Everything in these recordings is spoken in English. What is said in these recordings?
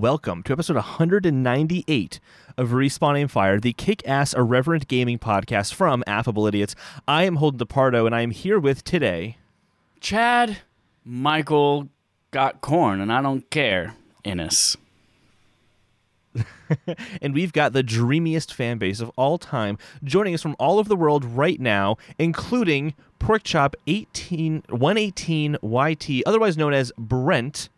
welcome to episode 198 of Respawn Aim Fire, the kick-ass irreverent gaming podcast from Affable Idiots. I am Holden Depardo, and I am here with today... Chad, Michael got corn, and I don't care, Innes. And we've got the dreamiest fan base of all time joining us from all over the world right now, including Porkchop 118 YT, otherwise known as Brent,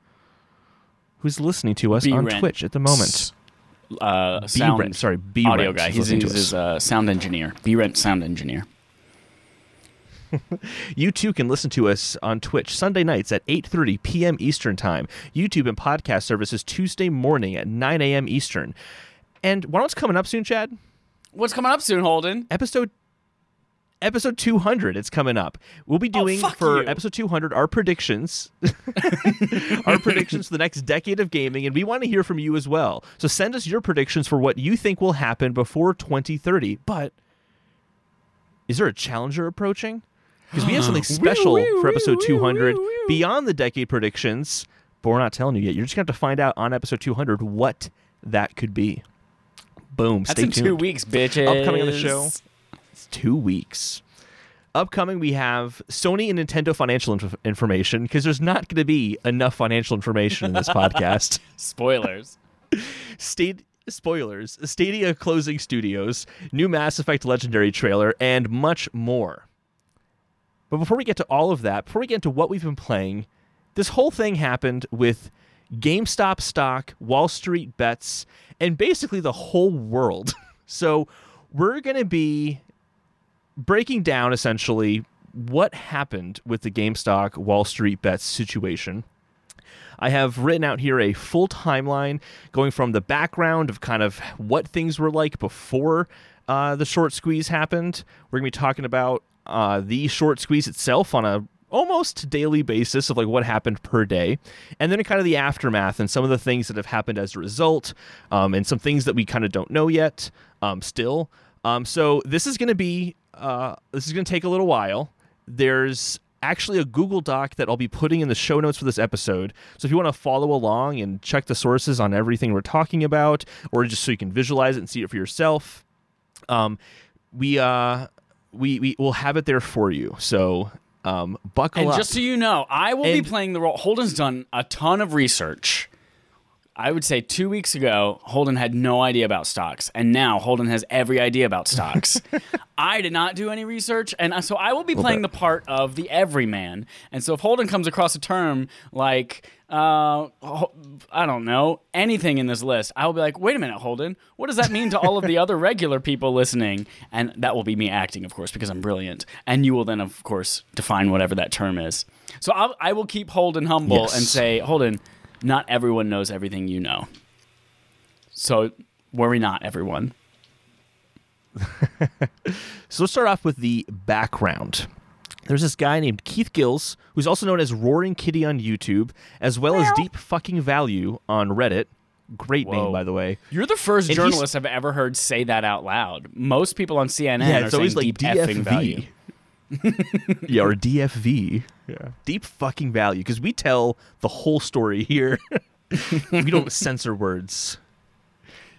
who's listening to us on Twitch at the moment. B-Rent, audio guy. He's a sound engineer. B-Rent sound engineer. You too can listen to us on Twitch Sunday nights at 8:30 p.m. Eastern Time, YouTube and podcast services Tuesday morning at 9 a.m. Eastern. And what's coming up soon, Chad? What's coming up soon, Holden? Episode 200, it's coming up. We'll be doing episode 200 our predictions. Our predictions for the next decade of gaming, and we want to hear from you as well. So send us your predictions for what you think will happen before 2030. But is there a challenger approaching? Because we have something special for episode 200 beyond the decade predictions, but we're not telling you yet. You're just going to have to find out on episode 200 what that could be. Boom. Stay tuned. That's in 2 weeks, bitches. Upcoming on the show. It's 2 weeks. Upcoming, we have Sony and Nintendo financial information, because there's not going to be enough financial information in this podcast. Spoilers. Spoilers. Stadia closing studios, new Mass Effect Legendary trailer, and much more. But before we get to all of that, before we get into what we've been playing, this whole thing happened with GameStop stock, Wall Street bets, and basically the whole world. So we're going to be breaking down, essentially, what happened with the GameStop, Wall Street bets situation. I have written out here a full timeline going from the background of kind of what things were like before the short squeeze happened. We're going to be talking about the short squeeze itself on a almost daily basis of like what happened per day, and then kind of the aftermath and some of the things that have happened as a result, and some things that we kind of don't know yet still. So this is going to be take a little while. There's actually a Google Doc that I'll be putting in the show notes for this episode. So if you want to follow along and check the sources on everything we're talking about, or just so you can visualize it and see it for yourself, we will have it there for you. So buckle up. And just so you know, I will be playing the role. Holden's done a ton of research. I would say 2 weeks ago, Holden had no idea about stocks. And now Holden has every idea about stocks. I did not do any research. And so I will be playing the part of the everyman. And so if Holden comes across a term like, I don't know, anything in this list, I will be like, wait a minute, Holden. What does that mean to all of the other regular people listening? And that will be me acting, of course, because I'm brilliant. And you will then, of course, define whatever that term is. So I will keep Holden humble and say, Holden, not everyone knows everything you know. So worry not, everyone. So let's start off with the background. There's this guy named Keith Gills, who's also known as Roaring Kitty on YouTube, as well as Deep Fucking Value on Reddit. Great name, by the way. You're the first journalist I've ever heard say that out loud. Most people on CNN are saying like Deep Fucking Value. Yeah, or DFV. Yeah. Deep Fucking Value, because we tell the whole story here. We don't censor words.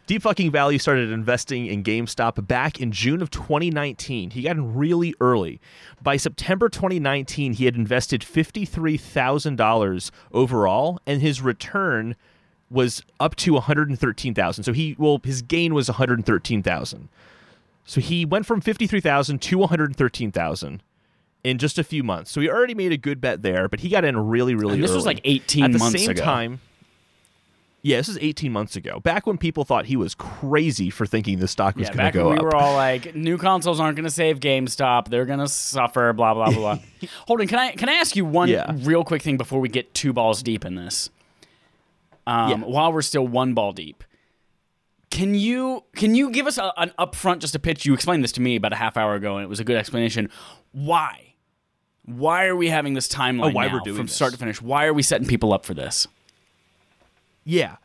Deep Fucking Value started investing in GameStop back in June of 2019. He got in really early. By September 2019, he had invested $53,000 overall, and his return was up to $113,000. So his gain was $113,000. So he went from $53,000 to $113,000 in just a few months. So he already made a good bet there, but he got in really, really early. And this was like 18 months ago. At the same time, yeah, this was 18 months ago. Back when people thought he was crazy for thinking the stock was going to go up. Yeah, back when we were all like, new consoles aren't going to save GameStop. They're going to suffer, blah, blah, blah. Holden, can I ask you one real quick thing before we get two balls deep in this? While we're still one ball deep. Can you give us an upfront, just a pitch? You explained this to me about a half hour ago, and it was a good explanation. Why? Why are we having this timeline now, we're doing from start to finish? Why are we setting people up for this? Yeah.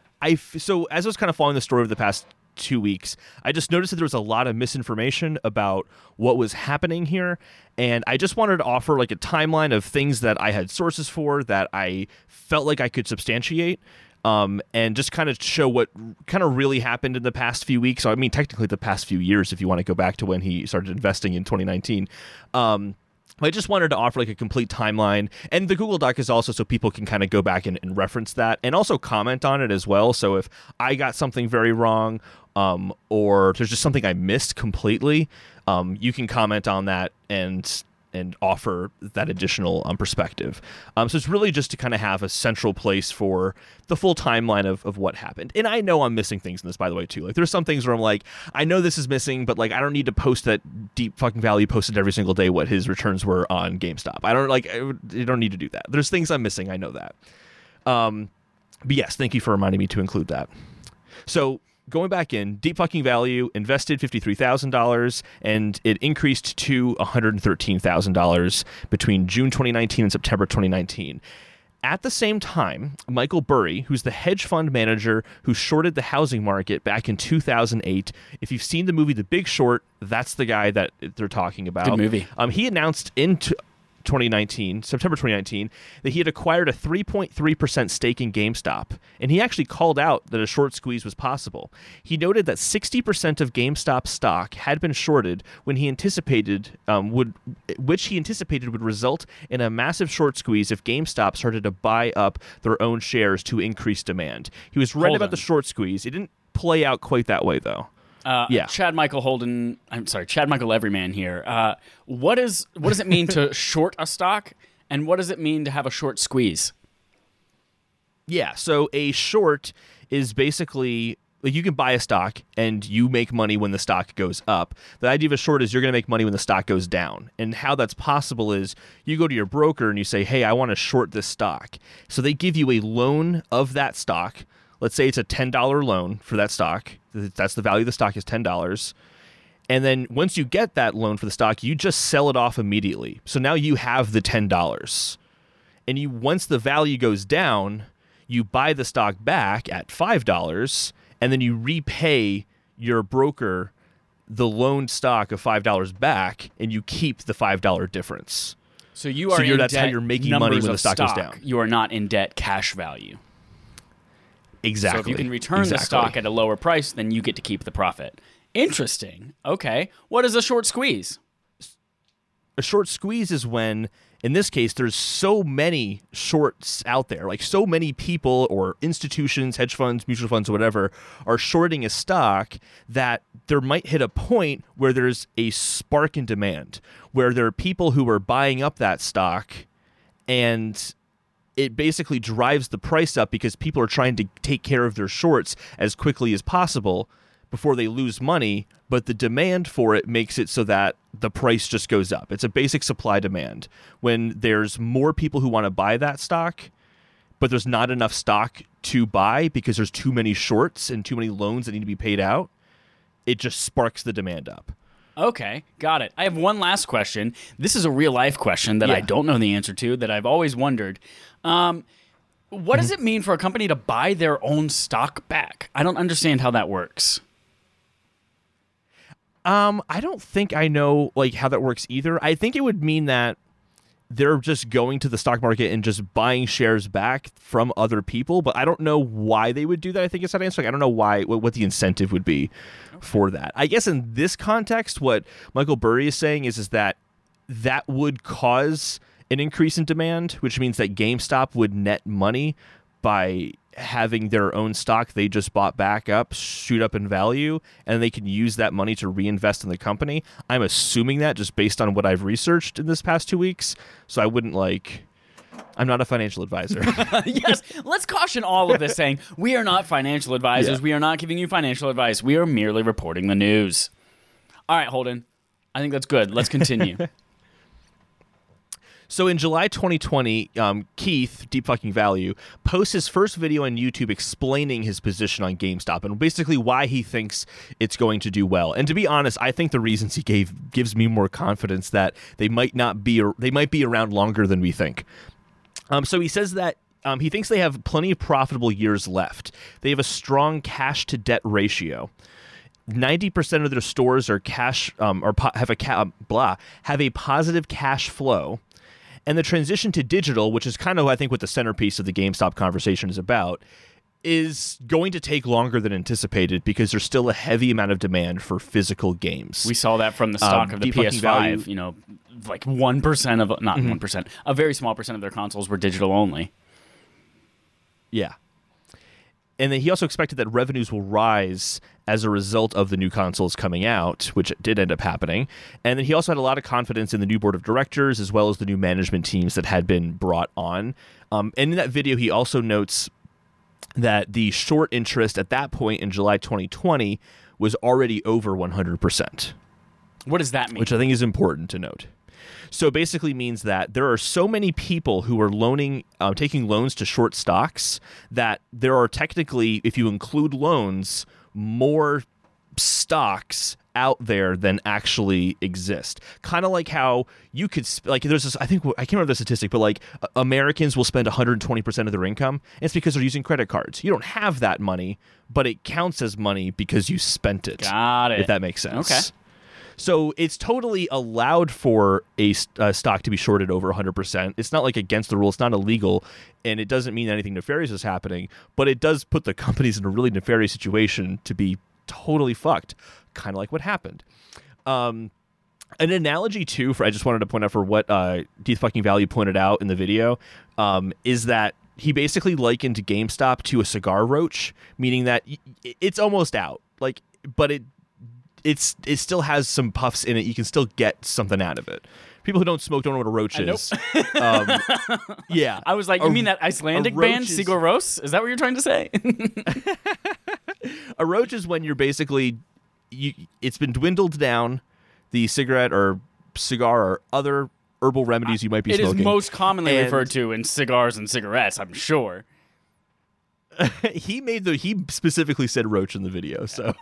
So as I was kind of following the story over the past 2 weeks, I just noticed that there was a lot of misinformation about what was happening here, and I just wanted to offer like a timeline of things that I had sources for that I felt like I could substantiate. and just kind of show what kind of really happened in the past few weeks. I mean, technically the past few years, if you want to go back to when he started investing in 2019. I just wanted to offer like a complete timeline, and the Google Doc is also so people can kind of go back and reference that, and also comment on it as well. So if I got something very wrong, or there's just something I missed completely, you can comment on that and offer that additional perspective. So it's really just to kind of have a central place for the full timeline of what happened. And I know I'm missing things in this, by the way, too. Like, there's some things where I'm like, I know this is missing, but like, I don't need to post that Deep Fucking Value posted every single day what his returns were on GameStop. I don't need to do that. There's things I'm missing. I know that. But yes, thank you for reminding me to include that. So going back in, Deep Fucking Value invested $53,000, and it increased to $113,000 between June 2019 and September 2019. At the same time, Michael Burry, who's the hedge fund manager who shorted the housing market back in 2008, if you've seen the movie The Big Short, that's the guy that they're talking about. Good movie. He announced into 2019, September 2019, that he had acquired a 3.3% stake in GameStop, and he actually called out that a short squeeze was possible. He noted that 60% of GameStop stock had been shorted, when he anticipated which he anticipated would result in a massive short squeeze if GameStop started to buy up their own shares to increase demand. He was right about the short squeeze. It didn't play out quite that way, though. Yeah. Chad Michael Everyman here. What does it mean to short a stock, and what does it mean to have a short squeeze? Yeah, so a short is basically, you can buy a stock and you make money when the stock goes up. The idea of a short is you're going to make money when the stock goes down. And how that's possible is you go to your broker and you say, hey, I want to short this stock. So they give you a loan of that stock. Let's say it's a $10 loan for that stock. That's the value of the stock is $10. And then once you get that loan for the stock, you just sell it off immediately. So now you have the $10. And once the value goes down, you buy the stock back at $5, and then you repay your broker the loaned stock of $5 back, and you keep the $5 difference. So you are in that's debt how you're making money when the stock goes down. You are not in debt cash value. Exactly. So if you can return the stock at a lower price, then you get to keep the profit. Interesting. Okay. What is a short squeeze? A short squeeze is when, in this case, there's so many shorts out there, like so many people or institutions, hedge funds, mutual funds, whatever, are shorting a stock that there might hit a point where there's a spark in demand, where there are people who are buying up that stock, and it basically drives the price up because people are trying to take care of their shorts as quickly as possible before they lose money, but the demand for it makes it so that the price just goes up. It's a basic supply-demand. When there's more people who want to buy that stock, but there's not enough stock to buy because there's too many shorts and too many loans that need to be paid out, it just sparks the demand up. Okay, got it. I have one last question. This is a real-life question that I don't know the answer to, that I've always wondered. What does it mean for a company to buy their own stock back? I don't understand how that works. I don't think I know like how that works either. I think it would mean that they're just going to the stock market and just buying shares back from other people, but I don't know why they would do that. I think it's not answering. I don't know why what the incentive would be for that. I guess in this context, what Michael Burry is saying is that would cause an increase in demand, which means that GameStop would net money by having their own stock they just bought back up shoot up in value, and they can use that money to reinvest in the company. I'm assuming that just based on what I've researched in this past 2 weeks, so I wouldn't I'm not a financial advisor. Yes, let's caution all of this saying we are not financial advisors. Yeah. We are not giving you financial advice. We are merely reporting the news. All right, Holden, I think that's good. Let's continue. So in July 2020, Keith, Deep Fucking Value, posts his first video on YouTube explaining his position on GameStop and basically why he thinks it's going to do well. And to be honest, I think the reasons he gives me more confidence that they might be around longer than we think. So he says that he thinks they have plenty of profitable years left. They have a strong cash-to-debt ratio. 90% of their stores are cash have a positive cash flow. And the transition to digital, which is kind of, I think, what the centerpiece of the GameStop conversation is about, is going to take longer than anticipated because there's still a heavy amount of demand for physical games. We saw that from the stock of the PS5. You know, like 1% of, not 1%, a very small percent of their consoles were digital only. Yeah. And then he also expected that revenues will rise as a result of the new consoles coming out, which did end up happening. And then he also had a lot of confidence in the new board of directors, as well as the new management teams that had been brought on. And in that video, he also notes that the short interest at that point in July 2020 was already over 100%. What does that mean? Which I think is important to note. So basically means that there are so many people who are loaning, taking loans to short stocks, that there are technically, if you include loans, more stocks out there than actually exist. Kind of like how you could, like there's this, I think, I can't remember the statistic, but like Americans will spend 120% of their income. It's because they're using credit cards. You don't have that money, but it counts as money because you spent it. Got it. If that makes sense. Okay. So it's totally allowed for a stock to be shorted over 100%. It's not like against the rule. It's not illegal. And it doesn't mean anything nefarious is happening. But it does put the companies in a really nefarious situation to be totally fucked. Kind of like what happened. An analogy, too, for I just wanted to point out for what Deep Fucking Value pointed out in the video, is that he basically likened GameStop to a cigar roach, meaning that it's almost out. Like, but it still has some puffs in it. You can still get something out of it. People who don't smoke don't know what a roach is. Nope. Yeah. I was like, you mean that Icelandic band, Sigur Rós? Is that what you're trying to say? A roach is when you're basically, it's been dwindled down, the cigarette or cigar or other herbal remedies you might be smoking. It is most commonly referred to in cigars and cigarettes, I'm sure. He specifically said roach in the video, so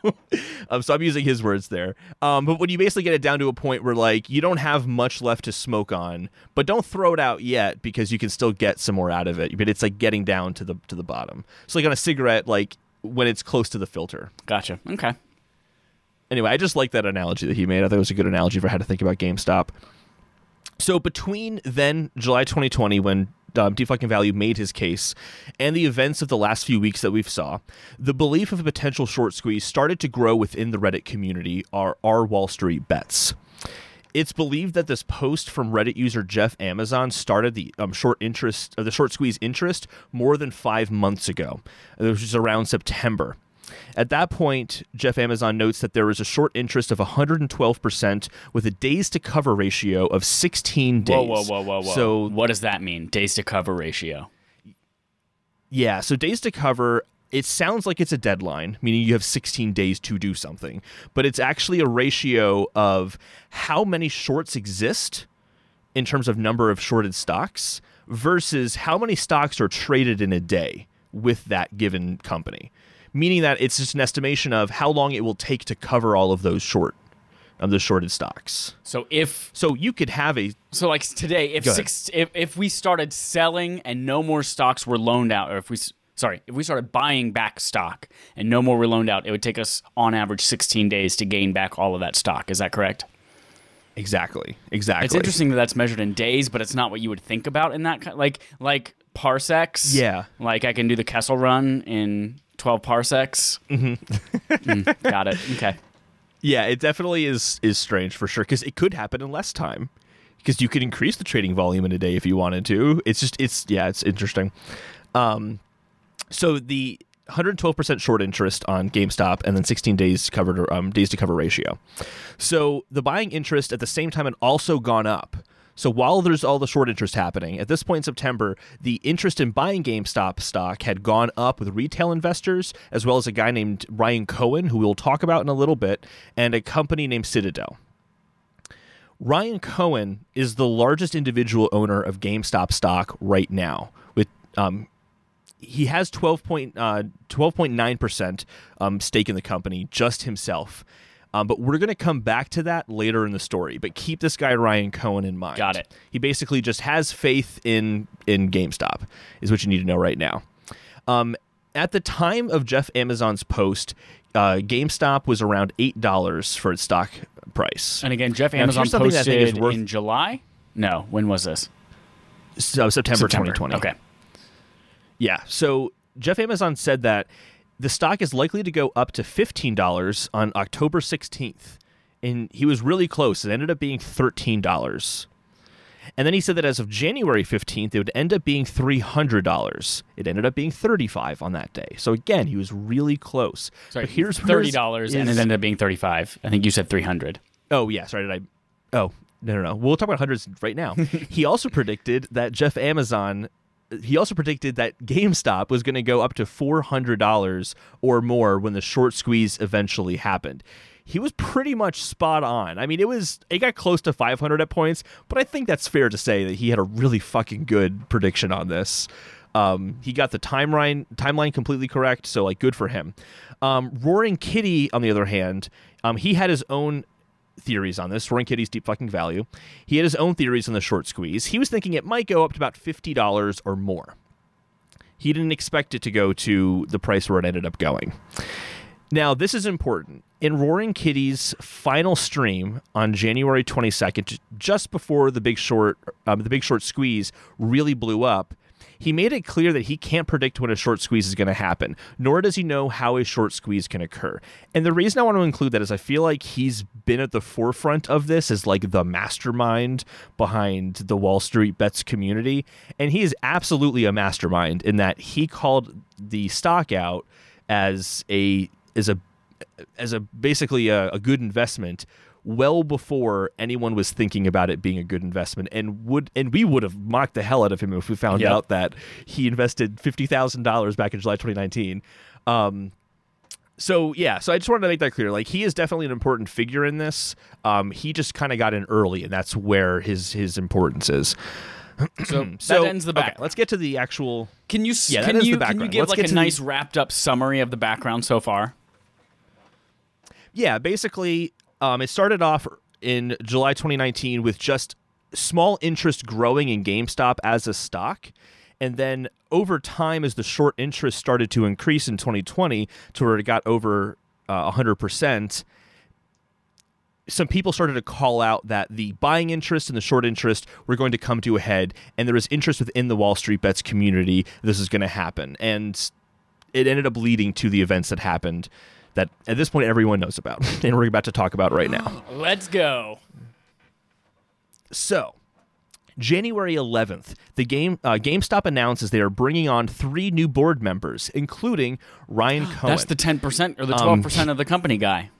so I'm using his words there. But when you basically get it down to a point where like you don't have much left to smoke on, but don't throw it out yet because you can still get some more out of it. But it's like getting down to the bottom. So like on a cigarette, like when it's close to the filter. Gotcha. Okay. Anyway, I just like that analogy that he made. I thought it was a good analogy for how to think about GameStop. So between then July 2020 when Deep Fucking Value made his case, and the events of the last few weeks that we've saw, the belief of a potential short squeeze started to grow within the Reddit community, our Wall Street bets. It's believed that this post from Reddit user Jeff Amazon started the short squeeze interest more than 5 months ago, which is around September. At that point, Jeff Amazon notes that there was a short interest of 112% with a days-to-cover ratio of 16 days. Whoa. So, what does that mean, days-to-cover ratio? Yeah, so days-to-cover, it sounds like it's a deadline, meaning you have 16 days to do something. But it's actually a ratio of how many shorts exist in terms of number of shorted stocks versus how many stocks are traded in a day with that given company. Meaning that it's just an estimation of how long it will take to cover all of those shorted stocks. So you could have like today, if we started selling and no more stocks were loaned out, or if we started buying back stock and no more were loaned out, it would take us on average 16 days to gain back all of that stock. Is that correct? Exactly. It's interesting that that's measured in days, but it's not what you would think about in that like parsecs. Yeah. Like I can do the Kessel run in 12 parsecs. Got it. Okay. Yeah, it definitely is strange for sure, because it could happen in less time, because you could increase the trading volume in a day if you wanted to. It's interesting. So the 112% short interest on GameStop, and then 16 days covered or days to cover ratio. So the buying interest at the same time had also gone up. So while there's all the short interest happening, at this point in September, the interest in buying GameStop stock had gone up with retail investors, as well as a guy named Ryan Cohen, who we'll talk about in a little bit, and a company named Citadel. Ryan Cohen is the largest individual owner of GameStop stock right now. With he has 12.9% stake in the company, just himself. But we're going to come back to that later in the story. But keep this guy, Ryan Cohen, in mind. Got it. He basically just has faith in GameStop, is what you need to know right now. At the time of Jeff Amazon's post, GameStop was around $8 for its stock price. And again, Jeff Amazon posted in July? No. When was this? September 2020. Okay. Yeah. So Jeff Amazon said that the stock is likely to go up to $15 on October 16th. And he was really close. It ended up being $13. And then he said that as of January 15th, it would end up being $300. It ended up being $35 on that day. So again, he was really close. Sorry, but here's $30 and it ended up being $35. I think you said $300. Oh, yeah. Sorry, did I? Oh, no. We'll talk about hundreds right now. He also predicted that GameStop was going to go up to $400 or more when the short squeeze eventually happened. He was pretty much spot on. I mean, it got close to 500 at points, but I think that's fair to say that he had a really fucking good prediction on this. He got the timeline completely correct, so like good for him. Roaring Kitty, on the other hand, he had his own theories on this. Roaring Kitty's Deep Fucking Value. He had his own theories on the short squeeze. He was thinking it might go up to about $50 or more. He didn't expect it to go to the price where it ended up going. Now, this is important. In Roaring Kitty's final stream on January 22nd, just before the Big Short squeeze really blew up, he made it clear that he can't predict when a short squeeze is going to happen, nor does he know how a short squeeze can occur. And the reason I want to include that is I feel like he's been at the forefront of this as like the mastermind behind the Wall Street Bets community. And he is absolutely a mastermind in that he called the stock out as basically a good investment well before anyone was thinking about it being a good investment, and we would have mocked the hell out of him if we found out that he invested $50,000 back in July 2019. So I just wanted to make that clear. Like, he is definitely an important figure in this. He just kind of got in early, and that's where his importance is. So that ends the background. Okay, let's get to the actual. Can you give a nice wrapped up summary of the background so far? Yeah, basically, it started off in July 2019 with just small interest growing in GameStop as a stock. And then over time, as the short interest started to increase in 2020 to where it got over 100%, some people started to call out that the buying interest and the short interest were going to come to a head. And there was interest within the Wall Street Bets community. This is going to happen. And it ended up leading to the events that happened that at this point everyone knows about, and we're about to talk about right now. Let's go. So, January 11th, the GameStop announces they are bringing on 3 new board members, including Ryan Cohen. That's the 10% or the 12% of the company guy.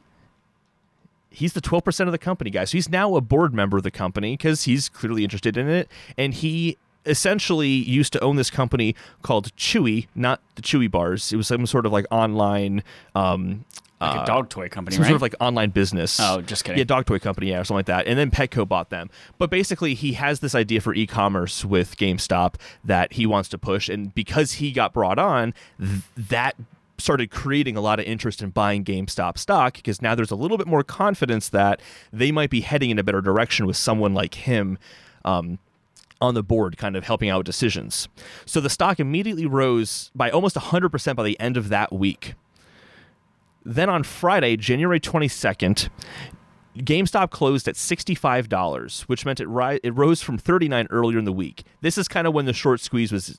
He's the 12% of the company guy, so he's now a board member of the company because he's clearly interested in it, and he essentially used to own this company called Chewy, not the Chewy bars. It was some sort of like online like a dog toy company, some sort of like online business. Oh, just kidding. Yeah, dog toy company, or something like that. And then Petco bought them. But basically, he has this idea for e-commerce with GameStop that he wants to push. And because he got brought on, that started creating a lot of interest in buying GameStop stock, because now there's a little bit more confidence that they might be heading in a better direction with someone like him on the board, kind of helping out with decisions. So the stock immediately rose by almost 100% by the end of that week. Then on Friday, January 22nd, GameStop closed at $65, which meant it rose from $39 earlier in the week. This is kind of when the short squeeze was.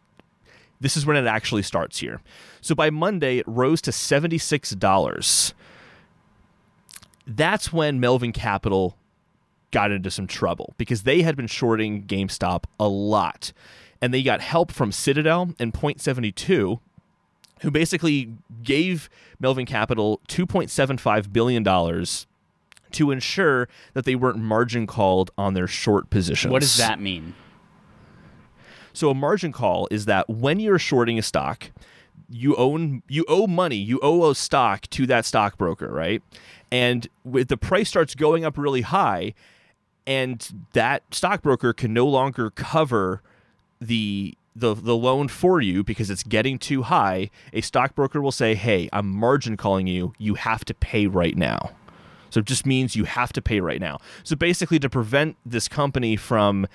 This is when it actually starts here. So by Monday, it rose to $76. That's when Melvin Capital got into some trouble, because they had been shorting GameStop a lot. And they got help from Citadel and Point72, who basically gave Melvin Capital $2.75 billion to ensure that they weren't margin called on their short positions. What does that mean? So a margin call is that when you're shorting a stock, you owe a stock to that stockbroker, right? And with the price starts going up really high, and that stockbroker can no longer cover the loan for you because it's getting too high, a stockbroker will say, hey, I'm margin calling you. You have to pay right now. So it just means you have to pay right now. So basically, to prevent this company from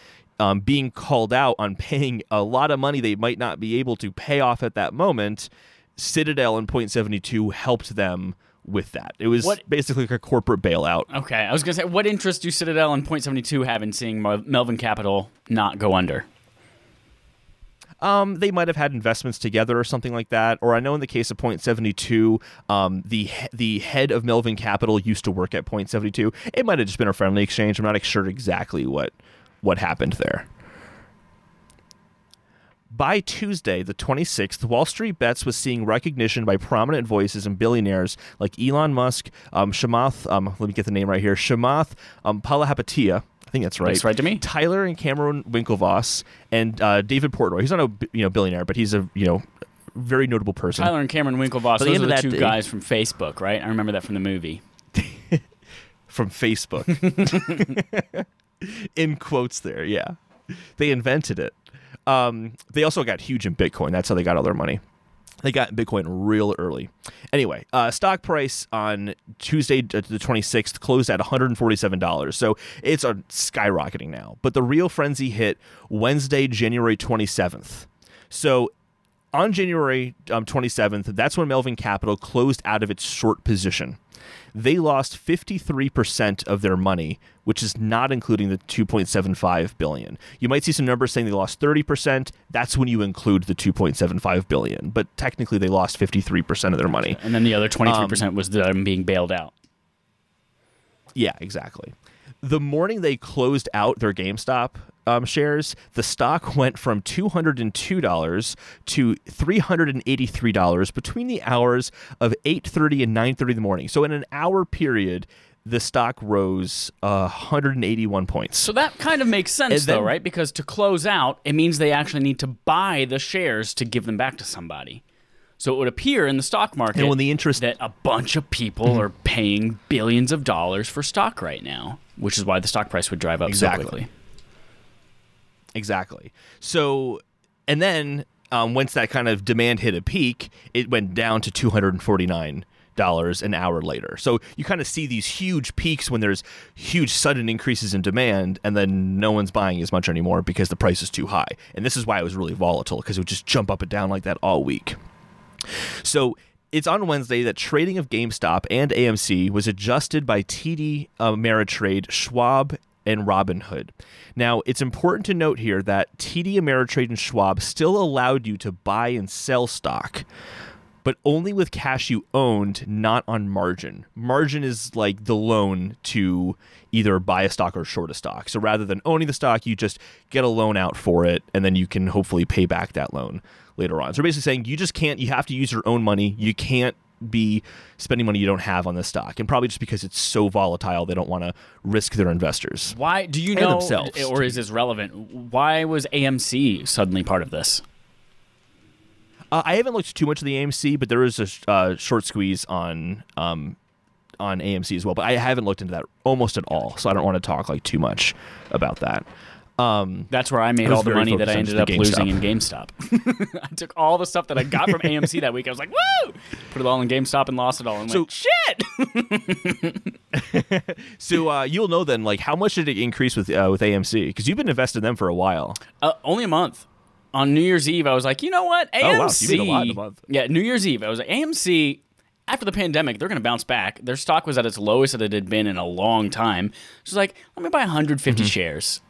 being called out on paying a lot of money they might not be able to pay off at that moment, Citadel and Point72 helped them with that. It was basically like a corporate bailout. Okay, I was going to say, what interest do Citadel and Point72 have in seeing Melvin Capital not go under? They might have had investments together or something like that. Or I know in the case of Point72, the head of Melvin Capital used to work at Point72. It might have just been a friendly exchange. I'm not sure exactly what happened there. By Tuesday, the 26th, Wall Street Bets was seeing recognition by prominent voices and billionaires like Elon Musk, Shamath Palihapitiya. I think that's right. That's right to me. Tyler and Cameron Winklevoss and David Portnoy. He's not a billionaire, but he's a very notable person. Tyler and Cameron Winklevoss. Those are the two guys from Facebook, right? I remember that from the movie. From Facebook. In quotes there, yeah. They invented it. They also got huge in Bitcoin. That's how they got all their money. They got Bitcoin real early. Anyway, stock price on Tuesday, the 26th, closed at $147. So it's skyrocketing now. But the real frenzy hit Wednesday, January 27th. So on January 27th, that's when Melvin Capital closed out of its short position. They lost 53% of their money, which is not including the $2.75 billion. You might see some numbers saying they lost 30%. That's when you include the $2.75 billion. But technically, they lost 53% of their money. And then the other 23% was them being bailed out. Yeah, exactly. The morning they closed out their GameStop shares, the stock went from $202 to $383 between the hours of 8:30 and 9:30 in the morning. So in an hour period, the stock rose 181 points. So that kind of makes sense, though, right? Because to close out, it means they actually need to buy the shares to give them back to somebody. So it would appear in the stock market that a bunch of people are paying billions of dollars for stock right now, which is why the stock price would drive up so quickly. Exactly. So, and then once that kind of demand hit a peak, it went down to $249 an hour later. So you kind of see these huge peaks when there's huge sudden increases in demand, and then no one's buying as much anymore because the price is too high. And this is why it was really volatile, because it would just jump up and down like that all week. So it's on Wednesday that trading of GameStop and AMC was adjusted by TD Ameritrade, Schwab, and Robinhood. Now, it's important to note here that TD Ameritrade and Schwab still allowed you to buy and sell stock, but only with cash you owned, not on margin. Margin is like the loan to either buy a stock or short a stock. So rather than owning the stock, you just get a loan out for it, and then you can hopefully pay back that loan later on. So we're basically saying you have to use your own money. You can't be spending money you don't have on this stock, and probably just because it's so volatile, they don't want to risk their investors. Why do you know, themselves, or is this relevant? Why was AMC suddenly part of this? I haven't looked too much at the AMC, but there is a short squeeze on AMC as well. But I haven't looked into that almost at all, so I don't want to talk too much about that. That's where I made all the money that I ended up losing in GameStop. I took all the stuff that I got from AMC that week. I was like, woo! Put it all in GameStop and lost it all. And so, shit! So you'll know then, how much did it increase with AMC? Because you've been invested in them for a while. Only a month. On New Year's Eve, I was like, you know what? AMC. Oh, wow. So you made a lot in a month. Yeah, New Year's Eve. I was like, AMC, after the pandemic, they're going to bounce back. Their stock was at its lowest that it had been in a long time. So I was like, let me buy 150 shares.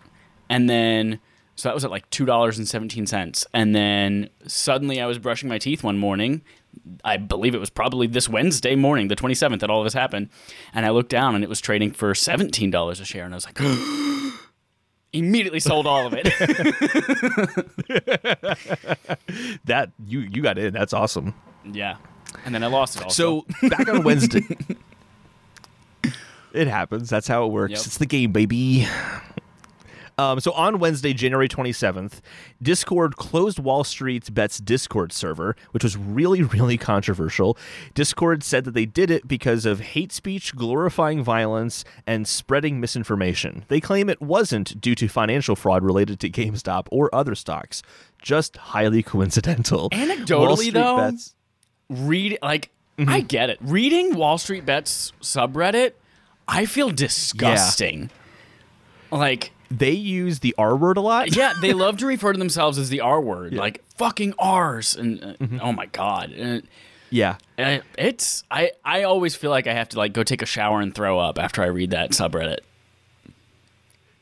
And then, so that was at $2.17. And then suddenly I was brushing my teeth one morning. I believe it was probably this Wednesday morning, the 27th, that all of this happened. And I looked down and it was trading for $17 a share. And I was like, immediately sold all of it. That you got in. That's awesome. Yeah. And then I lost it all. So back on Wednesday. It happens. That's how it works. Yep. It's the game, baby. So on Wednesday, January 27th, Discord closed Wall Street's Bets Discord server, which was really, really controversial. Discord said that they did it because of hate speech, glorifying violence, and spreading misinformation. They claim it wasn't due to financial fraud related to GameStop or other stocks. Just highly coincidental. Anecdotally, though, I get it. Reading Wall Street Bets subreddit, I feel disgusting. Yeah. They use the R word a lot. Yeah, they love to refer to themselves as the R word, fucking R's, and oh my god. I always feel like I have to go take a shower and throw up after I read that subreddit.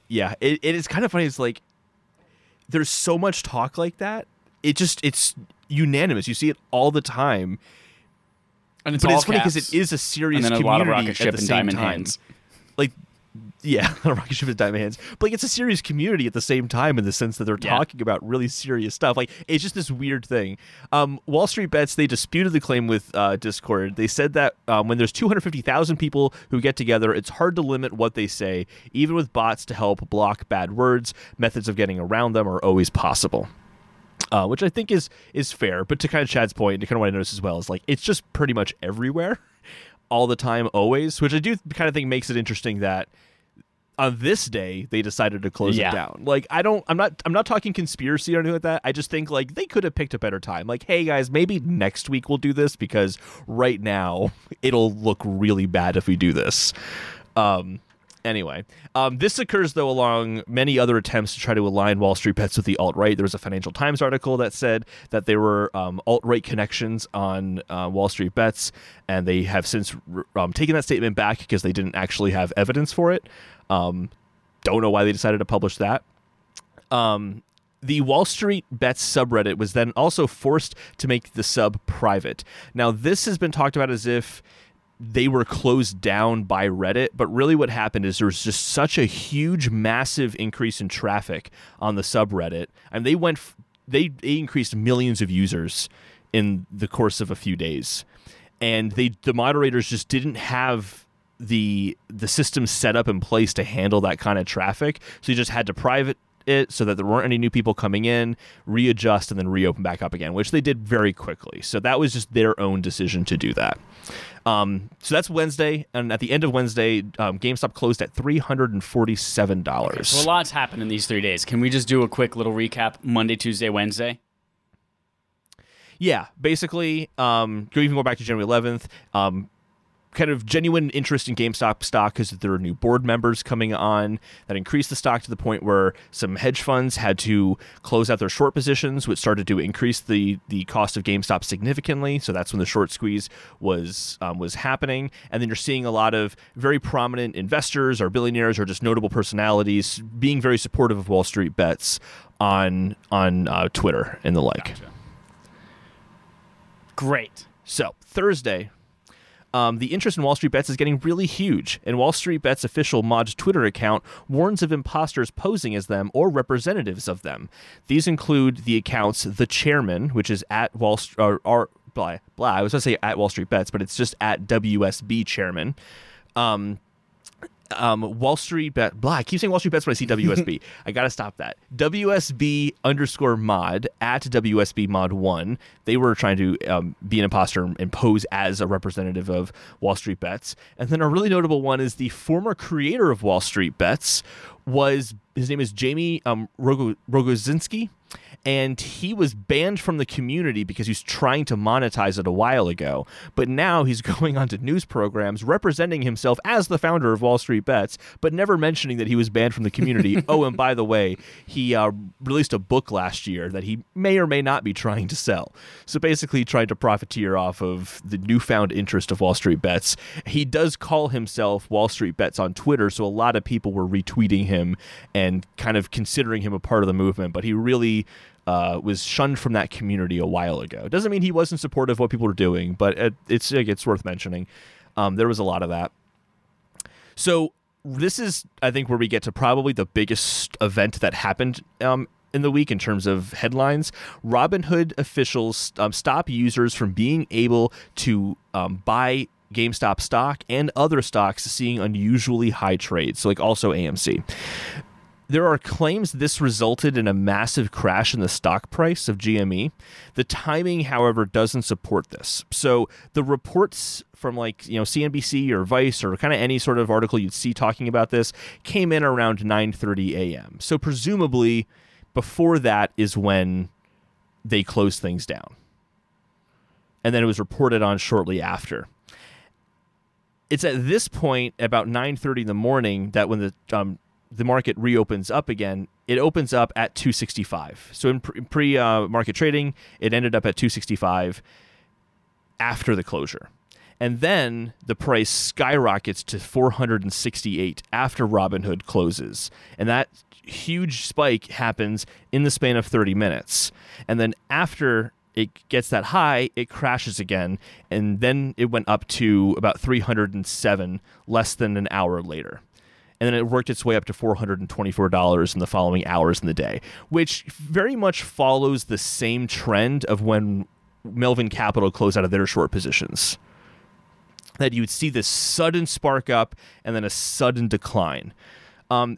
Yeah, it is kind of funny. It's there's so much talk like that, it's unanimous. You see it all the time. And it's, but it's funny because it is a serious community a lot of rocket ship at the and same diamond time. Hands. Like, yeah, a rocket ship and diamond hands. But like, it's a serious community at the same time in the sense that they're talking about really serious stuff. Like, it's just this weird thing. Wall Street Bets, they disputed the claim with Discord. They said that when there's 250,000 people who get together, it's hard to limit what they say, even with bots to help block bad words. Methods of getting around them are always possible. Which I think is fair, but to kind of Chad's point, and to kind of what I noticed as well, is like it's just pretty much everywhere, all the time, always, which I do kind of think makes it interesting that on this day they decided to close it down. Like I'm not talking conspiracy or anything like that. I just think like they could have picked a better time. Like, hey guys, maybe next week we'll do this because right now it'll look really bad if we do this. Anyway, this occurs, though, along many other attempts to try to align Wall Street Bets with the alt-right. There was a Financial Times article that said that there were alt-right connections on Wall Street Bets, and they have since taken that statement back because they didn't actually have evidence for it. Don't know why they decided to publish that. The Wall Street Bets subreddit was then also forced to make the sub private. Now, this has been talked about as if they were closed down by Reddit, but really what happened is there was just such a huge, massive increase in traffic on the subreddit, and they went, they increased millions of users in the course of a few days, and the moderators just didn't have the system set up in place to handle that kind of traffic, so you just had to private it so that there weren't any new people coming in, readjust, and then reopen back up again, which they did very quickly. So that was just their own decision to do that. So that's Wednesday, and at the end of Wednesday, GameStop closed at $347. Okay, so a lot's happened in these 3 days. Can we just do a quick little recap? Monday, Tuesday, Wednesday? Yeah, basically, go even more back to January 11th. Kind of genuine interest in GameStop stock because there are new board members coming on that increased the stock to the point where some hedge funds had to close out their short positions, which started to increase the cost of GameStop significantly. So that's when the short squeeze was happening. And then you're seeing a lot of very prominent investors or billionaires or just notable personalities being very supportive of Wall Street Bets on Twitter and the like. Gotcha. Great. So Thursday, the interest in Wall Street Bets is getting really huge, and Wall Street Bets' official Mod Twitter account warns of imposters posing as them or representatives of them. These include the accounts The Chairman, which is at Wall Street, I was going to say at Wall Street Bets, but it's just at WSB Chairman. Wall Street Bet, I keep saying Wall Street Bets when I see WSB. I gotta stop that. WSB underscore mod at WSB mod one. They were trying to be an imposter and pose as a representative of Wall Street Bets. And then a really notable one is the former creator of Wall Street Bets. His name is Jaime Rogozinski, and he was banned from the community because he was trying to monetize it a while ago. But now he's going on to news programs representing himself as the founder of Wall Street Bets, but never mentioning that he was banned from the community. Oh, and by the way, he released a book last year that he may or may not be trying to sell. So basically trying to profiteer off of the newfound interest of Wall Street Bets. He does call himself Wall Street Bets on Twitter, so a lot of people were retweeting him and kind of considering him a part of the movement, but he really was shunned from that community a while ago. Doesn't mean he wasn't supportive of what people were doing, but it's worth mentioning. There was a lot of that. So this is, I think, where we get to probably the biggest event that happened in the week in terms of headlines. Robinhood officials stop users from being able to buy GameStop stock and other stocks seeing unusually high trades, so like also AMC. There are claims this resulted in a massive crash in the stock price of GME. The timing, however, doesn't support this. So the reports from CNBC or Vice or kind of any sort of article you'd see talking about this came in around 9:30 a.m. So presumably before that is when they closed things down. And then it was reported on shortly after. It's at this point, about 9:30 in the morning, that when the market reopens up again, it opens up at 265. So in pre-market trading, it ended up at 265 after the closure. And then the price skyrockets to $468 after Robinhood closes. And that huge spike happens in the span of 30 minutes. And then after it gets that high, it crashes again. And then it went up to about $307 less than an hour later. And then it worked its way up to $424 in the following hours in the day, which very much follows the same trend of when Melvin Capital closed out of their short positions. That you would see this sudden spark up and then a sudden decline.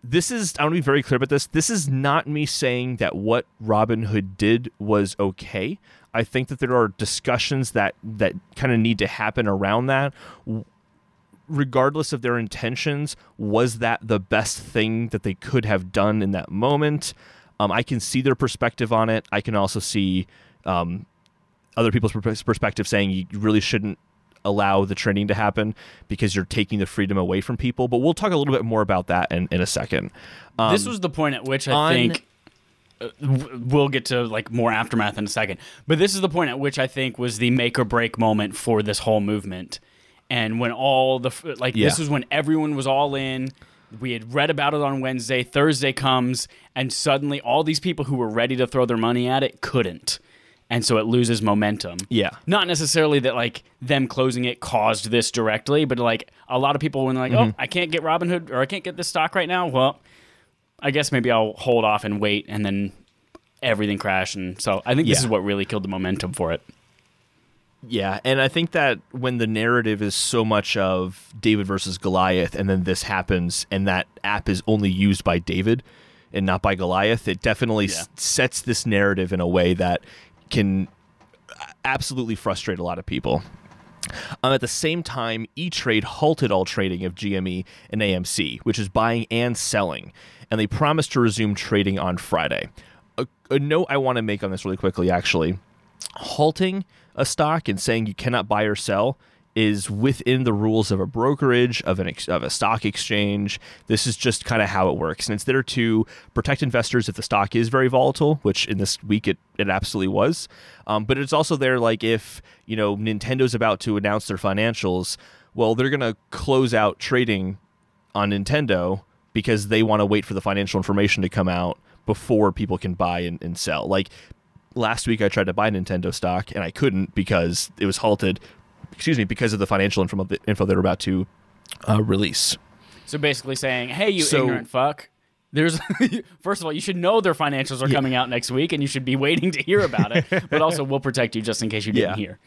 This is, I want to be very clear about this. This is not me saying that what Robinhood did was okay. I think that there are discussions that kind of need to happen around that. Regardless of their intentions, was that the best thing that they could have done in that moment? I can see their perspective on it. I can also see other people's perspective saying you really shouldn't allow the trading to happen because you're taking the freedom away from people. But we'll talk a little bit more about that in a second. This was the point at which I think we'll get to like more aftermath in a second. But this is the point at which I think was the make or break moment for this whole movement. And when all the this was when everyone was all in. We had read about it on Wednesday. Thursday comes, and suddenly all these people who were ready to throw their money at it couldn't. And so it loses momentum. Yeah. Not necessarily that like them closing it caused this directly, but like a lot of people when they're like, oh, I can't get Robinhood or I can't get this stock right now. Well, I guess maybe I'll hold off and wait, and then everything crashed. And so I think this is what really killed the momentum for it. Yeah, and I think that when the narrative is so much of David versus Goliath, and then this happens, and that app is only used by David and not by Goliath, it definitely sets this narrative in a way that can absolutely frustrate a lot of people. At the same time, E-Trade halted all trading of GME and AMC, which is buying and selling, and they promised to resume trading on Friday. A note I want to make on this really quickly, actually. Halting a stock and saying you cannot buy or sell is within the rules of a brokerage, of a stock exchange. This is just kind of how it works. And it's there to protect investors if the stock is very volatile, which in this week it absolutely was. But it's also there like if, you know, Nintendo's about to announce their financials, well, they're going to close out trading on Nintendo because they want to wait for the financial information to come out before people can buy and sell. Like, last week I tried to buy Nintendo stock and I couldn't because it was halted, because of the financial info they were about to release. So basically saying, hey, ignorant fuck. First of all, you should know their financials are coming out next week and you should be waiting to hear about it. But also we'll protect you just in case you didn't hear.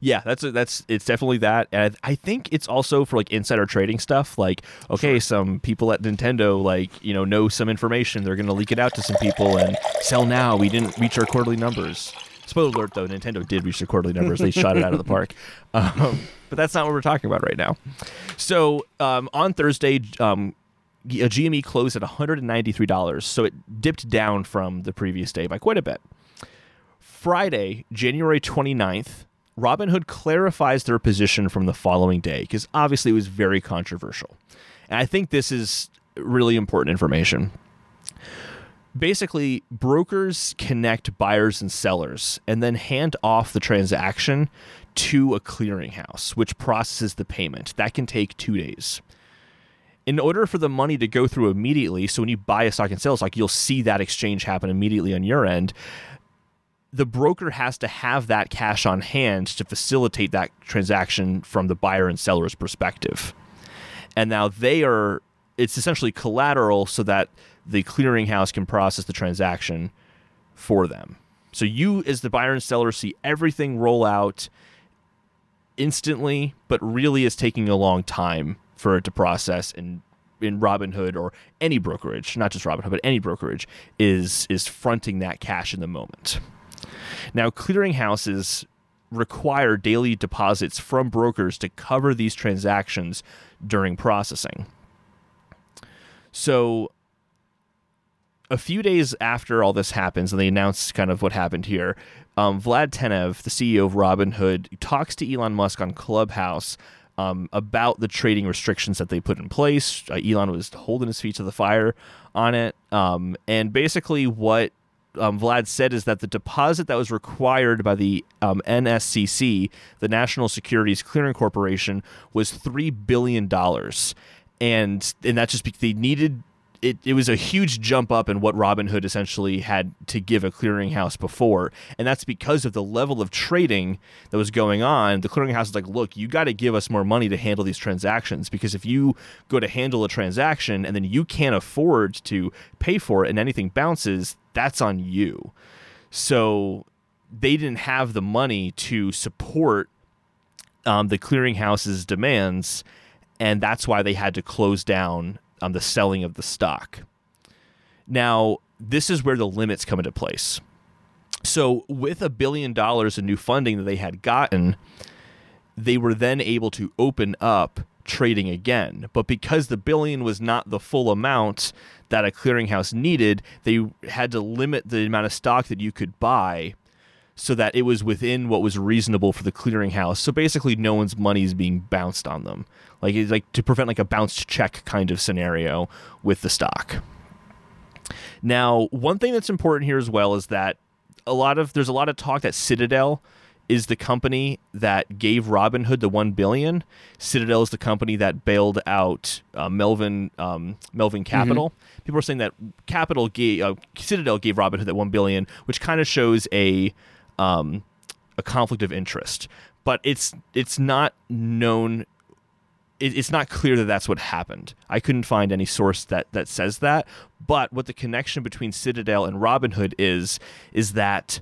Yeah, it's definitely that. And I think it's also for like insider trading stuff. Like, okay, some people at Nintendo, like, you know some information. They're going to leak it out to some people and sell now. We didn't reach our quarterly numbers. Spoiler alert, though, Nintendo did reach their quarterly numbers. They shot it out of the park. But that's not what we're talking about right now. So on Thursday, GME closed at $193. So it dipped down from the previous day by quite a bit. Friday, January 29th. Robinhood clarifies their position from the following day because obviously it was very controversial. And I think this is really important information. Basically, brokers connect buyers and sellers and then hand off the transaction to a clearinghouse, which processes the payment. That can take 2 days. In order for the money to go through immediately, so when you buy a stock and sell, you'll see that exchange happen immediately on your end. The broker has to have that cash on hand to facilitate that transaction from the buyer and seller's perspective. And now it's essentially collateral so that the clearinghouse can process the transaction for them. So you, as the buyer and seller, see everything roll out instantly, but really is taking a long time for it to process. And in Robinhood or any brokerage, not just Robinhood, but any brokerage is fronting that cash in the moment. Now, clearinghouses require daily deposits from brokers to cover these transactions during processing. So a few days after all this happens, and they announce kind of what happened here, Vlad Tenev, the CEO of Robinhood, talks to Elon Musk on Clubhouse about the trading restrictions that they put in place. Elon was holding his feet to the fire on it. And basically what Vlad said is that the deposit that was required by the NSCC, the National Securities Clearing Corporation, was $3 billion. And that just they needed... It was a huge jump up in what Robinhood essentially had to give a clearinghouse before. And that's because of the level of trading that was going on. The clearinghouse is like, look, you got to give us more money to handle these transactions, because if you go to handle a transaction and then you can't afford to pay for it and anything bounces, that's on you. So they didn't have the money to support the clearinghouse's demands, and that's why they had to close down on the selling of the stock. Now, this is where the limits come into place. So with $1 billion in new funding that they had gotten, they were then able to open up trading again. But because the billion was not the full amount that a clearinghouse needed, they had to limit the amount of stock that you could buy so that it was within what was reasonable for the clearinghouse. So basically no one's money is being bounced on them. Like to prevent like a bounced check kind of scenario with the stock. Now, one thing that's important here as well is that there's a lot of talk that Citadel is the company that gave Robinhood the $1 billion. Citadel is the company that bailed out Melvin Capital. Mm-hmm. People are saying that Citadel gave Robinhood that $1 billion, which kind of shows a conflict of interest. But it's not known. It's not clear that that's what happened. I couldn't find any source that says that. But what the connection between Citadel and Robinhood is that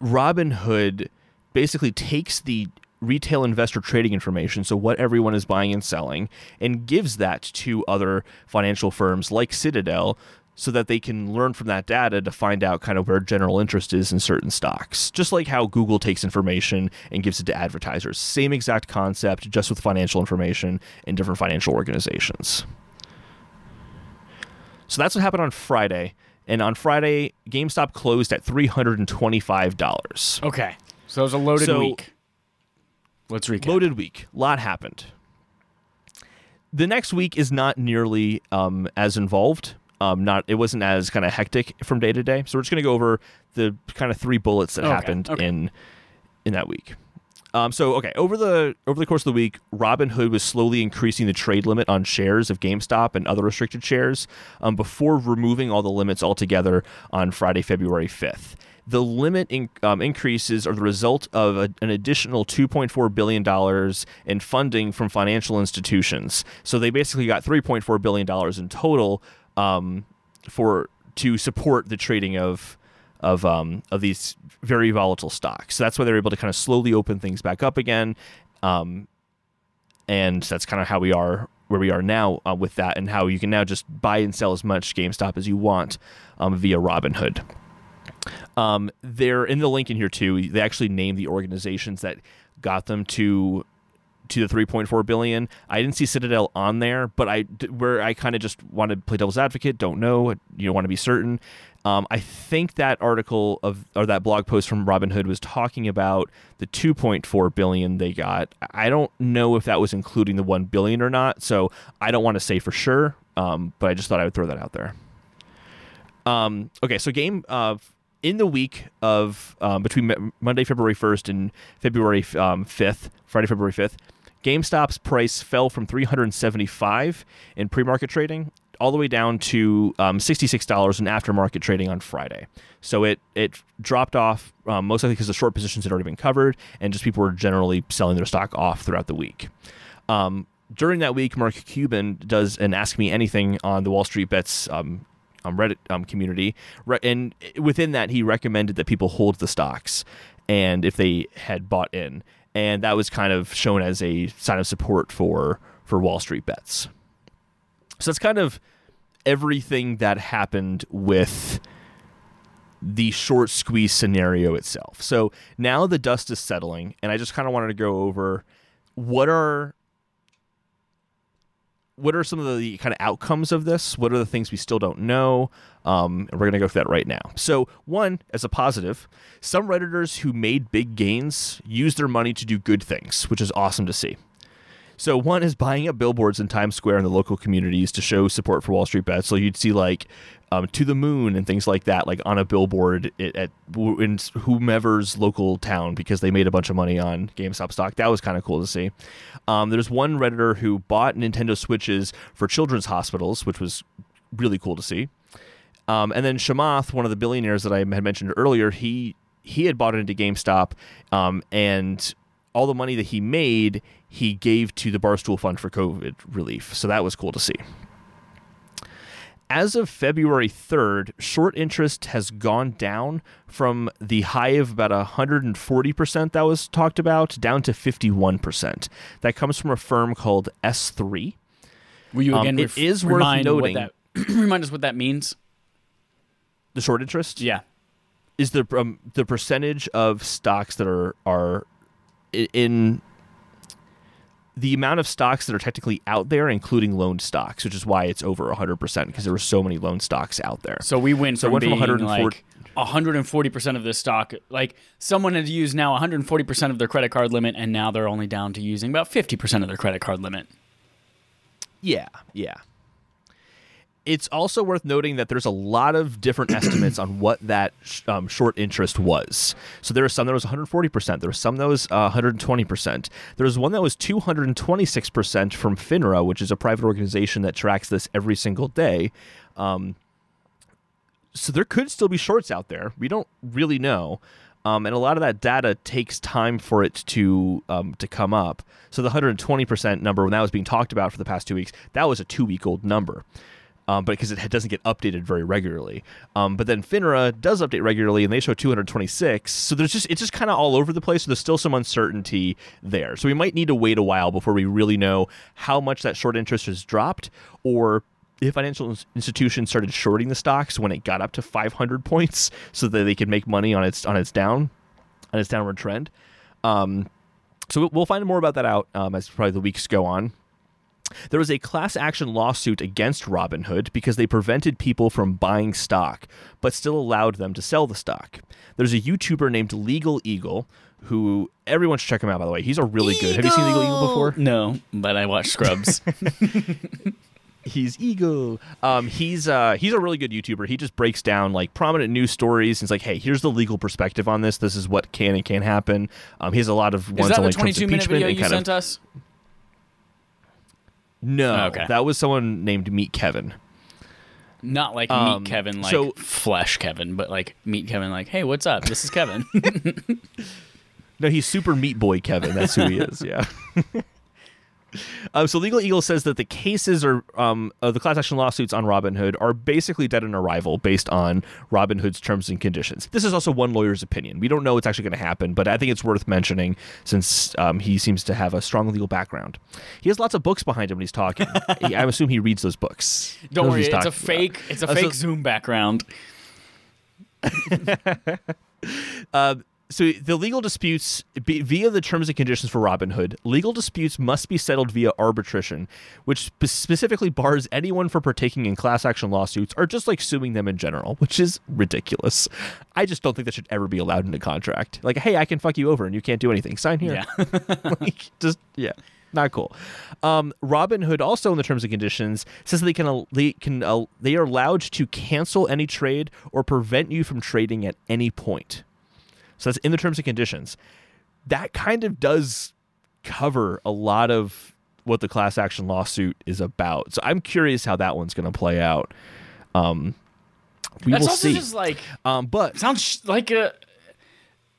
Robinhood basically takes the retail investor trading information, so what everyone is buying and selling, and gives that to other financial firms like Citadel so that they can learn from that data to find out kind of where general interest is in certain stocks. Just like how Google takes information and gives it to advertisers. Same exact concept, just with financial information in different financial organizations. So that's what happened on Friday. And on Friday, GameStop closed at $325. Okay. So it was a loaded week. Let's recap. Loaded week. A lot happened. The next week is not nearly as involved. It wasn't as kind of hectic from day to day. So we're just going to go over the kind of three bullets that happened in that week. Over the course of the week, Robinhood was slowly increasing the trade limit on shares of GameStop and other restricted shares before removing all the limits altogether on Friday, February 5th. The limit increases are the result of an additional $2.4 billion in funding from financial institutions. So they basically got $3.4 billion in total to support the trading of these very volatile stocks. So that's why they're able to kind of slowly open things back up again. And that's kind of how we are where we are now with that, and how you can now just buy and sell as much GameStop as you want via Robinhood. They're in the link in here too. They actually named the organizations that got them to the $3.4 billion. I didn't see Citadel on there, but I kind of just want to play devil's advocate. Don't know. You don't want to be certain. I think that article or that blog post from Robinhood was talking about the $2.4 billion they got. I don't know if that was including the $1 billion or not, so I don't want to say for sure, but I just thought I would throw that out there. In the week of between Monday, February 1st and Friday, February 5th, GameStop's price fell from $375 in pre-market trading all the way down to $66 in aftermarket trading on Friday. So it dropped off most likely because the short positions had already been covered and just people were generally selling their stock off throughout the week. During that week, Mark Cuban does an Ask Me Anything on the Wall Street Bets Reddit community, and within that he recommended that people hold the stocks and if they had bought in, and that was kind of shown as a sign of support for Wall Street Bets. So that's kind of everything that happened with the short squeeze scenario itself. So now the dust is settling, and I just kind of wanted to go over what are some of the kind of outcomes of this? What are the things we still don't know? And we're going to go through that right now. So one, as a positive, some Redditors who made big gains used their money to do good things, which is awesome to see. So one is buying up billboards in Times Square and the local communities to show support for Wall Street Bets. So you'd see like to the moon and things like that, like on a billboard in whomever's local town because they made a bunch of money on GameStop stock. That was kind of cool to see. There's one Redditor who bought Nintendo Switches for children's hospitals, which was really cool to see. And then Shamath, one of the billionaires that I had mentioned earlier, he had bought into GameStop, and all the money that he made, he gave to the Barstool Fund for COVID relief. So that was cool to see. As of February 3rd, short interest has gone down from the high of about 140% that was talked about down to 51%. That comes from a firm called S3. Will you again remind worth noting. Remind us what that means. The short interest? Yeah. Is the percentage of stocks that are in the amount of stocks that are technically out there, including loaned stocks, which is why it's over 100%, because there were so many loaned stocks out there. So we went from 140% of this stock. Like someone had used now 140% of their credit card limit, and now they're only down to using about 50% of their credit card limit. Yeah, yeah. It's also worth noting that there's a lot of different estimates on what that short interest was. So there was some that was 140%. There was some that was 120%. There was one that was 226% from FINRA, which is a private organization that tracks this every single day. So there could still be shorts out there. We don't really know. And a lot of that data takes time for it to come up. So the 120% number, when that was being talked about for the past 2 weeks, that was a two-week-old number. But because it doesn't get updated very regularly, but then FINRA does update regularly, and they show 226. So there's just it's just kind of all over the place. So there's still some uncertainty there. So we might need to wait a while before we really know how much that short interest has dropped, or if financial institutions started shorting the stocks when it got up to 500 points, so that they could make money on its downward trend. So we'll find more about that out as probably the weeks go on. There was a class action lawsuit against Robinhood because they prevented people from buying stock, but still allowed them to sell the stock. There's a YouTuber named Legal Eagle, who everyone should check him out, by the way. He's a really good. Have you seen Legal Eagle before? No, but I watch Scrubs. He's Eagle. He's a really good YouTuber. He just breaks down like prominent news stories. And it's like, hey, here's the legal perspective on this. This is what can and can't happen. He has a lot of ones on like Trump's impeachment and kind of. Is that the 22-minute video you sent us? No, okay. That was someone named Meet Kevin. Not like Meet Kevin, like so, Flesh Kevin, but like Meet Kevin, like, hey, what's up? This is Kevin. No, he's Super Meat Boy Kevin. That's who he is, yeah. So Legal Eagle says that the cases are the class action lawsuits on Robinhood are basically dead on arrival based on Robinhood's terms and conditions. This is also one lawyer's opinion. We don't know what's actually going to happen, but I think it's worth mentioning since he seems to have a strong legal background. He has lots of books behind him when he's talking. I assume he reads those books. Don't worry, it's a fake Zoom background. So the legal disputes, via the terms and conditions for Robinhood, legal disputes must be settled via arbitration, which specifically bars anyone from partaking in class action lawsuits or just like suing them in general, which is ridiculous. I just don't think that should ever be allowed in a contract. Like, hey, I can fuck you over and you can't do anything. Sign here. Yeah. Like, just, yeah. Not cool. Robinhood also, in the terms and conditions, says that they are allowed to cancel any trade or prevent you from trading at any point. So that's in the terms and conditions. That kind of does cover a lot of what the class action lawsuit is about. So I'm curious how that one's going to play out. That's will also see. Just like, but sounds like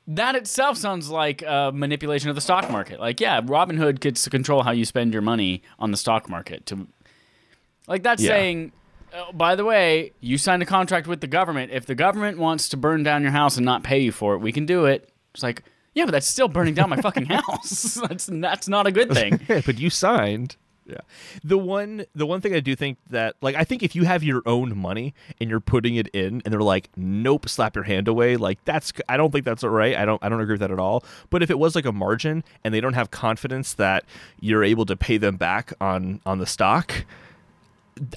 that itself sounds like a manipulation of the stock market. Like, yeah, Robinhood gets to control how you spend your money on the stock market. Saying. Oh, by the way, you signed a contract with the government. If the government wants to burn down your house and not pay you for it, we can do it. It's like, yeah, but that's still burning down my fucking house. That's not a good thing. But you signed. Yeah. The one thing I do think that, like, I think if you have your own money and you're putting it in and they're like, nope, slap your hand away, like, I don't think that's all right. I don't agree with that at all. But if it was like a margin and they don't have confidence that you're able to pay them back on the stock,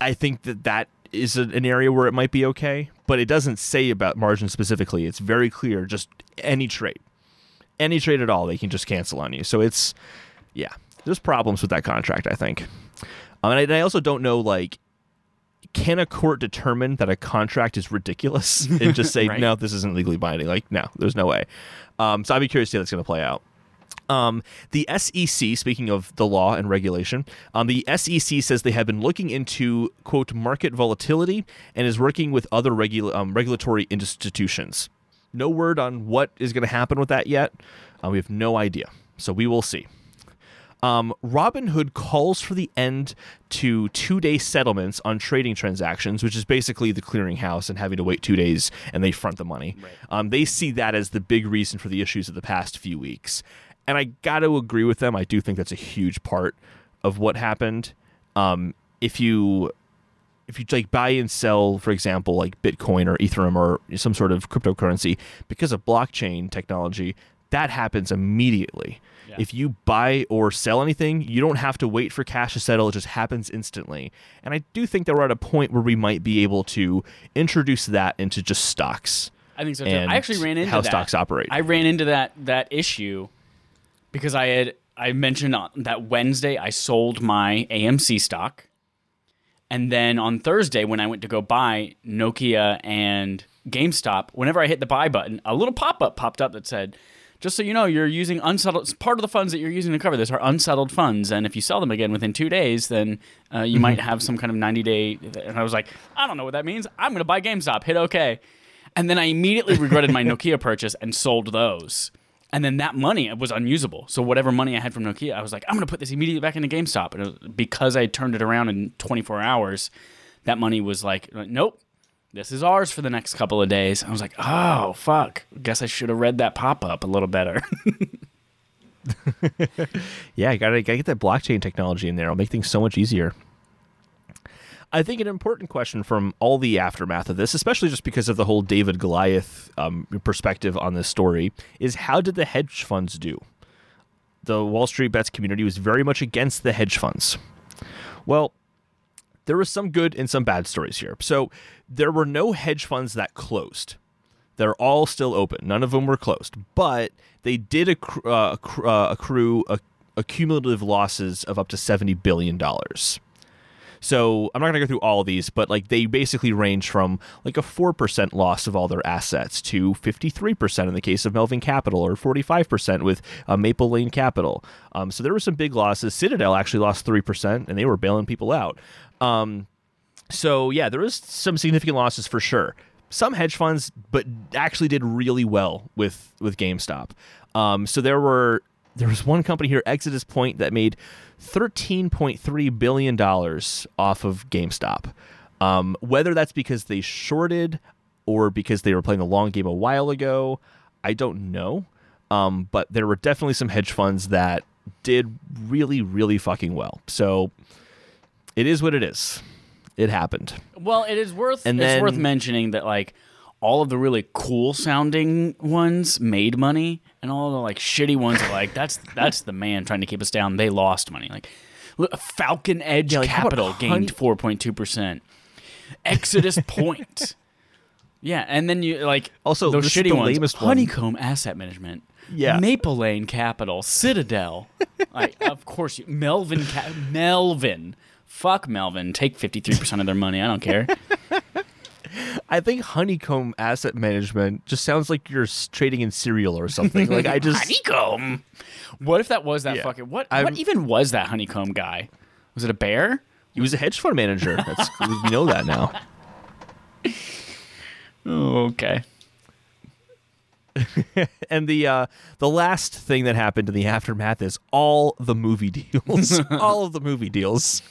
I think that is an area where it might be okay, but it doesn't say about margin specifically. It's very clear, just any trade at all, they can just cancel on you. So it's, yeah, There's problems with that contract, I think. And I also don't know, like, can a court determine that a contract is ridiculous and just say, right. No, this isn't legally binding? Like, no, there's no way. So I'd be curious to see how that's going to play out. The SEC, speaking of the law and regulation, the SEC says they have been looking into, quote, market volatility and is working with other regulatory institutions. No word on what is going to happen with that yet. We have no idea. So we will see. Robinhood calls for the end to two-day settlements on trading transactions, which is basically the clearinghouse and having to wait 2 days and they front the money. Right. They see that as the big reason for the issues of the past few weeks. And I got to agree with them. I do think that's a huge part of what happened. If you like buy and sell, for example, like Bitcoin or Ethereum or some sort of cryptocurrency, because of blockchain technology, that happens immediately. Yeah. If you buy or sell anything, you don't have to wait for cash to settle. It just happens instantly. And I do think that we're at a point where we might be able to introduce that into just stocks. I think so too. I actually ran into how that. Stocks operate. I ran into that issue because I mentioned on that Wednesday I sold my AMC stock. And then on Thursday, when I went to go buy Nokia and GameStop, whenever I hit the buy button, a little pop-up popped up that said, just so you know, you're using unsettled. Part of the funds that you're using to cover this are unsettled funds, and if you sell them again within 2 days, then you might have some kind of 90-day. And I was like, I don't know what that means. I'm going to buy GameStop. Hit OK, and then I immediately regretted my Nokia purchase and sold those. And then that money was unusable. So whatever money I had from Nokia, I was like, I'm going to put this immediately back into GameStop. And it was, because I turned it around in 24 hours, that money was like, nope, this is ours for the next couple of days. I was like, oh, fuck. Guess I should have read that pop-up a little better. Yeah, you gotta get that blockchain technology in there. It'll make things so much easier. I think an important question from all the aftermath of this, especially just because of the whole David Goliath perspective on this story, is how did the hedge funds do? The Wall Street Bets community was very much against the hedge funds. Well, there was some good and some bad stories here. So there were no hedge funds that closed. They're all still open. None of them were closed. But they did accrue cumulative losses of up to $70 billion. So I'm not going to go through all of these, but like they basically range from like a 4% loss of all their assets to 53% in the case of Melvin Capital or 45% with Maple Lane Capital. So there were some big losses. Citadel actually lost 3% and they were bailing people out. So yeah, there was some significant losses for sure. Some hedge funds, but actually did really well with GameStop. So there was one company here, Exodus Point, that made $13.3 billion off of GameStop. Whether that's because they shorted or because they were playing the long game a while ago, I don't know. But there were definitely some hedge funds that did really, really fucking well. So it is what it is. It happened. Well, it's worth mentioning that like all of the really cool sounding ones made money. And all the like shitty ones are like that's the man trying to keep us down. They lost money. Like Falcon Edge Capital gained 4.2%. Exodus Point, yeah. And then you like also those shitty ones. Honeycomb Asset Management, yeah. Maple Lane Capital, Citadel. Like, of course, Melvin. Fuck Melvin. Take 53% of their money. I don't care. I think Honeycomb Asset Management just sounds like you're trading in cereal or something. Like I just Honeycomb. What if that was that fucking what even was that Honeycomb guy? Was it a bear? He was a hedge fund manager. That's we know that now. Okay. And the last thing that happened in the aftermath is all the movie deals. All of the movie deals.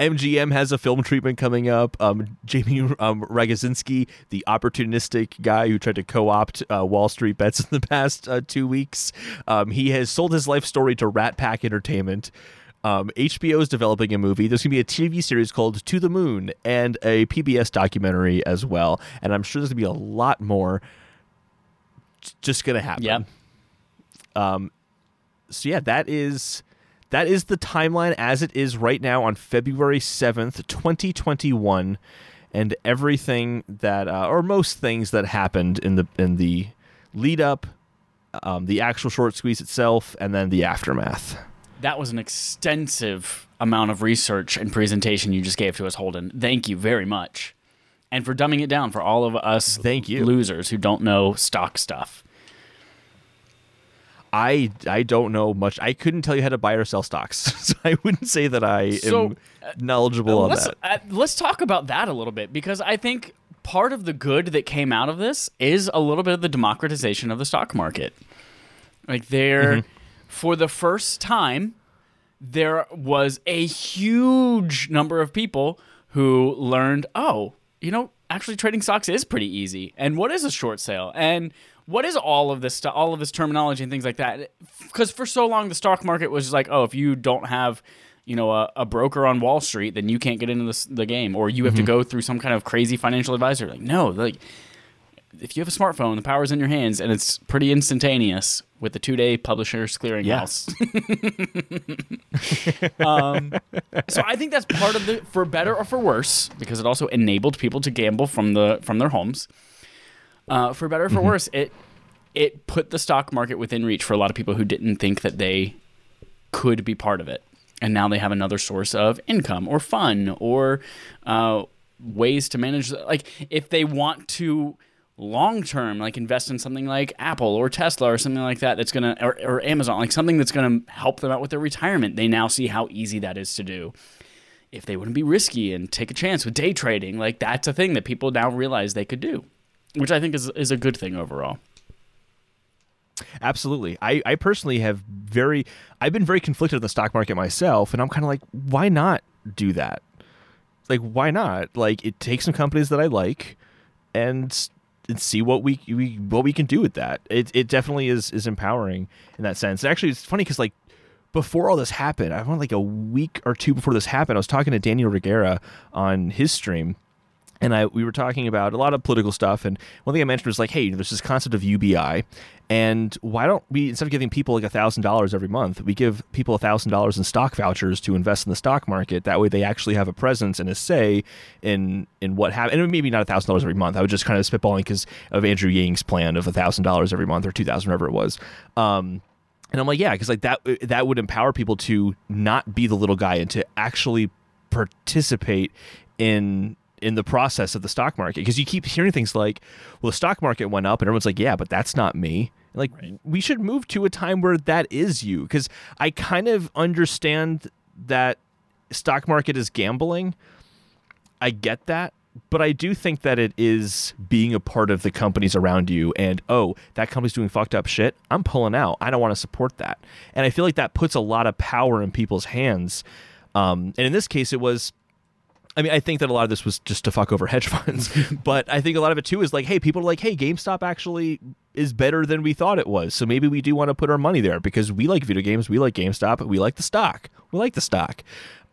MGM has a film treatment coming up. Jaime Rogozinski, the opportunistic guy who tried to co-opt Wall Street Bets in the past 2 weeks, he has sold his life story to Rat Pack Entertainment. HBO is developing a movie. There's going to be a TV series called To the Moon and a PBS documentary as well. And I'm sure there's going to be a lot more. Just gonna happen. Yeah. So yeah, that is the timeline as it is right now on February 7th, 2021, and everything that or most things that happened in the lead up, the actual short squeeze itself, and then the aftermath. That was an extensive amount of research and presentation you just gave to us, Holden. Thank you very much. And for dumbing it down for all of us losers who don't know stock stuff. I don't know much. I couldn't tell you how to buy or sell stocks. So I wouldn't say that I am knowledgeable on that. Let's talk about that a little bit, because I think part of the good that came out of this is a little bit of the democratization of the stock market. Like for the first time, there was a huge number of people who learned, actually trading stocks is pretty easy. And what is a short sale? And what is all of this stuff, all of this terminology and things like that? Because for so long, the stock market was just like, oh, if you don't have, a broker on Wall Street, then you can't get into the game, or you have to go through some kind of crazy financial advisor. Like, no, if you have a smartphone, the power's in your hands, and it's pretty instantaneous with the 2-day publishers clearinghouse. Yeah. So I think that's part of for better or for worse, because it also enabled people to gamble from their homes. For better or for worse, it put the stock market within reach for a lot of people who didn't think that they could be part of it. And now they have another source of income or fun or ways to manage. Like if they want to long-term invest in something like Apple or Tesla or something like that, that's going to or Amazon, like something that's going to help them out with their retirement, they now see how easy that is to do. If they wouldn't be risky and take a chance with day trading, that's a thing that people now realize they could do. Which I think is a good thing overall. Absolutely. I personally have I've been very conflicted in the stock market myself, and I'm kind of like, why not do that? Why not? It takes some companies that I like and see what we can do with that. It definitely is empowering in that sense. And actually, it's funny because before all this happened, I want a week or two before this happened, I was talking to Daniel Riguera on his stream. And we were talking about a lot of political stuff. And one thing I mentioned was hey, there's this concept of UBI. And why don't we, instead of giving people $1,000 every month, we give people $1,000 in stock vouchers to invest in the stock market. That way they actually have a presence and a say in what happens. And maybe not $1,000 every month. I was just kind of spitballing because of Andrew Yang's plan of $1,000 every month or $2,000, whatever it was. And I'm yeah, because that would empower people to not be the little guy and to actually participate in the process of the stock market. Because you keep hearing things like, well, the stock market went up, and everyone's like, yeah, but that's not me. Right. We should move to a time where that is you. Because I kind of understand that stock market is gambling. I get that. But I do think that it is being a part of the companies around you and, oh, that company's doing fucked up shit. I'm pulling out. I don't want to support that. And I feel that puts a lot of power in people's hands. And in this case, it was... I think that a lot of this was just to fuck over hedge funds, but I think a lot of it too is hey, people are hey, GameStop actually is better than we thought it was, so maybe we do want to put our money there because we like video games, we like GameStop, we like the stock,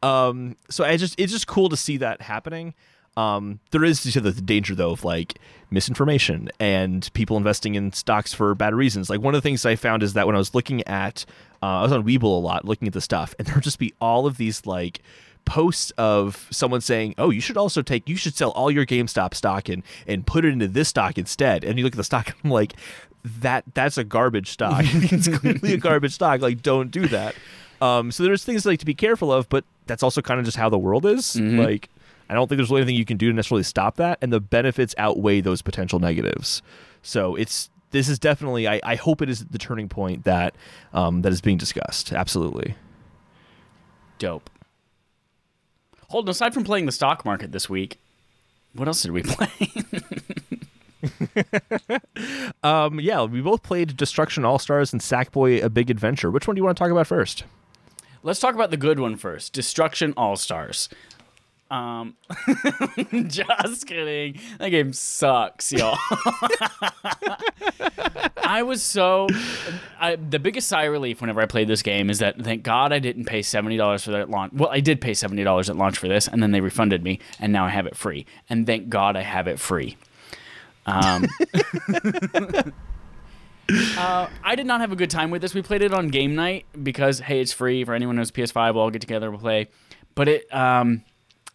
So it's just cool to see that happening. There is the danger though of misinformation and people investing in stocks for bad reasons. One of the things I found is that when I was looking at, I was on Webull a lot looking at the stuff, and there'd just be all of these posts of someone saying, oh, you should sell all your GameStop stock and put it into this stock instead. And you look at the stock and I'm that's a garbage stock. It's clearly a garbage stock. Don't do that. So there's things to be careful of, but that's also kind of just how the world is. Mm-hmm. I don't think there's really anything you can do to necessarily stop that. And the benefits outweigh those potential negatives. So this is definitely, I hope it is the turning point that is being discussed. Absolutely. Dope. Holden, aside from playing the stock market this week, what else did we play? We both played Destruction All-Stars and Sackboy: A Big Adventure. Which one do you want to talk about first? Let's talk about the good one first, Destruction All-Stars. Just kidding. That game sucks, y'all. The biggest sigh of relief whenever I played this game is that thank God I didn't pay $70 for that at launch. Well, I did pay $70 at launch for this, and then they refunded me, and now I have it free. And thank God I have it free. I did not have a good time with this. We played it on game night because, hey, it's free. For anyone who has PS5, we'll all get together, we'll play. But it...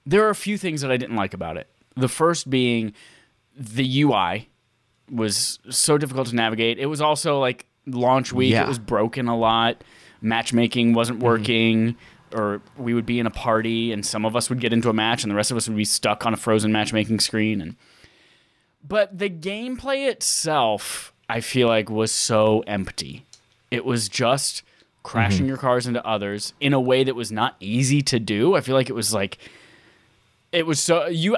there are a few things that I didn't like about it. The first being the UI was so difficult to navigate. It was also launch week. Yeah. It was broken a lot. matchmaking wasn't working, or we would be in a party and some of us would get into a match and the rest of us would be stuck on a frozen matchmaking screen. But the gameplay itself, I feel like, was so empty. It was just crashing your cars into others in a way that was not easy to do. I feel like it was like... I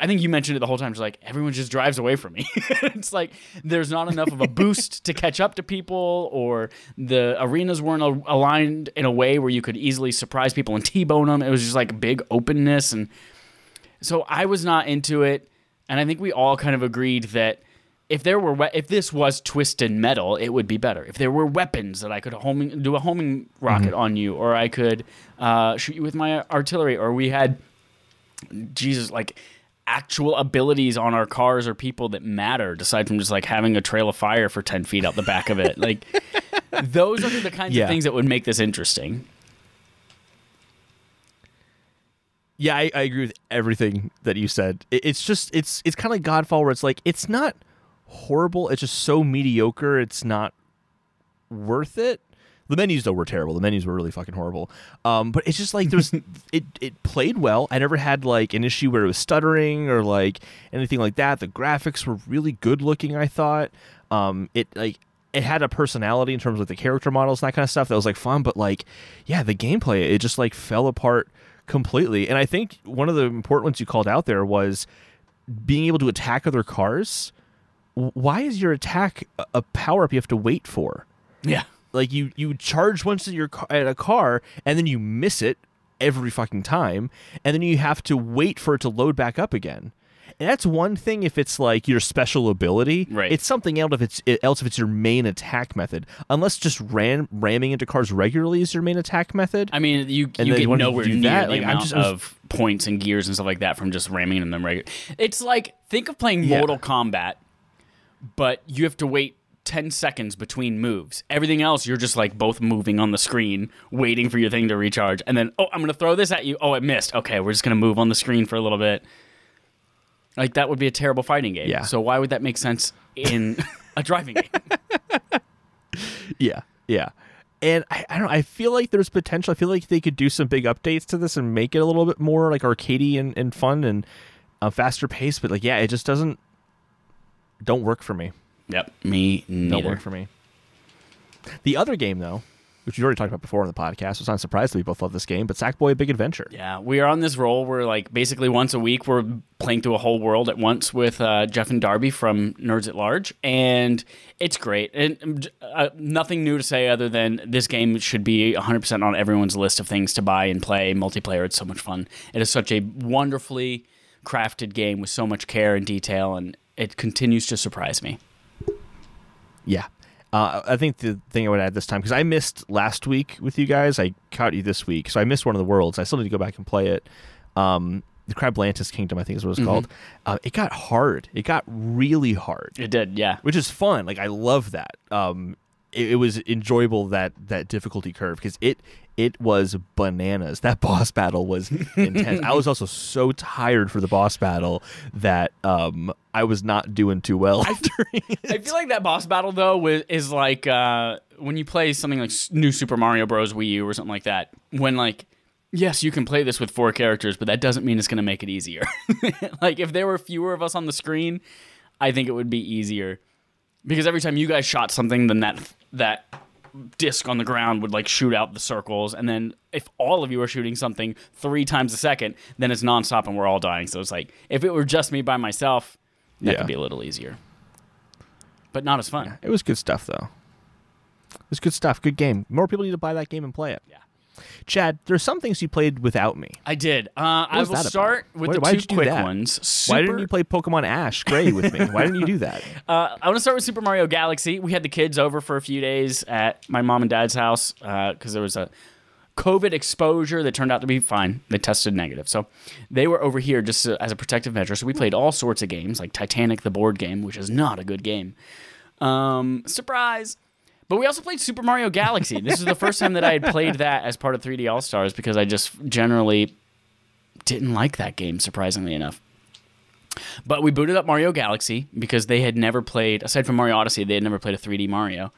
think you mentioned it the whole time. It's like, everyone just drives away from me. It's like, there's not enough of a boost to catch up to people, or the arenas weren't aligned in a way where you could easily surprise people and T-bone them. It was just like big openness. And so I was not into it. And I think we all kind of agreed that if this was Twisted Metal, it would be better. If there were weapons that I could do a homing rocket on you, or I could shoot you with my artillery, or we had... Jesus, like actual abilities on our cars or people that mattered, aside from just like having a trail of fire for 10 feet out the back of it. Like, those are the kinds of things that would make this interesting. Yeah, I agree with everything that you said. It's just, it's kind of like Godfall, where it's like, it's not horrible. It's just so mediocre. It's not worth it. The menus, though, were terrible. The menus were really fucking horrible. But it's just like it played well. I never had like an issue where it was stuttering or like anything like that. The graphics were really good looking, I thought. It had a personality in terms of the character models and that kind of stuff that was like fun. But like, yeah, the gameplay, it just like fell apart completely. And I think one of the important ones you called out there was being able to attack other cars. Why is your attack a power-up you have to wait for? Yeah. Like, you charge once at a car, and then you miss it every fucking time, and then you have to wait for it to load back up again. And that's one thing if it's, like, your special ability. Right. It's something else if it's your main attack method. Unless just ramming into cars regularly is your main attack method. I mean, you get nowhere near that. Like, the amount of points and gears and stuff like that from just ramming into them regularly. It's like, think of playing Mortal Kombat, but you have to wait 10 seconds between moves. Everything else, you're just like both moving on the screen, waiting for your thing to recharge. And then, I'm going to throw this at you. Oh, it missed. Okay, we're just going to move on the screen for a little bit. Like, that would be a terrible fighting game. Yeah. So why would that make sense in a driving game? Yeah. And I don't know. I feel like there's potential. I feel like they could do some big updates to this and make it a little bit more like arcadey and fun and a faster pace. But like, yeah, it just don't work for me. Yep, me neither. Don't work for me. The other game, though, which we've already talked about before on the podcast, it's not a surprise that we both love this game, but Sackboy: A Big Adventure. Yeah, we are on this roll where, like, basically once a week we're playing through a whole world at once with Jeff and Darby from Nerds at Large, and it's great. And nothing new to say other than this game should be 100% on everyone's list of things to buy and play. Multiplayer, it's so much fun. It is such a wonderfully crafted game with so much care and detail, and it continues to surprise me. Yeah. I think the thing I would add this time, because I missed last week with you guys, I caught you this week, so I missed one of the worlds. I still need to go back and play it. The Crablantis Kingdom, I think is what it's called. It got hard. It got really hard. It did, yeah. Which is fun. Like, I love that. It was enjoyable, that difficulty curve, because it was bananas. That boss battle was intense. I was also so tired for the boss battle that I was not doing too well during it. I feel like that boss battle, though, is like when you play something like New Super Mario Bros. Wii U or something like that, when, like, yes, you can play this with 4 characters, but that doesn't mean it's going to make it easier. Like, if there were fewer of us on the screen, I think it would be easier. Because every time you guys shot something, then that disc on the ground would like shoot out the circles. And then if all of you are shooting something 3 times a second, then it's nonstop and we're all dying. So it's like, if it were just me by myself, that could be a little easier. But not as fun. Yeah, it was good stuff, though. It was good stuff. Good game. More people need to buy that game and play it. Yeah. Chad, there's some things you played without me. I did. I will start with the two quick ones. Why didn't you play Pokemon Ash Gray with me? Why didn't you do that? I want to start with Super Mario Galaxy. We had the kids over for a few days at my mom and dad's house because there was a COVID exposure that turned out to be fine. They tested negative. So they were over here just as a protective measure. So we played all sorts of games like Titanic, the board game, which is not a good game. Surprise! But we also played Super Mario Galaxy. This is the first time that I had played that as part of 3D All-Stars because I just generally didn't like that game, surprisingly enough. But we booted up Mario Galaxy because they had never played, aside from Mario Odyssey, they had never played a 3D Mario.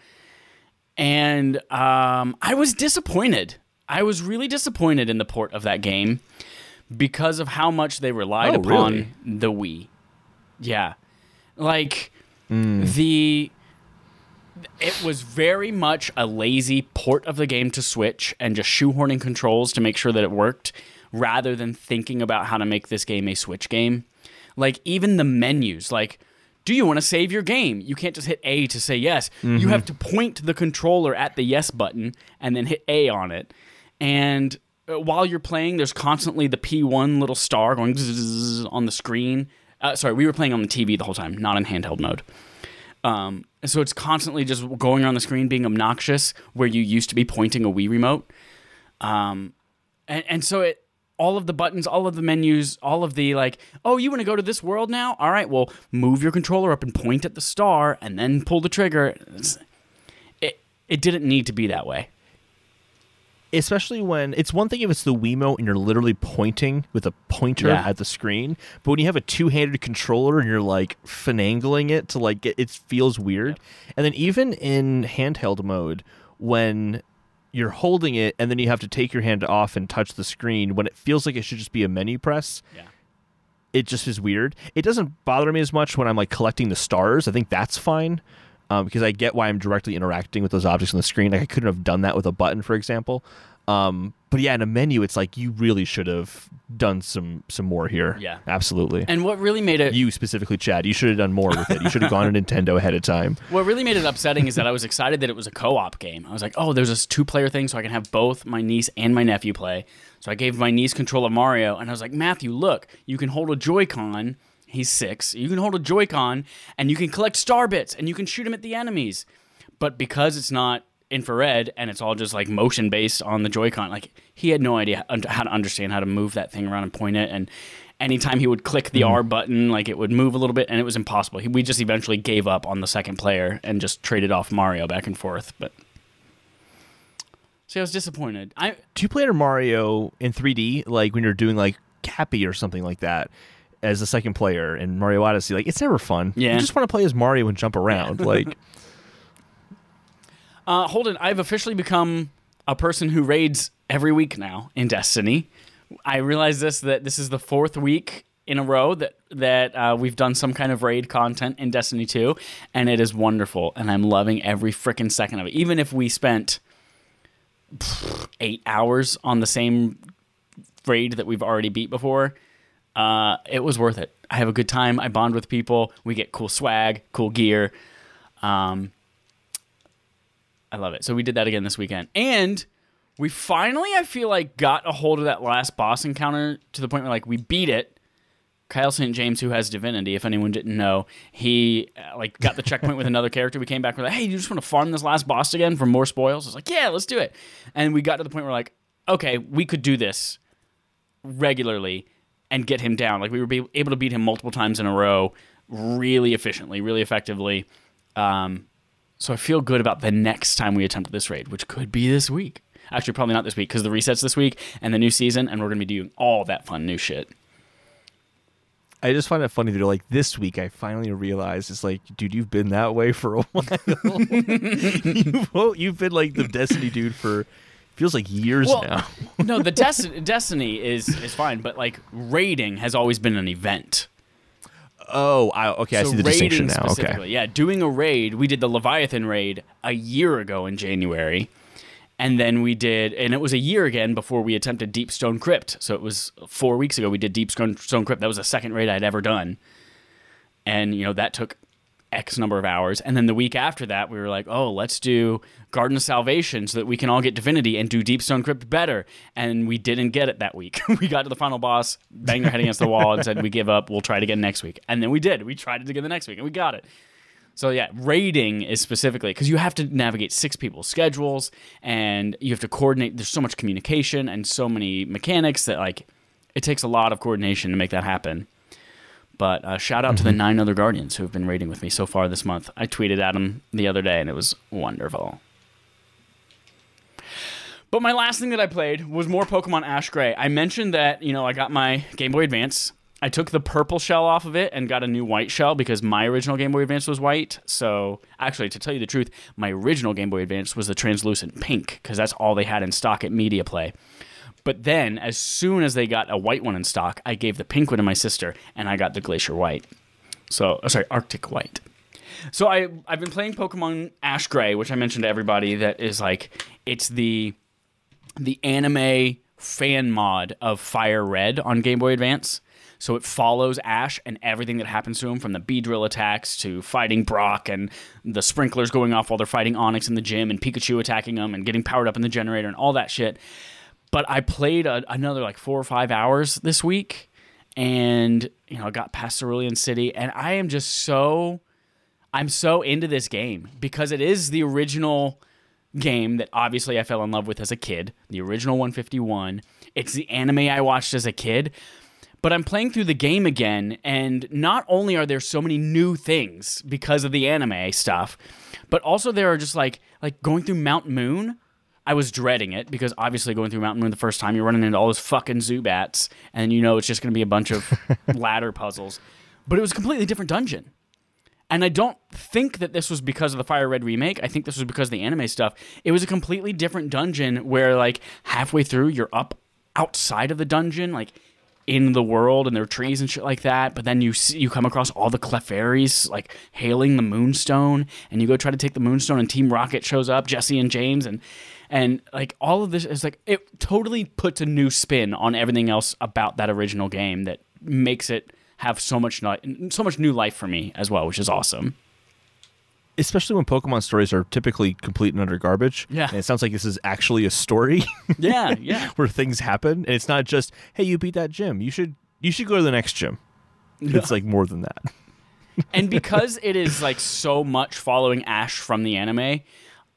And I was disappointed. I was really disappointed in the port of that game because of how much they relied upon the Wii. Yeah. Like, it was very much a lazy port of the game to Switch and just shoehorning controls to make sure that it worked rather than thinking about how to make this game a Switch game. Like, even the menus, like, do you want to save your game? You can't just hit A to say yes. Mm-hmm. You have to point the controller at the yes button and then hit A on it. And while you're playing, there's constantly the P1 little star going on the screen. Sorry, we were playing on the TV the whole time, not in handheld mode. So it's constantly just going around the screen being obnoxious where you used to be pointing a Wii remote. And so it... all of the buttons, all of the menus, all of the like, oh, you want to go to this world now? All right, well, move your controller up and point at the star and then pull the trigger. It didn't need to be that way. Especially when it's one thing if it's the Wiimote and you're literally pointing with a pointer at the screen, but when you have a two-handed controller and you're like finagling it to like get, it feels weird. Yeah. And then even in handheld mode, when you're holding it, and then you have to take your hand off and touch the screen when it feels like it should just be a menu press. Yeah. It just is weird. It doesn't bother me as much when I'm like collecting the stars. I think that's fine because I get why I'm directly interacting with those objects on the screen. Like I couldn't have done that with a button, for example. But yeah, in a menu, it's like you really should have done some more here. Yeah, absolutely. And what really made it... you specifically, Chad, you should have done more with it. You should have gone to Nintendo ahead of time. What really made it upsetting is that I was excited that it was a co-op game. I was like, oh, there's this two-player thing, so I can have both my niece and my nephew play. So I gave my niece control of Mario, and I was like, Matthew, look, you can hold a Joy-Con. He's 6. You can hold a Joy-Con, and you can collect star bits, and you can shoot them at the enemies. But because it's not infrared and it's all just like motion based on the Joy-Con, like he had no idea how to understand how to move that thing around and point it, and anytime he would click the R button, like it would move a little bit, and it was impossible. We just eventually gave up on the second player and just traded off Mario back and forth. But see, I was disappointed. I do you play Mario in 3D, like when you're doing like Cappy or something like that as a second player in Mario Odyssey? Like it's never fun. Yeah, you just want to play as Mario and jump around. Like Holden, I've officially become a person who raids every week now in Destiny. I realize this is the 4th week in a row that we've done some kind of raid content in Destiny 2, and it is wonderful, and I'm loving every freaking second of it. Even if we spent 8 hours on the same raid that we've already beat before, it was worth it. I have a good time. I bond with people. We get cool swag, cool gear. I love it. So we did that again this weekend. And we finally, I feel like, got a hold of that last boss encounter to the point where, like, we beat it. Kyle St. James, who has Divinity, if anyone didn't know, he, like, got the checkpoint with another character. We came back and we're like, hey, you just want to farm this last boss again for more spoils? I was like, yeah, let's do it. And we got to the point where, like, okay, we could do this regularly and get him down. Like, we were able to beat him multiple times in a row really efficiently, really effectively. So I feel good about the next time we attempt this raid, which could be this week. Actually, probably not this week, because the reset's this week and the new season, and we're going to be doing all that fun new shit. I just find it funny that, like, this week I finally realized it's like, dude, you've been that way for a while. You've been, like, the Destiny dude for, feels like years now. No, the Destiny is fine, but, like, raiding has always been an event. Oh, okay, so I see the distinction now. Okay. Yeah, doing a raid, we did the Leviathan raid a year ago in January, and then we did, and it was a year again before we attempted Deep Stone Crypt, so it was 4 weeks ago we did Deep Stone Crypt. That was the second raid I'd ever done, and, you know, that took X number of hours, and then the week after that, we were like, oh, let's do Garden of Salvation so that we can all get Divinity and do Deep Stone Crypt better, and we didn't get it that week. We got to the final boss, banged our head against the wall, and said, we give up, we'll try it again next week, and then we did. We tried it again the next week, and we got it. So yeah, raiding is specifically, because you have to navigate 6 people's schedules, and you have to coordinate, there's so much communication and so many mechanics that, like, it takes a lot of coordination to make that happen. But shout out to the 9 other Guardians who have been raiding with me so far this month. I tweeted at them the other day, and it was wonderful. But my last thing that I played was more Pokemon Ash Gray. I mentioned that, you know, I got my Game Boy Advance. I took the purple shell off of it and got a new white shell because my original Game Boy Advance was white. So actually, to tell you the truth, my original Game Boy Advance was the translucent pink because that's all they had in stock at Media Play. But then as soon as they got a white one in stock, I gave the pink one to my sister and I got the Glacier White. So, Arctic White. So I've been playing Pokemon Ash Gray, which I mentioned to everybody that is like, it's the anime fan mod of Fire Red on Game Boy Advance. So it follows Ash and everything that happens to him, from the B-drill attacks to fighting Brock and the sprinklers going off while they're fighting Onix in the gym and Pikachu attacking him and getting powered up in the generator and all that shit. But I played another like 4 or 5 hours this week, and you know, I got past Cerulean City, and I am just so into this game because it is the original game that obviously I fell in love with as a kid, the original 151. It's the anime I watched as a kid, but I'm playing through the game again, and not only are there so many new things because of the anime stuff, but also there are just like going through Mount Moon. I was dreading it because obviously going through Mount Moon the first time, you're running into all those fucking Zubats, and you know it's just going to be a bunch of ladder puzzles. But it was a completely different dungeon. And I don't think that this was because of the Fire Red remake. I think this was because of the anime stuff. It was a completely different dungeon where, like, halfway through, you're up outside of the dungeon, like, in the world, and there are trees and shit like that. But then you come across all the Clefairies, like, hailing the Moonstone. And you go try to take the Moonstone, and Team Rocket shows up, Jesse and James. And like, all of this is, like, it totally puts a new spin on everything else about that original game that makes it have so much new life for me as well, which is awesome. Especially when Pokemon stories are typically complete and utter garbage. Yeah. And it sounds like this is actually a story. Yeah, yeah. Where things happen. And it's not just, hey, you beat that gym. You should go to the next gym. Yeah. It's like more than that. And because it is like so much following Ash from the anime,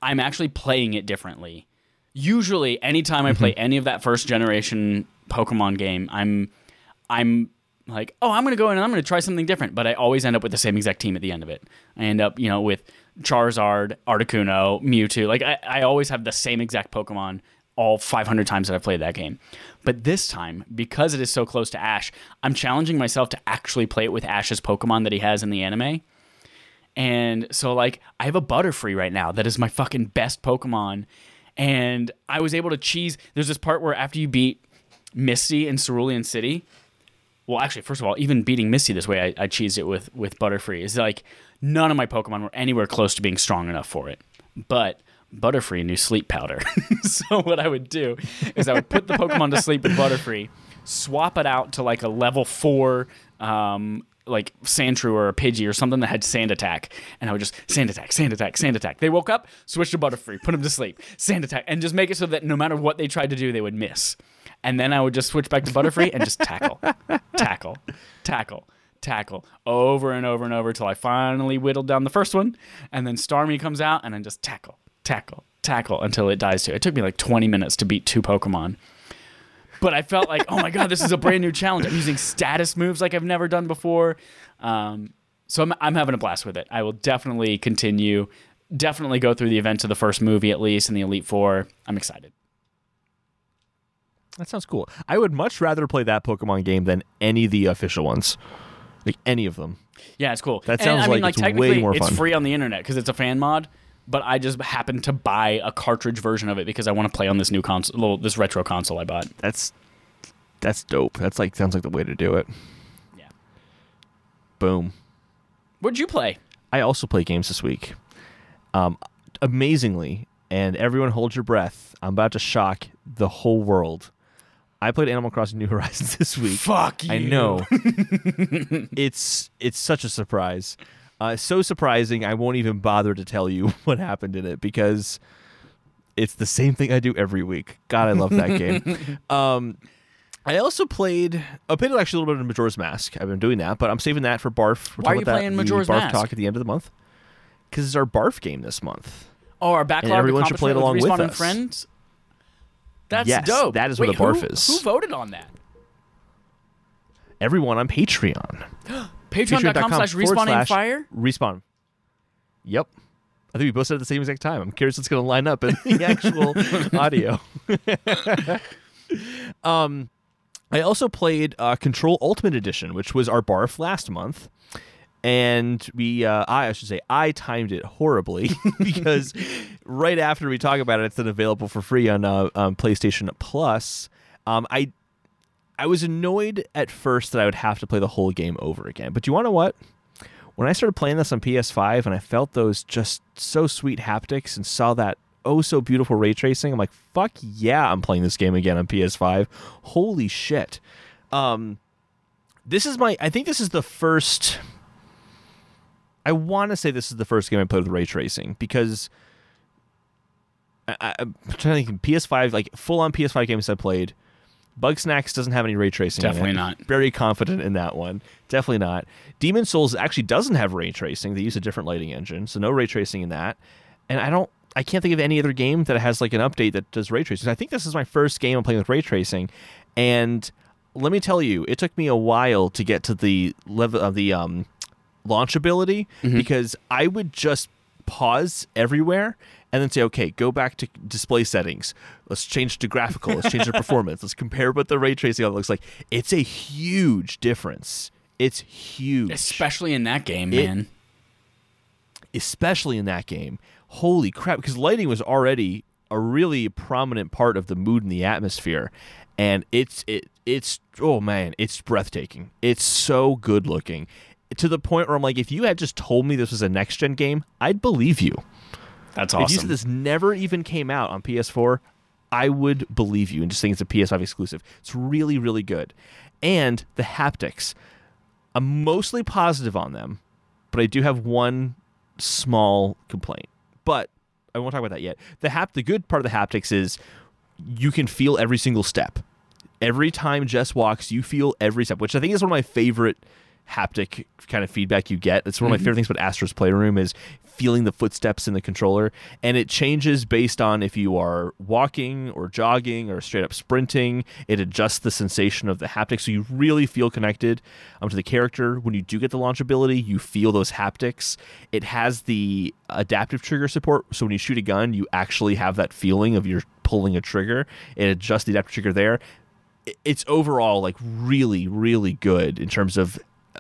I'm actually playing it differently. Usually, anytime I play any of that first generation Pokemon game, I'm like, oh, I'm going to go in and I'm going to try something different. But I always end up with the same exact team at the end of it. I end up, you know, with Charizard, Articuno, Mewtwo. Like, I always have the same exact Pokemon all 500 times that I've played that game. But this time, because it is so close to Ash, I'm challenging myself to actually play it with Ash's Pokemon that he has in the anime. And so, like, I have a Butterfree right now that is my fucking best Pokemon. And I was able to cheese. There's this part where after you beat Misty in Cerulean City... Well, actually, first of all, even beating Misty this way, I cheesed it with Butterfree. It's like none of my Pokemon were anywhere close to being strong enough for it. But Butterfree knew Sleep Powder. So what I would do is I would put the Pokemon to sleep with Butterfree, swap it out to like a level 4 like Sandshrew or a Pidgey or something that had Sand Attack. And I would just Sand Attack, Sand Attack, Sand Attack. They woke up, switched to Butterfree, put them to sleep, Sand Attack, and just make it so that no matter what they tried to do, they would miss. And then I would just switch back to Butterfree and just tackle, tackle, tackle, tackle over and over and over till I finally whittled down the first one. And then Starmie comes out and then just tackle, tackle, tackle until it dies too. It took me like 20 minutes to beat 2 Pokemon. But I felt like, oh my God, this is a brand new challenge. I'm using status moves like I've never done before. So I'm having a blast with it. I will definitely continue, definitely go through the events of the first movie at least and the Elite Four. I'm excited. That sounds cool. I would much rather play that Pokemon game than any of the official ones. Like, any of them. Yeah, it's cool. That sounds like it's way more fun. It's free on the internet because it's a fan mod, but I just happened to buy a cartridge version of it because I want to play on this new console, this retro console I bought. That's dope. That's like sounds like the way to do it. Yeah. Boom. What'd you play? I also play games this week. Amazingly, and everyone hold your breath, I'm about to shock the whole world. I played Animal Crossing New Horizons this week. Fuck you. I know. It's such a surprise. So surprising, I won't even bother to tell you what happened in it because it's the same thing I do every week. God, I love that game. I also played actually a little bit of Majora's Mask. I've been doing that, but I'm saving that for Barf. Why are you playing Majora's Barf Mask? Talk at the end of the month. Because it's our Barf game this month. Oh, our backlog. And everyone should play it along with us. Friends? That's dope. That is where the Barf is. Who voted on that? Everyone on Patreon. Patreon.com/RespawnAndFire? Respawn. Yep. I think we both said it at the same exact time. I'm curious what's going to line up in the actual audio. I also played Control Ultimate Edition, which was our barf last month. And I timed it horribly because right after we talk about it, it's then available for free on PlayStation Plus. I was annoyed at first that I would have to play the whole game over again. But you want to know what? When I started playing this on PS5 and I felt those just so sweet haptics and saw that oh so beautiful ray tracing, I'm like, fuck yeah, I'm playing this game again on PS5. Holy shit. I want to say this is the first game I played with ray tracing, because I'm trying to think, PS5, like full-on PS5 games I played, Bugsnax doesn't have any ray tracing. Definitely not. Very confident in that one. Definitely not. Demon's Souls actually doesn't have ray tracing. They use a different lighting engine, so no ray tracing in that. And I can't think of any other game that has like an update that does ray tracing. I think this is my first game I'm playing with ray tracing, and let me tell you, it took me a while to get to the level of the launchability, mm-hmm. because I would just pause everywhere and then say, okay, go back to display settings. Let's change to graphical. Let's change to performance. Let's compare what the ray tracing looks like. It's a huge difference. It's huge. Especially in that game, man. Especially in that game. Holy crap. Because lighting was already a really prominent part of the mood and the atmosphere. And it's oh man, it's breathtaking. It's so good looking. To the point where I'm like, if you had just told me this was a next-gen game, I'd believe you. That's awesome. If you said this never even came out on PS4, I would believe you and just think it's a PS5 exclusive. It's really, really good. And the haptics. I'm mostly positive on them, but I do have one small complaint. But I won't talk about that yet. The good part of the haptics is you can feel every single step. Every time Jess walks, you feel every step, which I think is one of my favorite haptic kind of feedback you get. It's one of my favorite things about Astro's Playroom is feeling the footsteps in the controller, and it changes based on if you are walking or jogging or straight up sprinting. It adjusts the sensation of the haptics, so you really feel connected to the character. When you do get the launchability, you feel those haptics. It has the adaptive trigger support, so when you shoot a gun, you actually have that feeling of you're pulling a trigger. It adjusts the adaptive trigger there. It's overall like really, really good in terms of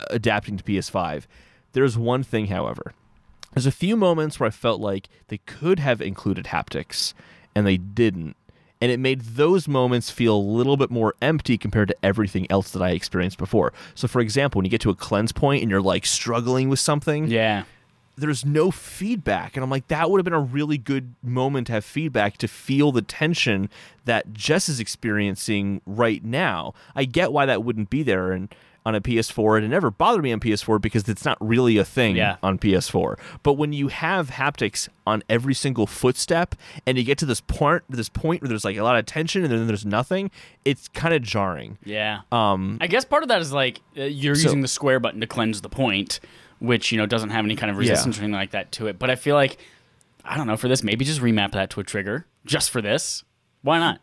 adapting to PS5. There's one thing, however. There's a few moments where I felt like they could have included haptics and they didn't, and it made those moments feel a little bit more empty compared to everything else that I experienced before. So for example, when you get to a cleanse point and you're like struggling with something, there's no feedback, and I'm like, that would have been a really good moment to have feedback, to feel the tension that Jess is experiencing right now. I get why that wouldn't be there and on a PS4, and it never bothered me on PS4 because it's not really a thing on PS4. But when you have haptics on every single footstep, and you get to this point where there's like a lot of tension, and then there's nothing, it's kind of jarring. Yeah. I guess part of that is like using the square button to cleanse the point, which doesn't have any kind of resistance or anything like that to it. But I feel like, I don't know, for this, maybe just remap that to a trigger just for this. Why not?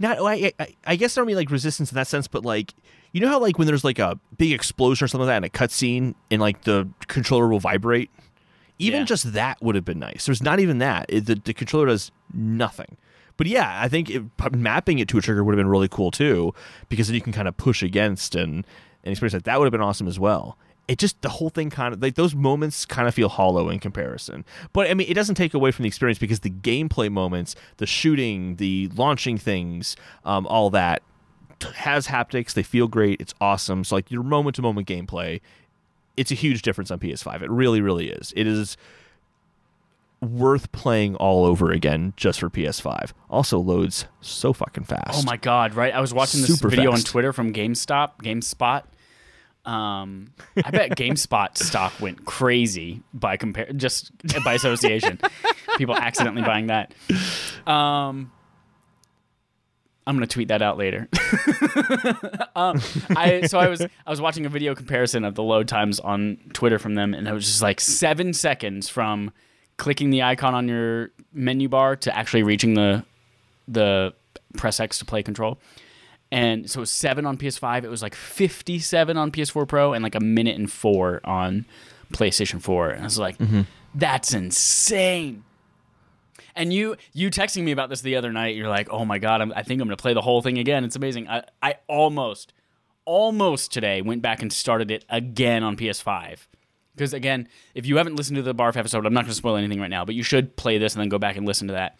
I guess there would be like resistance in that sense, but like, you know how like when there's like a big explosion or something like that in a cutscene and like the controller will vibrate? Just that would have been nice. There's not even that. The controller does nothing. But yeah, I think mapping it to a trigger would have been really cool too, because then you can kind of push against and experience that. That would have been awesome as well. It just, the whole thing kind of, like those moments kind of feel hollow in comparison. But I mean, it doesn't take away from the experience, because the gameplay moments, the shooting, the launching things, all that has haptics. They feel great. It's awesome. So like your moment to moment gameplay, it's a huge difference on PS5. It really, really is. It is worth playing all over again just for PS5. Also loads so fucking fast. Oh my God. Right. I was watching this video on Twitter from GameSpot. I bet GameSpot stock went crazy by association. People accidentally buying that. I'm gonna tweet that out later. I was watching a video comparison of the load times on Twitter from them, and it was just like 7 seconds from clicking the icon on your menu bar to actually reaching the press X to play Control. And so it was 7 on PS5. It was like 57 on PS4 Pro and like 1:04 on PlayStation 4. And I was like, that's insane. And you texting me about this the other night, you're like, oh my God, I think I'm going to play the whole thing again. It's amazing. I almost today went back and started it again on PS5. Because again, if you haven't listened to the Barf episode, I'm not going to spoil anything right now, but you should play this and then go back and listen to that.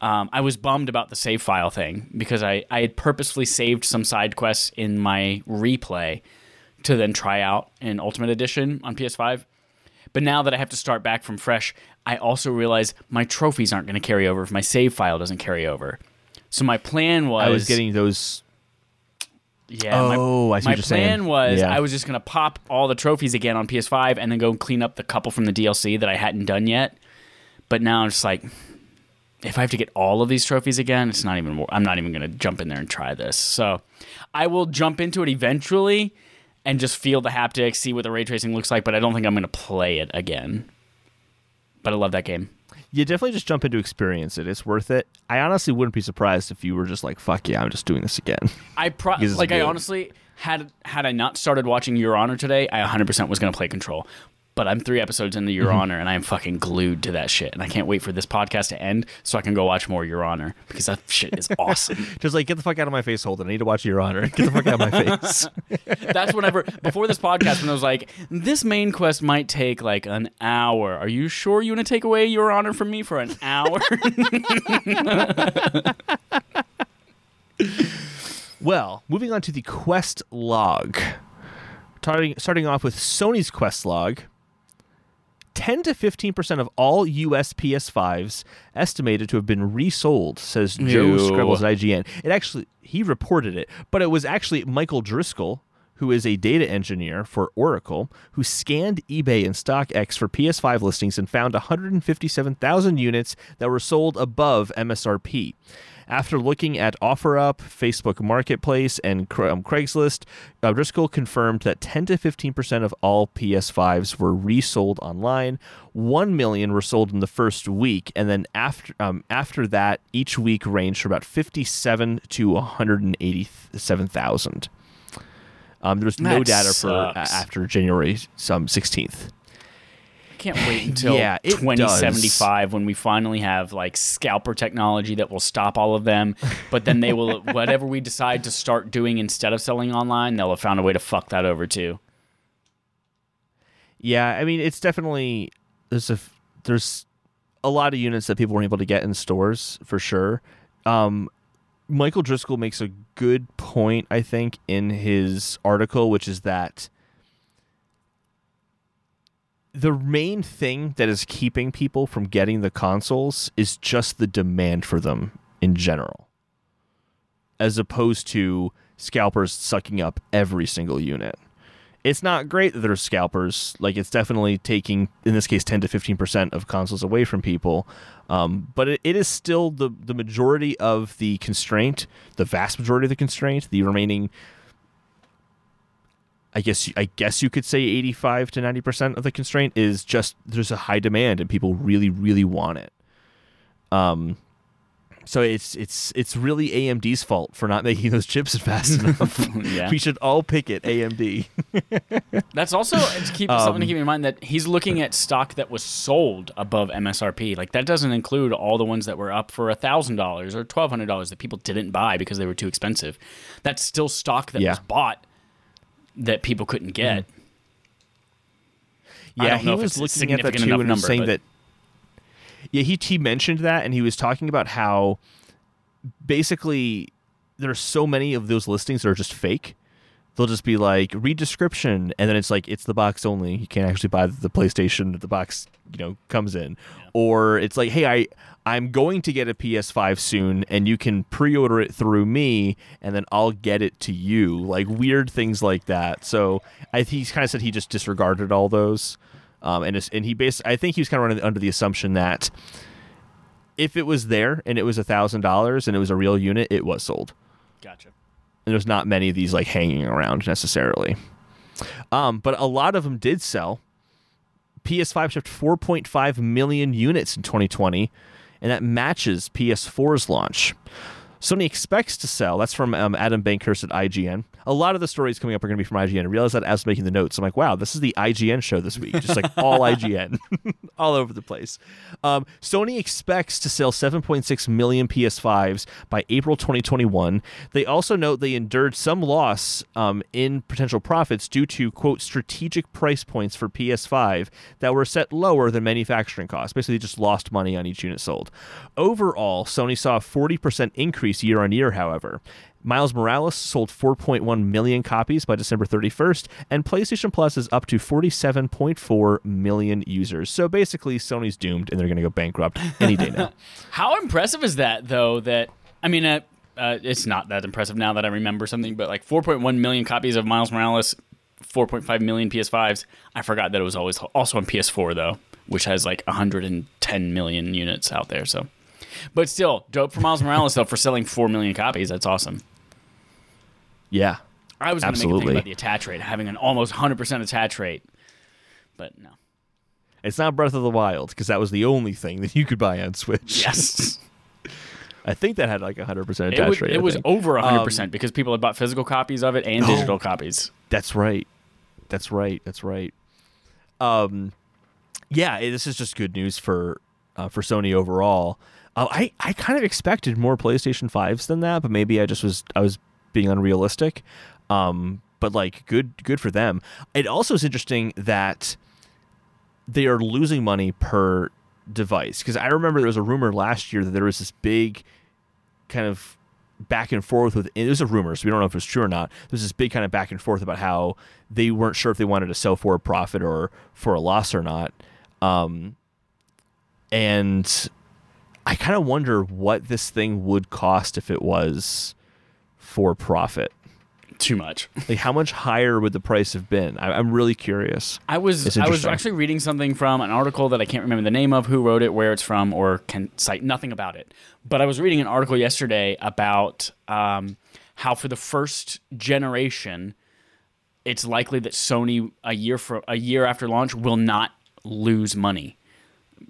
I was bummed about the save file thing because I had purposefully saved some side quests in my replay to then try out in Ultimate Edition on PS5. But now that I have to start back from fresh, I also realize my trophies aren't going to carry over if my save file doesn't carry over. So my plan was... I was getting those... Yeah. Oh, I see what you're saying. My plan was I was just going to pop all the trophies again on PS5 and then go clean up the couple from the DLC that I hadn't done yet. But now I'm just like, if I have to get all of these trophies again, it's not even... I'm not even going to jump in there and try this. So I will jump into it eventually... and just feel the haptics, see what the ray tracing looks like, but I don't think I'm going to play it again. But I love that game. You definitely just jump in to experience it. It's worth it. I honestly wouldn't be surprised if you were just like, fuck yeah, I'm just doing this again. I honestly, had I not started watching Your Honor today, I 100% was going to play Control. But I'm 3 episodes into Your Honor, and I'm fucking glued to that shit. And I can't wait for this podcast to end so I can go watch more Your Honor, because that shit is awesome. Just like, get the fuck out of my face, Holden. I need to watch Your Honor. Get the fuck out of my face. That's whenever, before this podcast, when I was like, this main quest might take like an hour. Are you sure you want to take away Your Honor from me for an hour? Well, moving on to the quest log. Starting off with Sony's quest log. 10 to 15% of all U.S. PS5s estimated to have been resold, says Joe Scrubbles at IGN. It actually, he reported it, but it was actually Michael Driscoll, who is a data engineer for Oracle, who scanned eBay and StockX for PS5 listings and found 157,000 units that were sold above MSRP. After looking at OfferUp, Facebook Marketplace, and Craigslist, Driscoll confirmed that 10 to 15% of all PS5s were resold online. 1 million were sold in the first week, and then after that, each week ranged from about 57 to 187,000. There was no data for after January 16th. Can't wait until 2075 when we finally have like scalper technology that will stop all of them, but then they will whatever we decide to start doing instead of selling online, they'll have found a way to fuck that over too. Yeah, I mean, it's definitely there's a lot of units that people weren't able to get in stores for sure. Michael Driscoll makes a good point, I think, in his article, which is that the main thing that is keeping people from getting the consoles is just the demand for them in general, as opposed to scalpers sucking up every single unit. It's not great that there's scalpers. Like, it's definitely taking, in this case, 10 to 15% of consoles away from people. But it is still the majority of the constraint, the vast majority of the constraint, the remaining... I guess you could say 85 to 90% of the constraint is just there's a high demand and people really, really want it. So it's really AMD's fault for not making those chips fast enough. We should all pick it, AMD. That's also something to keep in mind, that he's looking at stock that was sold above MSRP. Like, that doesn't include all the ones that were up for $1,000 or $1,200 that people didn't buy because they were too expensive. That's still stock that was bought that people couldn't get. Yeah, he was looking at that too, and was saying that. Yeah, he mentioned that, and he was talking about how basically there are so many of those listings that are just fake. They'll just be like, read description, and then it's like, it's the box only. You can't actually buy the PlayStation that the box, comes in. Yeah. Or it's like, hey, I'm going to get a PS5 soon, and you can pre-order it through me, and then I'll get it to you. Like, weird things like that. So he kind of said he just disregarded all those, I think he was kind of running under the assumption that if it was there and it was $1,000 and it was a real unit, it was sold. Gotcha. And there's not many of these like hanging around necessarily, but a lot of them did sell. PS5 shipped 4.5 million units in 2020, and that matches PS4's launch. Sony expects to sell. That's from Adam Bankhurst at IGN. A lot of the stories coming up are going to be from IGN. I realized that as making the notes. I'm like, wow, this is the IGN show this week. Just like all IGN, all over the place. Sony expects to sell 7.6 million PS5s by April 2021. They also note they endured some loss in potential profits due to, quote, strategic price points for PS5 that were set lower than manufacturing costs. Basically, they just lost money on each unit sold. Overall, Sony saw a 40% increase year on year, however. Miles Morales sold 4.1 million copies by December 31st, and PlayStation Plus is up to 47.4 million users. So basically, Sony's doomed, and they're going to go bankrupt any day now. How impressive is that, though? That I mean, it's not that impressive now that I remember something, but like 4.1 million copies of Miles Morales, 4.5 million PS5s. I forgot that it was always also on PS4, though, which has like 110 million units out there, so... But still, dope for Miles Morales, though, for selling 4 million copies. That's awesome. Yeah, I was going to make a thing about the attach rate, having an almost 100% attach rate. But no. It's not Breath of the Wild, because that was the only thing that you could buy on Switch. Yes. I think that had like 100% attach rate. It was over 100% because people had bought physical copies of it and digital copies. That's right. Yeah, this is just good news for Sony overall. I kind of expected more PlayStation 5s than that, but maybe I was being unrealistic. But like good for them. It also is interesting that they are losing money per device, because I remember there was a rumor last year that there was this big kind of back and forth with, it was a rumor, so we don't know if it was true or not. There's this big kind of back and forth about how they weren't sure if they wanted to sell for a profit or for a loss or not. And I kind of wonder what this thing would cost if it was for profit. Too much. Like, how much higher would the price have been? I'm really curious. I was actually reading something from an article that I can't remember the name of, who wrote it, where it's from, or can cite nothing about it. But I was reading an article yesterday about how for the first generation, it's likely that Sony a year after launch will not lose money.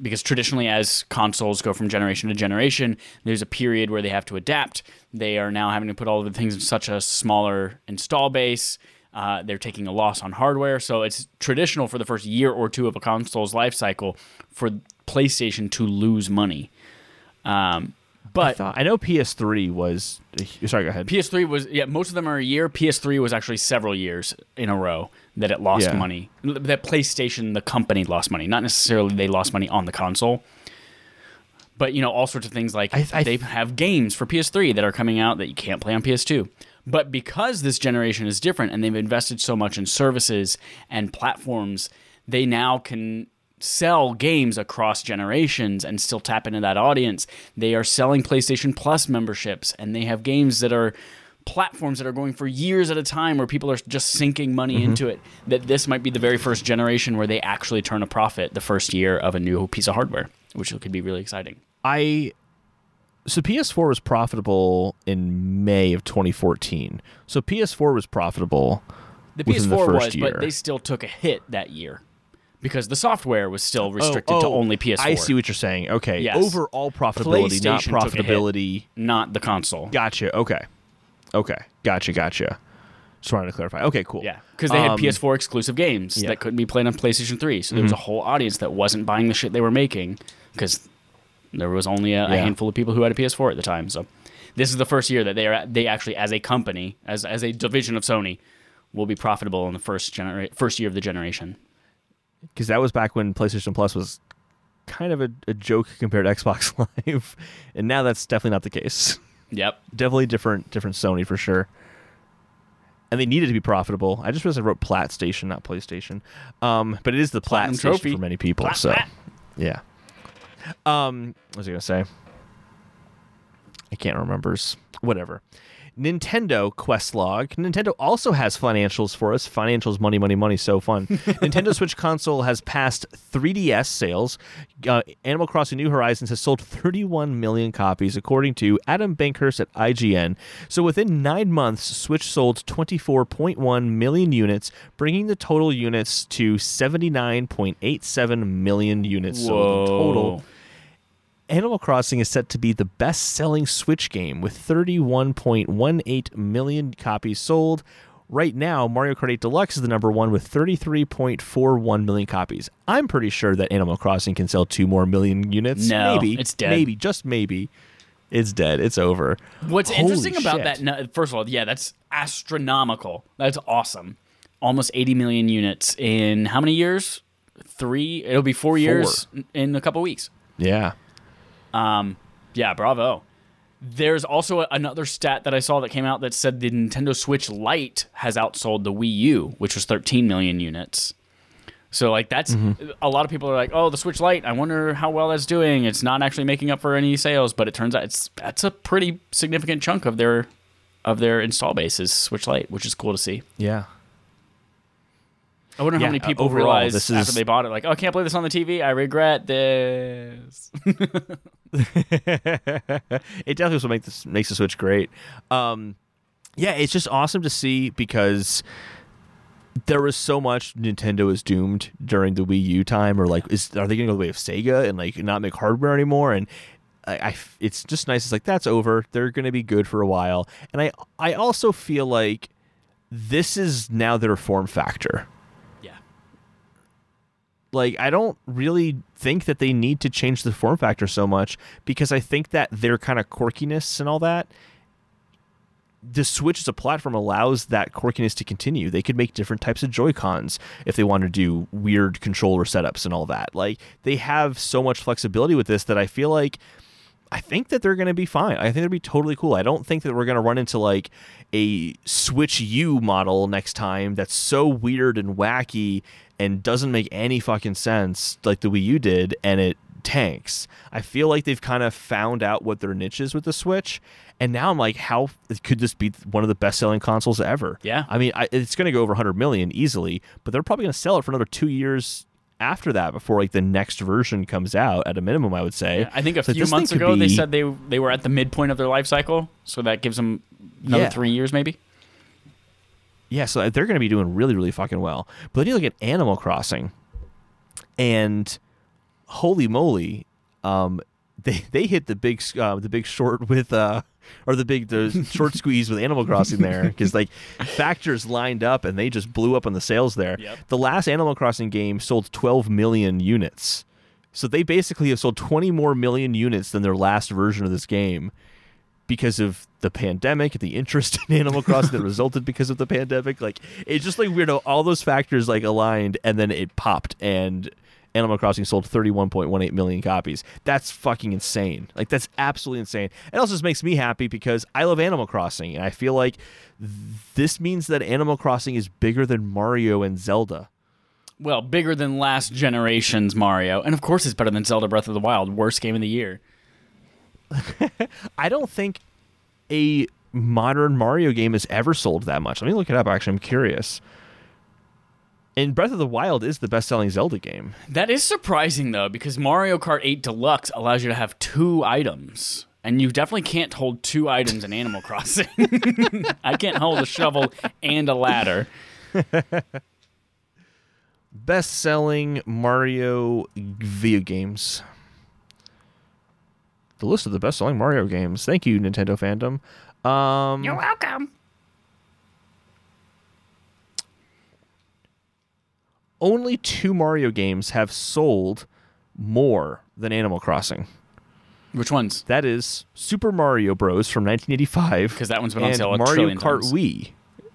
Because traditionally, as consoles go from generation to generation, there's a period where they have to adapt. They are now having to put all of the things in such a smaller install base. They're taking a loss on hardware. So it's traditional for the first year or two of a console's life cycle for PlayStation to lose money. But I know PS3 was... Sorry, go ahead. PS3 was... Yeah, most of them are a year. PS3 was actually several years in a row that it lost money. That PlayStation, the company, lost money. Not necessarily they lost money on the console. But, you know, all sorts of things like they have games for PS3 that are coming out that you can't play on PS2. But because this generation is different and they've invested so much in services and platforms, they now can... sell games across generations and still tap into that audience. They are selling PlayStation Plus memberships, and they have games that are platforms that are going for years at a time where people are just sinking money into it, that this might be the very first generation where they actually turn a profit the first year of a new piece of hardware, which could be really exciting. So PS4 was profitable in May of 2014. So PS4 was profitable within the first year. But they still took a hit that year. Because the software was still restricted to only PS4. I see what you're saying. Okay. Yes. Overall profitability, not profitability. Not the console. Gotcha. Okay. Gotcha. Just wanted to clarify. Okay, cool. Yeah. Because they had PS4 exclusive games that couldn't be played on PlayStation 3. So there was a whole audience that wasn't buying the shit they were making, because there was only a handful of people who had a PS4 at the time. So this is the first year that they actually, as a company, as a division of Sony, will be profitable in the first year of the generation. Because that was back when PlayStation Plus was kind of a joke compared to Xbox Live. And now that's definitely not the case. Yep. Definitely different Sony for sure. And they needed to be profitable. I just realized I wrote Plat Station, not PlayStation. But it is the Plat Station trophy for many people. Yeah. What was I going to say? I can't remember. Whatever. Nintendo quest log. Nintendo also has financials for us. Financials, money, so fun. Nintendo Switch console has passed 3DS sales. Animal Crossing New Horizons has sold 31 million copies, according to Adam Bankhurst at IGN. So within 9 months, Switch sold 24.1 million units, bringing the total units to 79.87 million units sold in total. Animal Crossing is set to be the best-selling Switch game with 31.18 million copies sold. Right now, Mario Kart 8 Deluxe is the number one with 33.41 million copies. I'm pretty sure that Animal Crossing can sell 2 more million units. No, maybe. It's dead. Maybe, just maybe. It's dead. It's over. What's interesting about that, no, first of all, yeah, that's astronomical. That's awesome. Almost 80 million units in how many years? 3? It'll be 4 years in a couple weeks. Yeah. Yeah, bravo. There's also another stat that I saw that came out that said the Nintendo Switch Lite has outsold the Wii U, which was 13 million units. So, like, that's a lot of people are like, oh, the Switch Lite, I wonder how well that's doing. It's not actually making up for any sales, but it turns out that's a pretty significant chunk of their install base is Switch Lite, which is cool to see. Yeah. I wonder how many people realize after they bought it, like, oh, I can't play this on the TV. I regret this. It definitely is what makes the Switch great. Yeah, it's just awesome to see because there was so much Nintendo is doomed during the Wii U time, or like, are they going to go the way of Sega and like not make hardware anymore? And it's just nice. It's like that's over. They're going to be good for a while. And I also feel like this is now their form factor. Like, I don't really think that they need to change the form factor so much because I think that their kind of quirkiness and all that, the Switch as a platform allows that quirkiness to continue. They could make different types of Joy-Cons if they want to do weird controller setups and all that. Like, they have so much flexibility with this that I feel like I think that they're going to be fine. I think they'll be totally cool. I don't think that we're going to run into like a Switch U model next time that's so weird and wacky and doesn't make any fucking sense like the Wii U did, and it tanks. I feel like they've kind of found out what their niche is with the Switch, and now I'm like, how could this be one of the best-selling consoles ever? Yeah. I mean, it's going to go over 100 million easily, but they're probably going to sell it for another 2 years after that before like the next version comes out at a minimum, I would say. Yeah, I think a few months ago they said they were at the midpoint of their life cycle, so that gives them another 3 years maybe. Yeah, so they're going to be doing really, really fucking well. But then you look at Animal Crossing, and holy moly, they hit the big short with or the short squeeze with Animal Crossing there, because like factors lined up and they just blew up on the sales there. Yep. The last Animal Crossing game sold 12 million units, so they basically have sold 20 more million units than their last version of this game. Because of the pandemic, the interest in Animal Crossing that resulted because of the pandemic, like it's just like weird. All those factors like aligned, and then it popped, and Animal Crossing sold 31.18 million copies. That's fucking insane. Like that's absolutely insane. It also just makes me happy because I love Animal Crossing, and I feel like this means that Animal Crossing is bigger than Mario and Zelda. Well, bigger than last generation's Mario, and of course it's better than Zelda Breath of the Wild, worst game of the year. I don't think a modern Mario game has ever sold that much. Let me look it up, actually. I'm curious. And Breath of the Wild is the best-selling Zelda game. That is surprising, though, because Mario Kart 8 Deluxe allows you to have 2 items. And you definitely can't hold 2 items in Animal Crossing. I can't hold a shovel and a ladder. Best-selling Mario video games. The list of the best-selling Mario games. Thank you, Nintendo fandom. You're welcome. Only 2 Mario games have sold more than Animal Crossing. Which ones? That is Super Mario Bros. From 1985. Because that one's been on sale a trillion times. And Mario Kart Wii.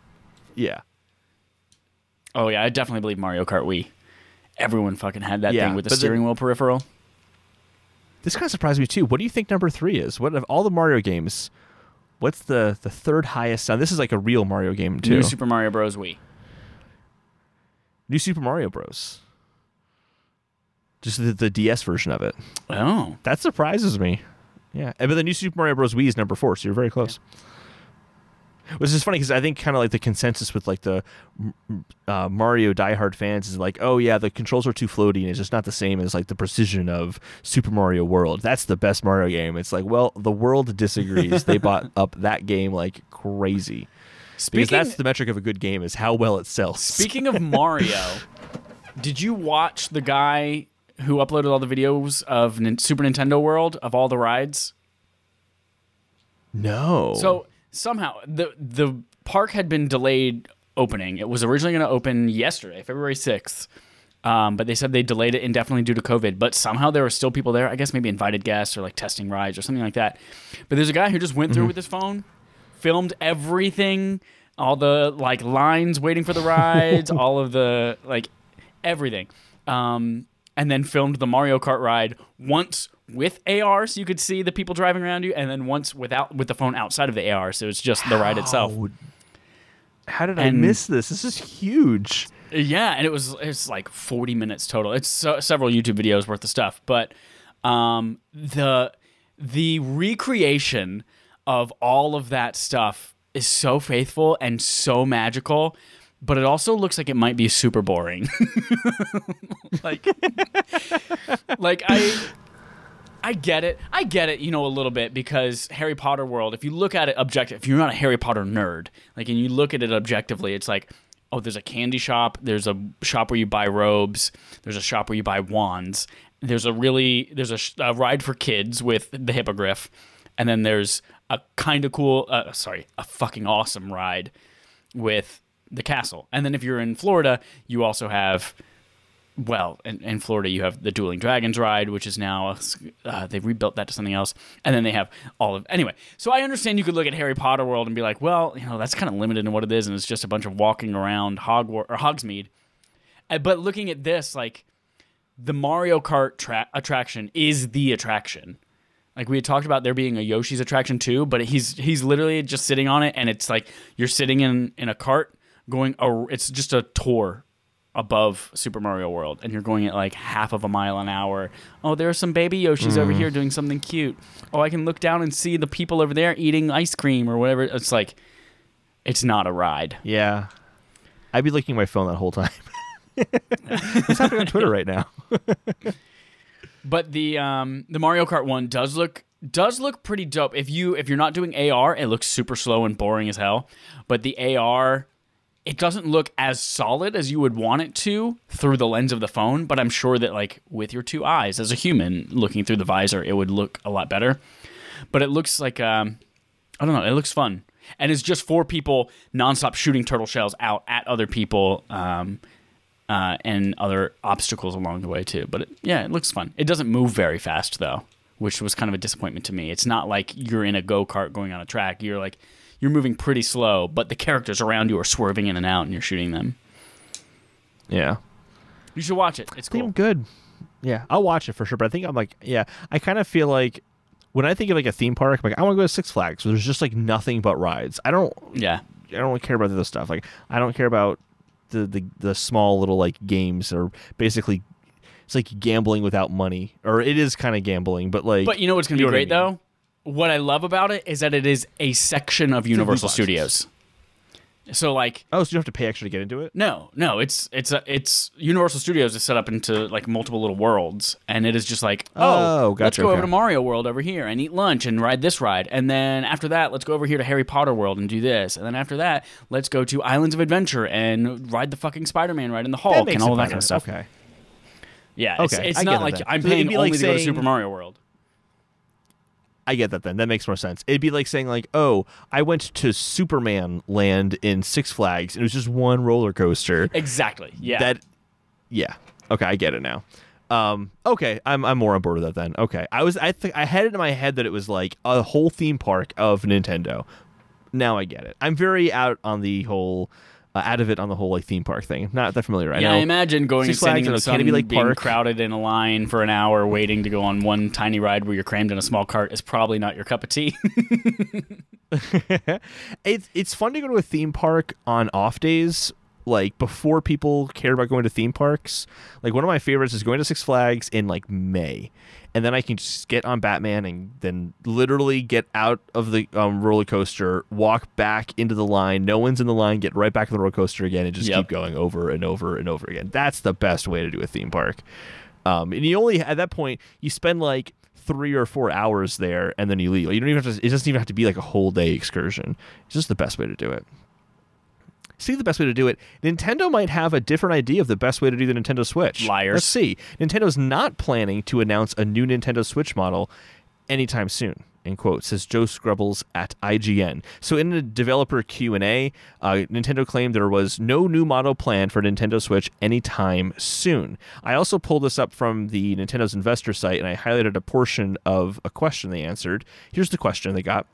Yeah. Oh, yeah. I definitely believe Mario Kart Wii. Everyone fucking had that thing with the steering wheel peripheral. This kind of surprised me, too. What do you think number 3 is? What of all the Mario games, what's the third highest sound? This is like a real Mario game, too. New Super Mario Bros. Wii. New Super Mario Bros. Just the DS version of it. Oh. That surprises me. Yeah. But the New Super Mario Bros. Wii is number 4, so you're very close. Yeah. Which is funny, because I think kind of like the consensus with like the Mario diehard fans is like, oh yeah, the controls are too floaty and it's just not the same as like the precision of Super Mario World. That's the best Mario game. It's like, well, the world disagrees. They bought up that game like crazy. Because that's the metric of a good game, is how well it sells. Speaking of Mario, did you watch the guy who uploaded all the videos of Super Nintendo World of all the rides? No. So somehow the park had been delayed opening. It was originally going to open yesterday, February 6th. But they said they delayed it indefinitely due to COVID. But somehow there were still people there. I guess maybe invited guests or like testing rides or something like that. But there's a guy who just went through with his phone, filmed everything, all the like lines waiting for the rides, all of the like everything. And then filmed the Mario Kart ride once with AR so you could see the people driving around you, and then once with the phone outside of the AR. So it's just the ride itself. How did I miss this? This is huge. Yeah, and it's like 40 minutes total. It's several YouTube videos worth of stuff, but the recreation of all of that stuff is so faithful and so magical, but it also looks like it might be super boring. Like I get it. I get it, you know, a little bit, because Harry Potter World, if you look at it objectively, if you're not a Harry Potter nerd, like, and you look at it objectively, it's like, oh, there's a candy shop, there's a shop where you buy robes, there's a shop where you buy wands, there's a ride for kids with the hippogriff, and then there's a kind of cool, a fucking awesome ride with the castle. And then if you're in Florida, you also have... Well, in Florida, you have the Dueling Dragons ride, which is now, they've rebuilt that to something else. And then they have all of, anyway. So I understand you could look at Harry Potter World and be like, well, you know, that's kind of limited in what it is. And it's just a bunch of walking around Hogwarts or Hogsmeade. But looking at this, like the Mario Kart attraction is the attraction. Like we had talked about there being a Yoshi's attraction too, but he's literally just sitting on it. And it's like, you're sitting in a cart going, it's just a tour above Super Mario World, and you're going at like half of a mile an hour. Oh, there are some baby Yoshis over here doing something cute. Oh, I can look down and see the people over there eating ice cream or whatever. It's like, it's not a ride. Yeah. I'd be looking at my phone that whole time. It's happening on Twitter right now. But the Mario Kart one does look pretty dope. If you're not doing AR, it looks super slow and boring as hell. But the AR... It doesn't look as solid as you would want it to through the lens of the phone, but I'm sure that like with your two eyes as a human looking through the visor, it would look a lot better. But it looks like, I don't know, it looks fun. And it's just four people nonstop shooting turtle shells out at other people and other obstacles along the way too. But it looks fun. It doesn't move very fast though, which was kind of a disappointment to me. It's not like you're in a go-kart going on a track. You're like... You're moving pretty slow, but the characters around you are swerving in and out, and you're shooting them. Yeah, you should watch it. It's cool. I think I'm good. Yeah, I'll watch it for sure. But I think I'm like, yeah, I kind of feel like when I think of like a theme park, I'm like I want to go to Six Flags. So there's just like nothing but rides. I don't care about the other stuff. Like I don't care about the small little like games or basically it's like gambling without money, or it is kind of gambling, but like. But you know what's gonna be great though. What I love about it is that it is a section of Universal Studios. So like, oh, so you don't have to pay extra to get into it? No, it's Universal Studios is set up into like multiple little worlds, and it is just like, gotcha, let's go over to Mario World over here and eat lunch and ride this ride, and then after that, let's go over here to Harry Potter World and do this, and then after that, let's go to Islands of Adventure and ride the fucking Spider-Man ride in the Hulk and all of that kind of stuff. Okay. Yeah, it's not like I'm paying only to go to Super Mario World. I get that then. That makes more sense. It'd be like saying like, oh, I went to Superman Land in Six Flags and it was just one roller coaster. Exactly. Yeah. Okay, I get it now. Okay, I'm more on board with that then. Okay. I had it in my head that it was like a whole theme park of Nintendo. Now I get it. I'm very out of it on the whole like theme park thing. I'm not that familiar right now. Yeah, I imagine going and sitting in some like being park. Crowded in a line for an hour waiting to go on one tiny ride where you're crammed in a small cart is probably not your cup of tea. It's fun to go to a theme park on off days, like before people cared about going to theme parks. Like one of my favorites is going to Six Flags in like May. And then I can just get on Batman and then literally get out of the roller coaster, walk back into the line. No one's in the line. Get right back on the roller coaster again and just keep going over and over and over again. That's the best way to do a theme park. And you only at that point you spend like 3 or 4 hours there and then you leave. You don't even have to. It doesn't even have to be like a whole day excursion. It's just the best way to do it. see the best way to do it. Nintendo might have a different idea of the best way to do the Nintendo Switch. Liars. Let's see. Nintendo's not planning to announce a new Nintendo Switch model anytime soon, in quotes, says Joe Scrubbles at IGN. So in the developer Q&A, Nintendo claimed there was no new model planned for Nintendo Switch anytime soon. I also pulled this up from the Nintendo's investor site, and I highlighted a portion of a question they answered. Here's the question they got.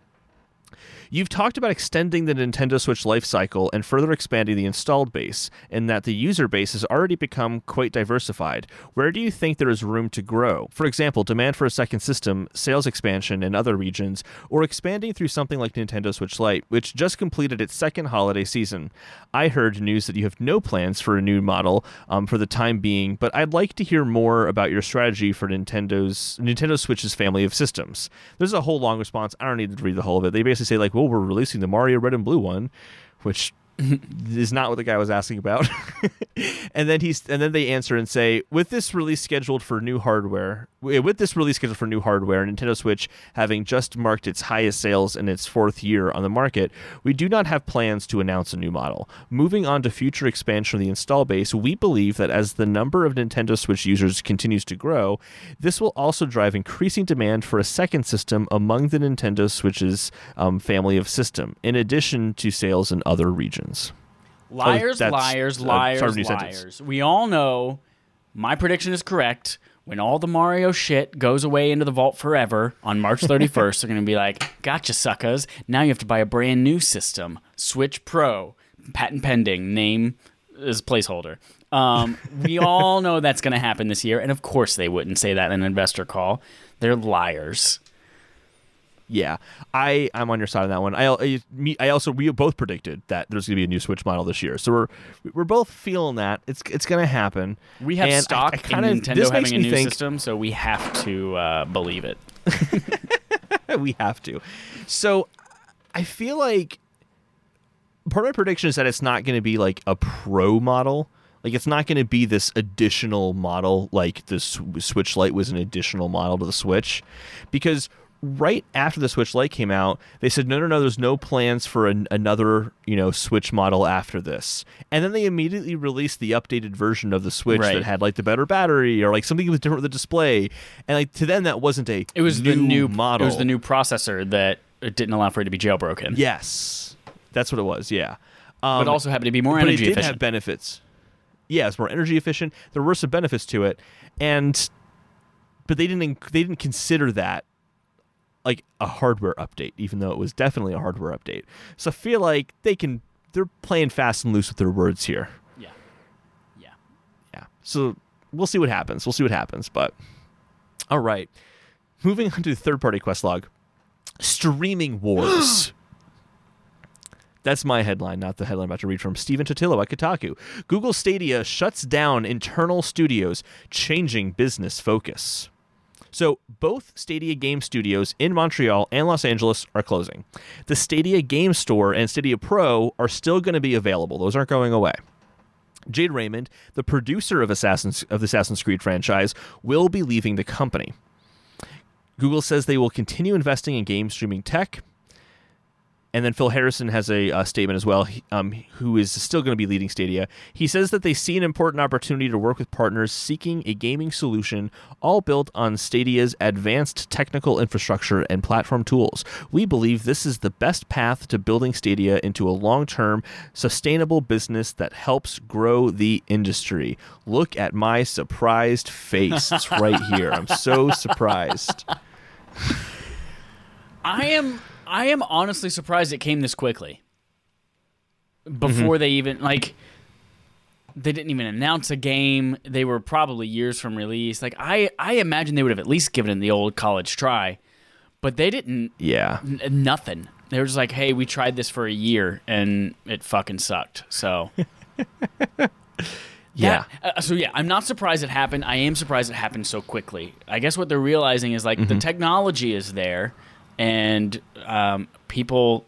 You've talked about extending the Nintendo Switch life cycle and further expanding the installed base, and that the user base has already become quite diversified. Where do you think there is room to grow? For example, demand for a second system, sales expansion in other regions, or expanding through something like Nintendo Switch Lite, which just completed its second holiday season. I heard news that you have no plans for a new model for the time being, but I'd like to hear more about your strategy for Nintendo Switch's family of systems. There's a whole long response. I don't need to read the whole of it. They basically say, like, well, we're releasing the Mario Red and Blue one, which is not what the guy was asking about. and then they answer and say, with this release scheduled for new hardware, Nintendo Switch having just marked its highest sales in its fourth year on the market, we do not have plans to announce a new model. Moving on to future expansion of the install base, we believe that as the number of Nintendo Switch users continues to grow, this will also drive increasing demand for a second system among the Nintendo Switch's family of system, in addition to sales in other regions. Liars. We all know my prediction is correct. When all the Mario shit goes away into the vault forever on March 31st, they're going to be like, gotcha, suckers. Now you have to buy a brand new system. Switch Pro. Patent pending. Name is placeholder. We all know that's going to happen this year, and of course they wouldn't say that in an investor call. They're liars. Yeah, I'm on your side on that one. We both predicted that there's going to be a new Switch model this year, so we're both feeling that it's going to happen. We have stock in Nintendo having a new system, so we have to believe it. We have to. So I feel like part of my prediction is that it's not going to be like a Pro model. Like, it's not going to be this additional model, like the Switch Lite was an additional model to the Switch, because right after the Switch Lite came out, they said, no, there's no plans for another, Switch model after this. And then they immediately released the updated version of the Switch that had, like, the better battery or, like, something that was different with the display. And, like, to them, that wasn't a new model. It was the new processor that it didn't allow for it to be jailbroken. Yes. That's what it was, yeah. But it also happened to be more energy efficient. But it did have benefits. Yeah, it's more energy efficient. There were some benefits to it. But they didn't consider that like a hardware update, even though it was definitely a hardware update. So I feel like they're playing fast and loose with their words here. Yeah. So we'll see what happens. But all right, moving on to the third-party quest log, streaming wars. That's my headline, not the headline I'm about to read from Steven Totillo at Kotaku. Google Stadia shuts down internal studios, changing business focus. So both Stadia game studios in Montreal and Los Angeles are closing. The Stadia Game Store and Stadia Pro are still going to be available. Those aren't going away. Jade Raymond, the producer of the Assassin's Creed franchise, will be leaving the company. Google says they will continue investing in game streaming tech. And then Phil Harrison has a statement as well, who is still going to be leading Stadia. He says that they see an important opportunity to work with partners seeking a gaming solution, all built on Stadia's advanced technical infrastructure and platform tools. We believe this is the best path to building Stadia into a long-term, sustainable business that helps grow the industry. Look at my surprised face. It's right here. I'm so surprised. I am honestly surprised it came this quickly. Before they even, they didn't even announce a game. They were probably years from release. I imagine they would have at least given it the old college try, but they didn't. Yeah. Nothing. They were just like, hey, we tried this for a year, and it fucking sucked. So. Yeah. I'm not surprised it happened. I am surprised it happened so quickly. I guess what they're realizing is, the technology is there. And people,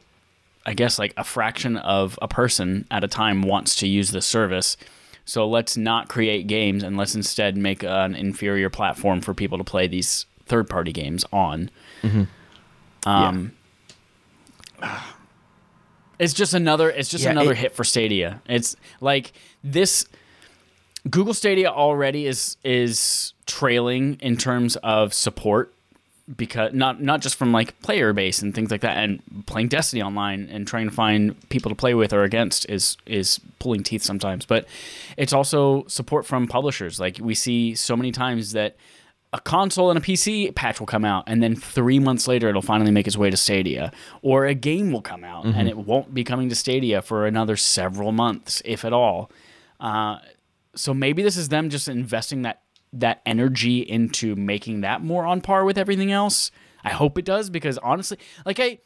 I guess, a fraction of a person at a time wants to use this service. So let's not create games, and let's instead make an inferior platform for people to play these third-party games on. Mm-hmm. Yeah. It's just another hit for Stadia. It's like this. Google Stadia already is trailing in terms of support, because not just from like player base and things like that, and playing Destiny online and trying to find people to play with or against is pulling teeth sometimes, but it's also support from publishers. Like we see so many times that a console and a PC patch will come out, and then 3 months later it'll finally make its way to Stadia. Or a game will come out, mm-hmm. and it won't be coming to Stadia for another several months, if at all. So maybe this is them just investing that energy into making that more on par with everything else. I hope it does, because honestly, like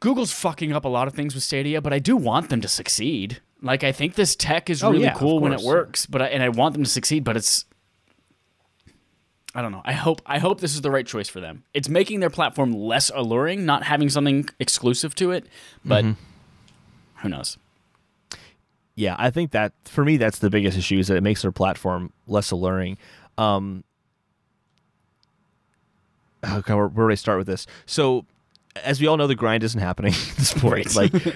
Google's fucking up a lot of things with Stadia, but I do want them to succeed. Like I think this tech is really cool when it works, but I want them to succeed, but it's, I don't know. I hope this is the right choice for them. It's making their platform less alluring, not having something exclusive to it, but who knows? Yeah, I think that, for me, that's the biggest issue, is that it makes their platform less alluring. Okay, where do I start with this? So, as we all know, the grind isn't happening at this point. Right. Like,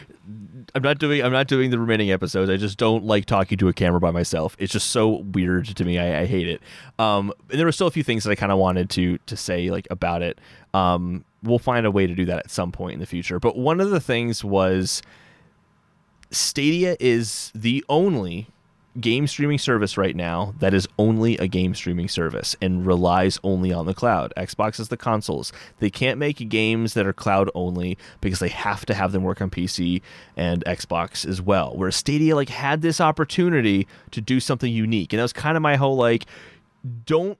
I'm not doing the remaining episodes. I just don't like talking to a camera by myself. It's just so weird to me. I hate it. And there were still a few things that I kind of wanted to say like about it. We'll find a way to do that at some point in the future. But one of the things was, Stadia is the only game streaming service right now that is only a game streaming service and relies only on the cloud. Xbox is the consoles. They can't make games that are cloud only because they have to have them work on PC and Xbox as well. Whereas Stadia like had this opportunity to do something unique, and that was kind of my whole like, don't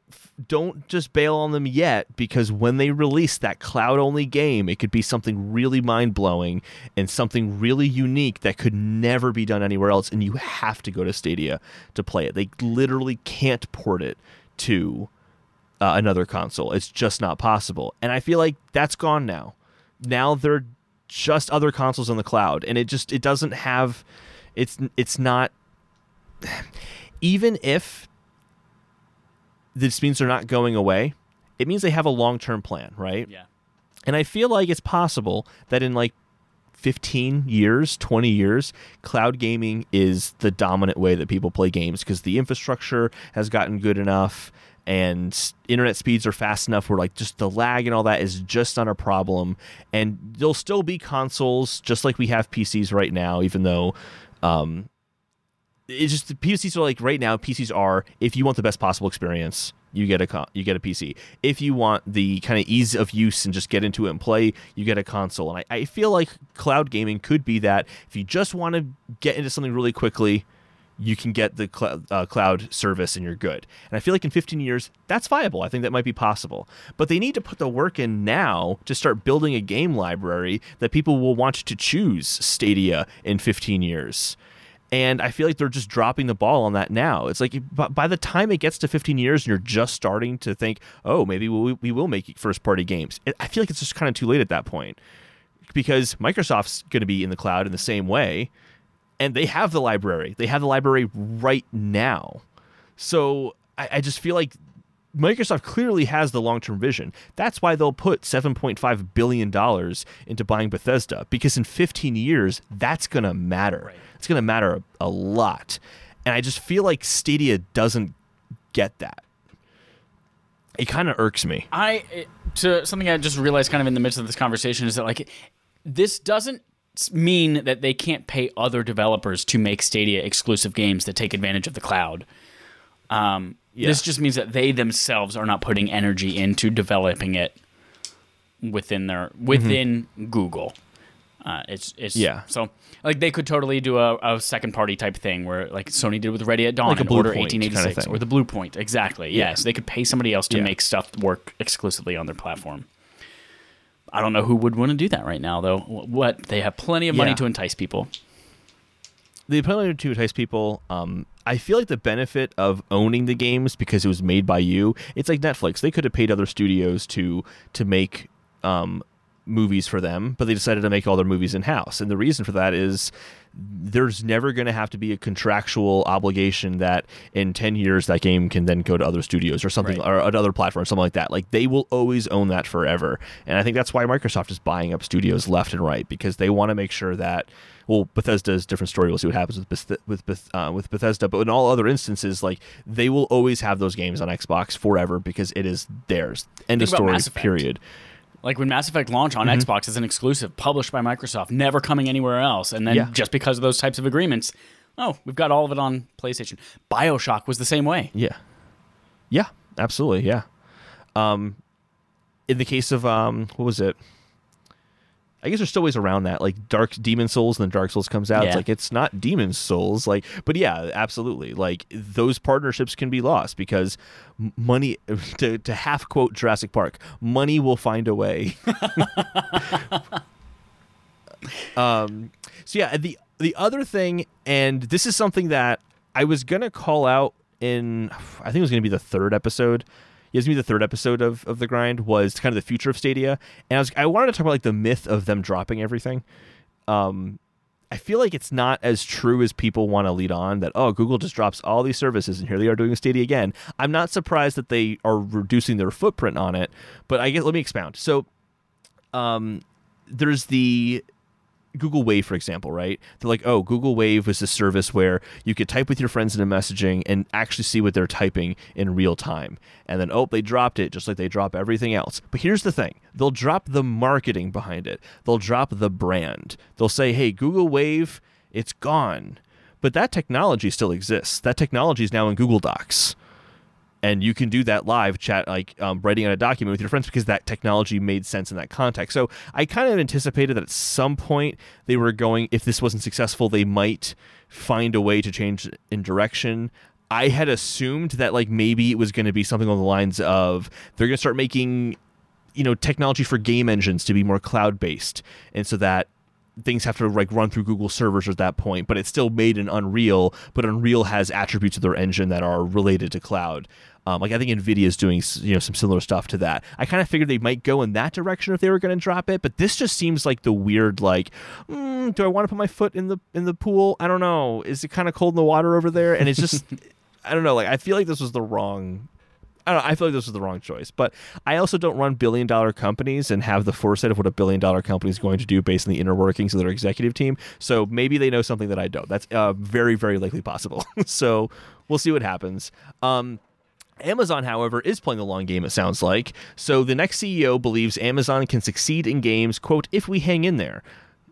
just bail on them yet, because when they release that cloud-only game, it could be something really mind-blowing and something really unique that could never be done anywhere else, and you have to go to Stadia to play it. They literally can't port it to another console. It's just not possible. And I feel like that's gone now. Now they're just other consoles on the cloud, and it doesn't have... It's not... Even if... this means they're not going away, it means they have a long-term plan, right? Yeah. And I feel like it's possible that in like 15 years, 20 years, cloud gaming is the dominant way that people play games, because the infrastructure has gotten good enough and internet speeds are fast enough where like just the lag and all that is just not a problem. And there'll still be consoles just like we have PCs right now, even though... it's just the PCs are like, right now PCs are, if you want the best possible experience, you get a PC. If you want the kind of ease of use and just get into it and play, you get a console. And I feel like cloud gaming could be that. If you just want to get into something really quickly, you can get the cloud service and you're good. And I feel like in 15 years, that's viable. I think that might be possible. But they need to put the work in now to start building a game library that people will want to choose Stadia in 15 years. And I feel like they're just dropping the ball on that now. It's like by the time it gets to 15 years and you're just starting to think, oh, maybe we will make first-party games, I feel like it's just kind of too late at that point, because Microsoft's going to be in the cloud in the same way, and they have the library. They have the library right now. So I just feel like Microsoft clearly has the long-term vision. That's why they'll put $7.5 billion into buying Bethesda, because in 15 years, that's going to matter. Right. It's going to matter a lot. And I just feel like Stadia doesn't get that. It kind of irks me. Something I just realized kind of in the midst of this conversation is that like this doesn't mean that they can't pay other developers to make Stadia exclusive games that take advantage of the cloud. Yeah. This just means that they themselves are not putting energy into developing it within Google. So like they could totally do a second party type thing where like Sony did with Ready at Dawn, like a Blue Order 1886 kind of thing, or the Blue Point. Exactly. Yeah. So they could pay somebody else to make stuff work exclusively on their platform. I don't know who would want to do that right now though. What? They have plenty of money to entice people. They have plenty to entice people. I feel like the benefit of owning the games, because it was made by you, it's like Netflix. They could have paid other studios to make movies for them, but they decided to make all their movies in-house. And the reason for that is there's never going to have to be a contractual obligation that in 10 years that game can then go to other studios or something, right, or another platform, something like that. Like, they will always own that forever. And I think that's why Microsoft is buying up studios left and right, because they want to make sure that, well, Bethesda's different story. We'll see what happens with Bethesda. But in all other instances, like, they will always have those games on Xbox forever because it is theirs. End of story, period. Like, when Mass Effect launched on Xbox as an exclusive, published by Microsoft, never coming anywhere else, and then just because of those types of agreements, oh, we've got all of it on PlayStation. BioShock was the same way. Yeah. Yeah, absolutely, yeah. In the case of, what was it? I guess there's still ways around that. Like, Demon Souls, and then Dark Souls comes out. Yeah. It's like, it's not Demon Souls. Like, but yeah, absolutely. Like, those partnerships can be lost because money, to half quote Jurassic Park, money will find a way. So yeah, the other thing, and this is something that I was going to call out in, I think it was going to be the third episode. Gives me the third episode of The Grind, was kind of the future of Stadia. And I wanted to talk about, like, the myth of them dropping everything. I feel like it's not as true as people want to lead on, that, oh, Google just drops all these services, and here they are doing Stadia again. I'm not surprised that they are reducing their footprint on it, but I guess let me expound. So there's the Google Wave, for example, right? They're like, oh, Google Wave was the service where you could type with your friends in a messaging and actually see what they're typing in real time. And then, oh, they dropped it, just like they drop everything else. But here's the thing. They'll drop the marketing behind it. They'll drop the brand. They'll say, hey, Google Wave, it's gone. But that technology still exists. That technology is now in Google Docs. And you can do that live chat, like writing on a document with your friends, because that technology made sense in that context. So I kind of anticipated that at some point they were going, if this wasn't successful, they might find a way to change in direction. I had assumed that, like, maybe it was going to be something along the lines of they're going to start making, you know, technology for game engines to be more cloud-based. And so that things have to, like, run through Google servers at that point, but it's still made in Unreal, but Unreal has attributes of their engine that are related to cloud. Like, I think NVIDIA is doing, you know, some similar stuff to that. I kind of figured they might go in that direction if they were going to drop it, but this just seems like the weird, like, do I want to put my foot in the pool? I don't know. Is it kind of cold in the water over there? And it's just, I don't know. Like, I feel like this was the wrong. I don't know, I feel like this was the wrong choice, but I also don't run billion-dollar companies and have the foresight of what a billion-dollar company is going to do based on the inner workings of their executive team. So maybe they know something that I don't. That's very, very likely possible. So we'll see what happens. Amazon, however, is playing the long game, it sounds like. So the next CEO believes Amazon can succeed in games, quote, if we hang in there.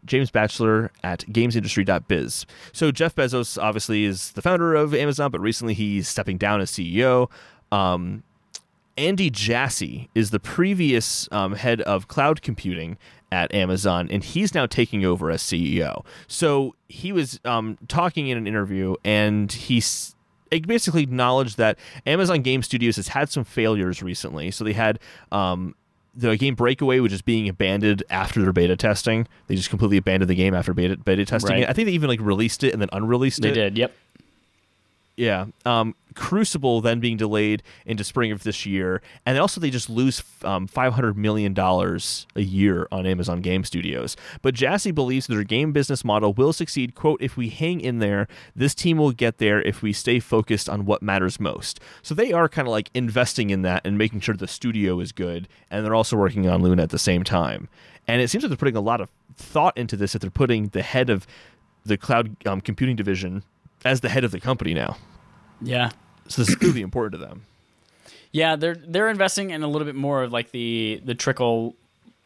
James Batchelor at gamesindustry.biz. So Jeff Bezos obviously is the founder of Amazon, but recently he's stepping down as CEO. Andy Jassy is the previous head of cloud computing at Amazon, and he's now taking over as CEO. So he was talking in an interview, and it basically acknowledged that Amazon Game Studios has had some failures recently. So they had the game Breakaway, which is being abandoned after their beta testing. They just completely abandoned the game after beta testing. Right. I think they even, like, released it and then unreleased it. They did, yep. Yeah. Crucible then being delayed into spring of this year. And also they just lose $500 million a year on Amazon Game Studios. But Jassy believes their game business model will succeed, quote, if we hang in there, this team will get there if we stay focused on what matters most. So they are kind of, like, investing in that and making sure the studio is good. And they're also working on Luna at the same time. And it seems like they're putting a lot of thought into this, that they're putting the head of the cloud computing division as the head of the company now. Yeah. So this is really important to them. Yeah, they're investing in a little bit more of, like, the trickle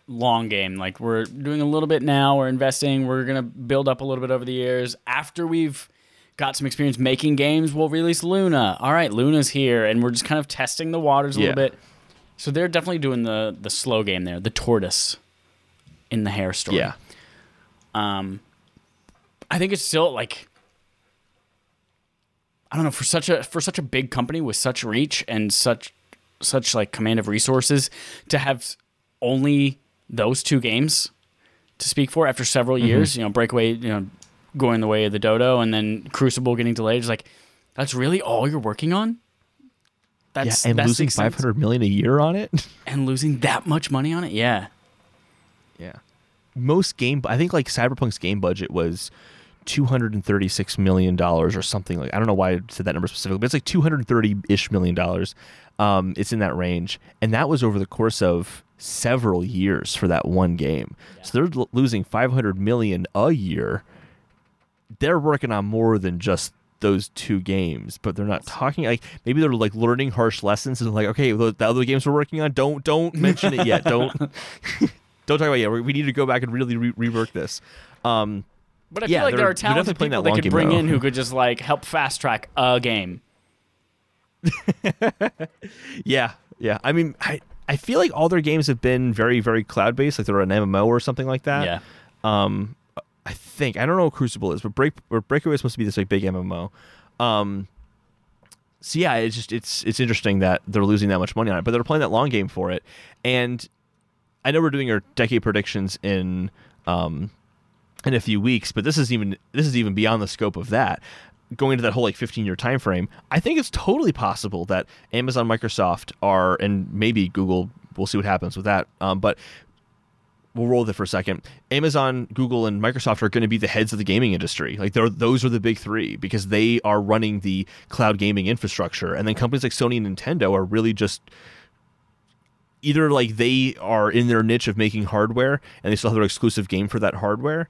long game. Like, we're doing a little bit now, we're investing, we're going to build up a little bit over the years. After we've got some experience making games, we'll release Luna. All right, Luna's here, and we're just kind of testing the waters a little bit. So they're definitely doing the slow game there, the tortoise in the hare story. Yeah. I think it's still, like, I don't know, for such a big company with such reach and such like command of resources to have only those two games to speak for after several years, you know, Breakaway, you know, going the way of the dodo, and then Crucible getting delayed. It's like, that's really all you're working on? That's, yeah, and that's losing $500 million a year on it? And losing that much money on it? Yeah. Yeah. I think like Cyberpunk's game budget was $236 million or something. Like, I don't know why I said that number specifically, but it's like $230-ish million. It's in that range. And that was over the course of several years for that one game. Yeah. So they're losing $500 million a year. They're working on more than just those two games, but they're not talking, like maybe they're like learning harsh lessons and like, okay, the other games we're working on, don't mention it yet. Don't talk about it yet. We need to go back and really rework this. But I feel like there are talented people that could bring in who could just like help fast track a game. Yeah. I mean, I feel like all their games have been very, very cloud-based. Like they're an MMO or something like that. Yeah. I think, I don't know what Crucible is, but Breakaway is supposed to be this like big MMO. So yeah, it's just, it's interesting that they're losing that much money on it, but they're playing that long game for it. And I know we're doing our decade predictions in a few weeks, but this is even beyond the scope of that. Going into that whole like 15-year time frame, I think it's totally possible that Amazon, Microsoft are, and maybe Google, we'll see what happens with that. But we'll roll with it for a second. Amazon, Google, and Microsoft are going to be the heads of the gaming industry. Like those are the big three because they are running the cloud gaming infrastructure. And then companies like Sony and Nintendo are really just either like they are in their niche of making hardware and they still have their exclusive game for that hardware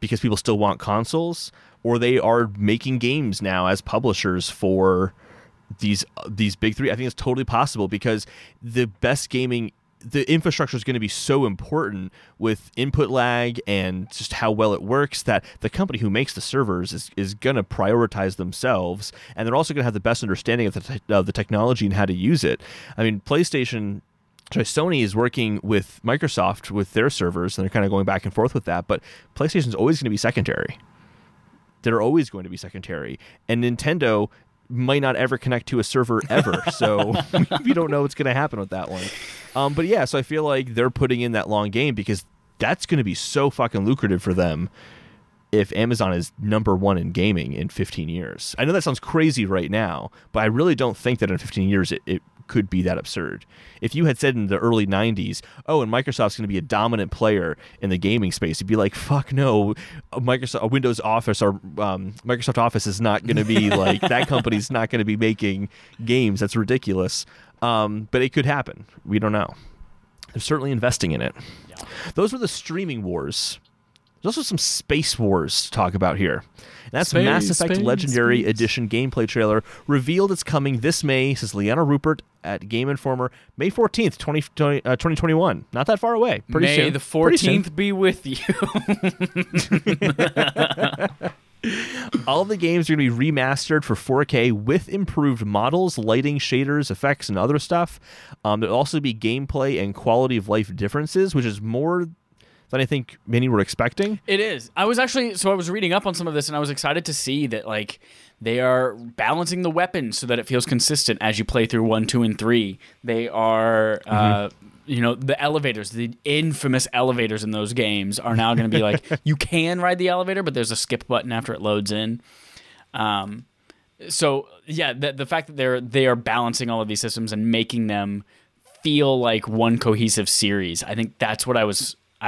because people still want consoles, or they are making games now as publishers for these big three. I think it's totally possible because the best gaming, the infrastructure is going to be so important with input lag and just how well it works that the company who makes the servers is going to prioritize themselves, and they're also going to have the best understanding of the technology and how to use it. I mean, Sony is working with Microsoft with their servers, and they're kind of going back and forth with that, but PlayStation's always going to be secondary. They're always going to be secondary. And Nintendo might not ever connect to a server ever. So we don't know what's going to happen with that one. But yeah, so I feel like they're putting in that long game because that's going to be so fucking lucrative for them if Amazon is number one in gaming in 15 years. I know that sounds crazy right now, but I really don't think that in 15 years it could be that absurd. If you had said in the early 90s, oh, and Microsoft's going to be a dominant player in the gaming space, you'd be like, fuck no, Microsoft Office is not going to be like, that company's not going to be making games. That's ridiculous. But it could happen. We don't know. They're certainly investing in it. Yeah. Those were the streaming wars. There's also some space wars to talk about here. And that's Mass Effect Legendary Edition gameplay trailer revealed it's coming this May, says Leanna Rupert at Game Informer, May 14th, 2021. Not that far away. Pretty soon. May the 14th be with you. All the games are going to be remastered for 4K with improved models, lighting, shaders, effects, and other stuff. There'll also be gameplay and quality of life differences, which is more than I think many were expecting. It is. I was reading up on some of this, and I was excited to see that like they are balancing the weapons so that it feels consistent as you play through 1, 2, and 3. They are... the elevators, the infamous elevators in those games are now going to be like, you can ride the elevator, but there's a skip button after it loads in. So yeah, the fact that they are balancing all of these systems and making them feel like one cohesive series, I think that's what I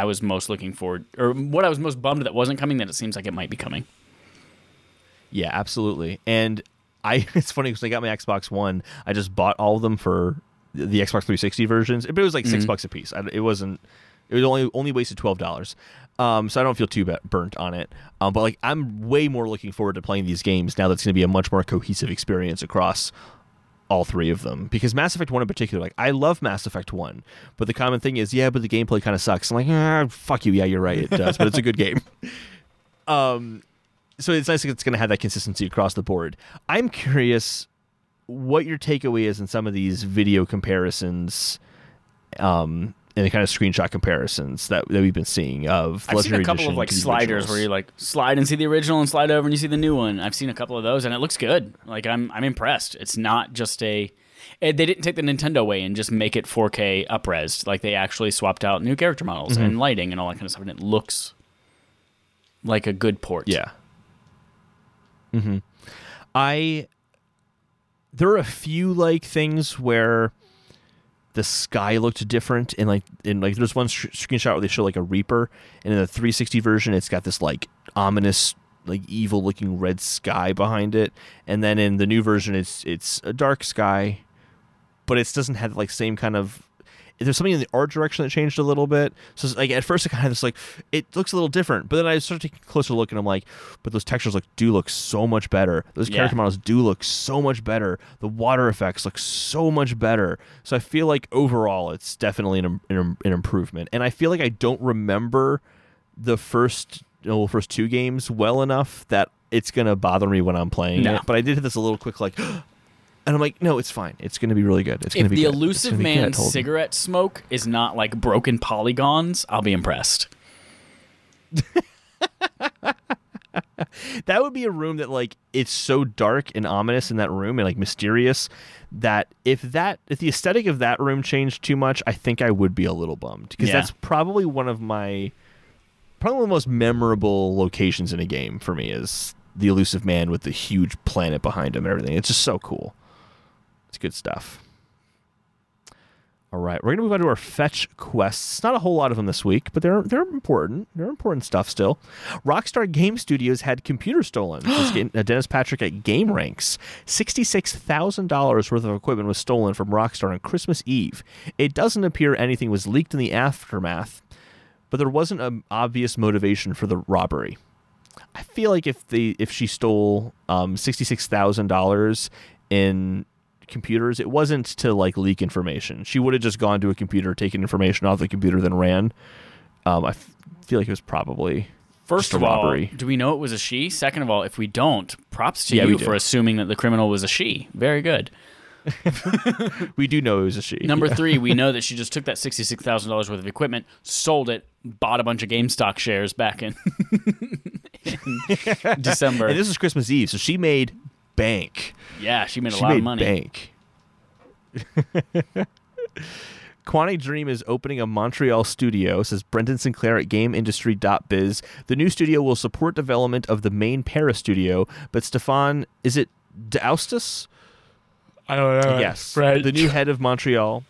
was most looking forward, or what I was most bummed that wasn't coming, that it seems like it might be coming. Yeah, absolutely. And it's funny because I got my Xbox One. I just bought all of them for the Xbox 360 versions, but it was like $6 a piece. It was only wasted $12. So I don't feel too burnt on it. But like, I'm way more looking forward to playing these games now. That's going to be a much more cohesive experience across all three of them, because Mass Effect 1 in particular, like, I love Mass Effect 1, but the common thing is, yeah, but the gameplay kind of sucks. I'm like, fuck you. Yeah, you're right. It does, but it's a good game. So it's nice that it's going to have that consistency across the board. I'm curious what your takeaway is in some of these video comparisons and the kind of screenshot comparisons that we've been seeing of Legendary Edition. I've seen a couple of like sliders where you like slide and see the original and slide over and you see the new one. I've seen a couple of those and it looks good. Like I'm impressed. It's not just they didn't take the Nintendo way and just make it 4K up-res. Like they actually swapped out new character models and lighting and all that kind of stuff, and it looks like a good port. Yeah. Mm-hmm. There are a few like things where the sky looked different, and like there's one screenshot where they show like a Reaper, and in the 360 version, it's got this like ominous, like evil looking red sky behind it, and then in the new version, it's a dark sky, but it doesn't have like same kind of. There's something in the art direction that changed a little bit. So like at first, I kind of just like it looks a little different, but then I started taking a closer look, and I'm like, but those textures do look so much better. Those character models do look so much better. The water effects look so much better. So I feel like overall, it's definitely an improvement. And I feel like I don't remember the first two games well enough that it's gonna bother me when I'm playing it. But I did this a little quick like. And I'm like, no, it's fine. It's going to be really good. It's going to be good. If the elusive man's cigarette smoke is not like broken polygons, I'll be impressed. That would be a room that like it's so dark and ominous in that room and like mysterious that if the aesthetic of that room changed too much, I think I would be a little bummed because that's probably one of my the most memorable locations in a game for me is the elusive man with the huge planet behind him and everything. It's just so cool. It's good stuff. All right, we're gonna move on to our fetch quests. Not a whole lot of them this week, but they're important. They're important stuff still. Rockstar Game Studios had computers stolen. Dennis Patrick at GameRanks. $66,000 worth of equipment was stolen from Rockstar on Christmas Eve. It doesn't appear anything was leaked in the aftermath, but there wasn't an obvious motivation for the robbery. I feel like if she stole $66,000 in computers, it wasn't to like leak information. She would have just gone to a computer, taken information off the computer, then ran. I feel like it was probably first of all, do we know it was a she? Second of all, if we don't, props to you for assuming that the criminal was a she. Very good. We do know it was a she. Number three, we know that she just took that $66,000 worth of equipment, sold it, bought a bunch of GameStop shares back in December. And this is Christmas Eve, so she made bank. Yeah, she made a lot of money. Bank. Quantic Dream is opening a Montreal studio, says Brendan Sinclair at GameIndustry.biz. The new studio will support development of the main Paris studio, but Stéphane, is it D'Austas? I don't know. Yes. Right. The new head of Montreal.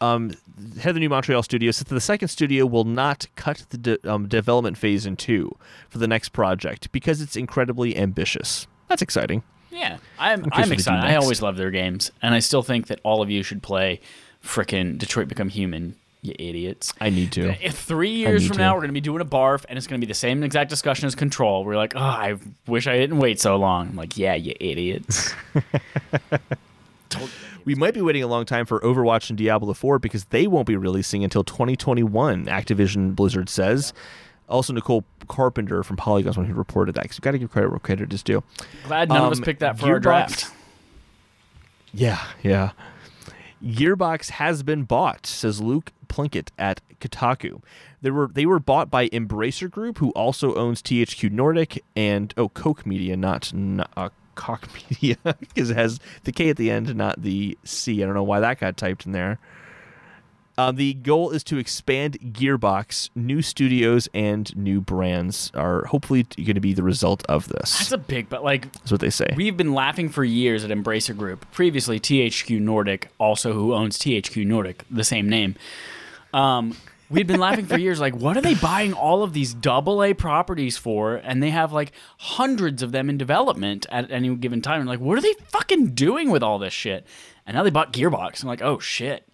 Head of the new Montreal studio said that the second studio will not cut the development phase in two for the next project because it's incredibly ambitious. That's exciting. Yeah. I'm excited. I always love their games, and I still think that all of you should play frickin' Detroit Become Human, you idiots. I need to. 3 years from now, we're going to be doing a barf, and it's going to be the same exact discussion as Control. We're like, oh, I wish I didn't wait so long. I'm like, yeah, you idiots. We might be waiting a long time for Overwatch and Diablo 4 because they won't be releasing until 2021, Activision Blizzard says. Also, Nicole Carpenter from Polygon's one who reported that because we've got to give credit where credit is due. Glad none of us picked that for our draft. Yeah. Gearbox has been bought, says Luke Plunkett at Kotaku. They were bought by Embracer Group, who also owns THQ Nordic and Koch Media, not Koch Media, because it has the K at the end, not the C. I don't know why that got typed in there. The goal is to expand Gearbox. New studios and new brands are hopefully going to be the result of this. That's a big, but like... That's what they say. We've been laughing for years at Embracer Group. Previously, THQ Nordic, also who owns THQ Nordic, the same name. We'd been laughing for years, like, what are they buying all of these AA properties for? And they have, like, hundreds of them in development at any given time. And like, what are they fucking doing with all this shit? And now they bought Gearbox. I'm like, oh, shit.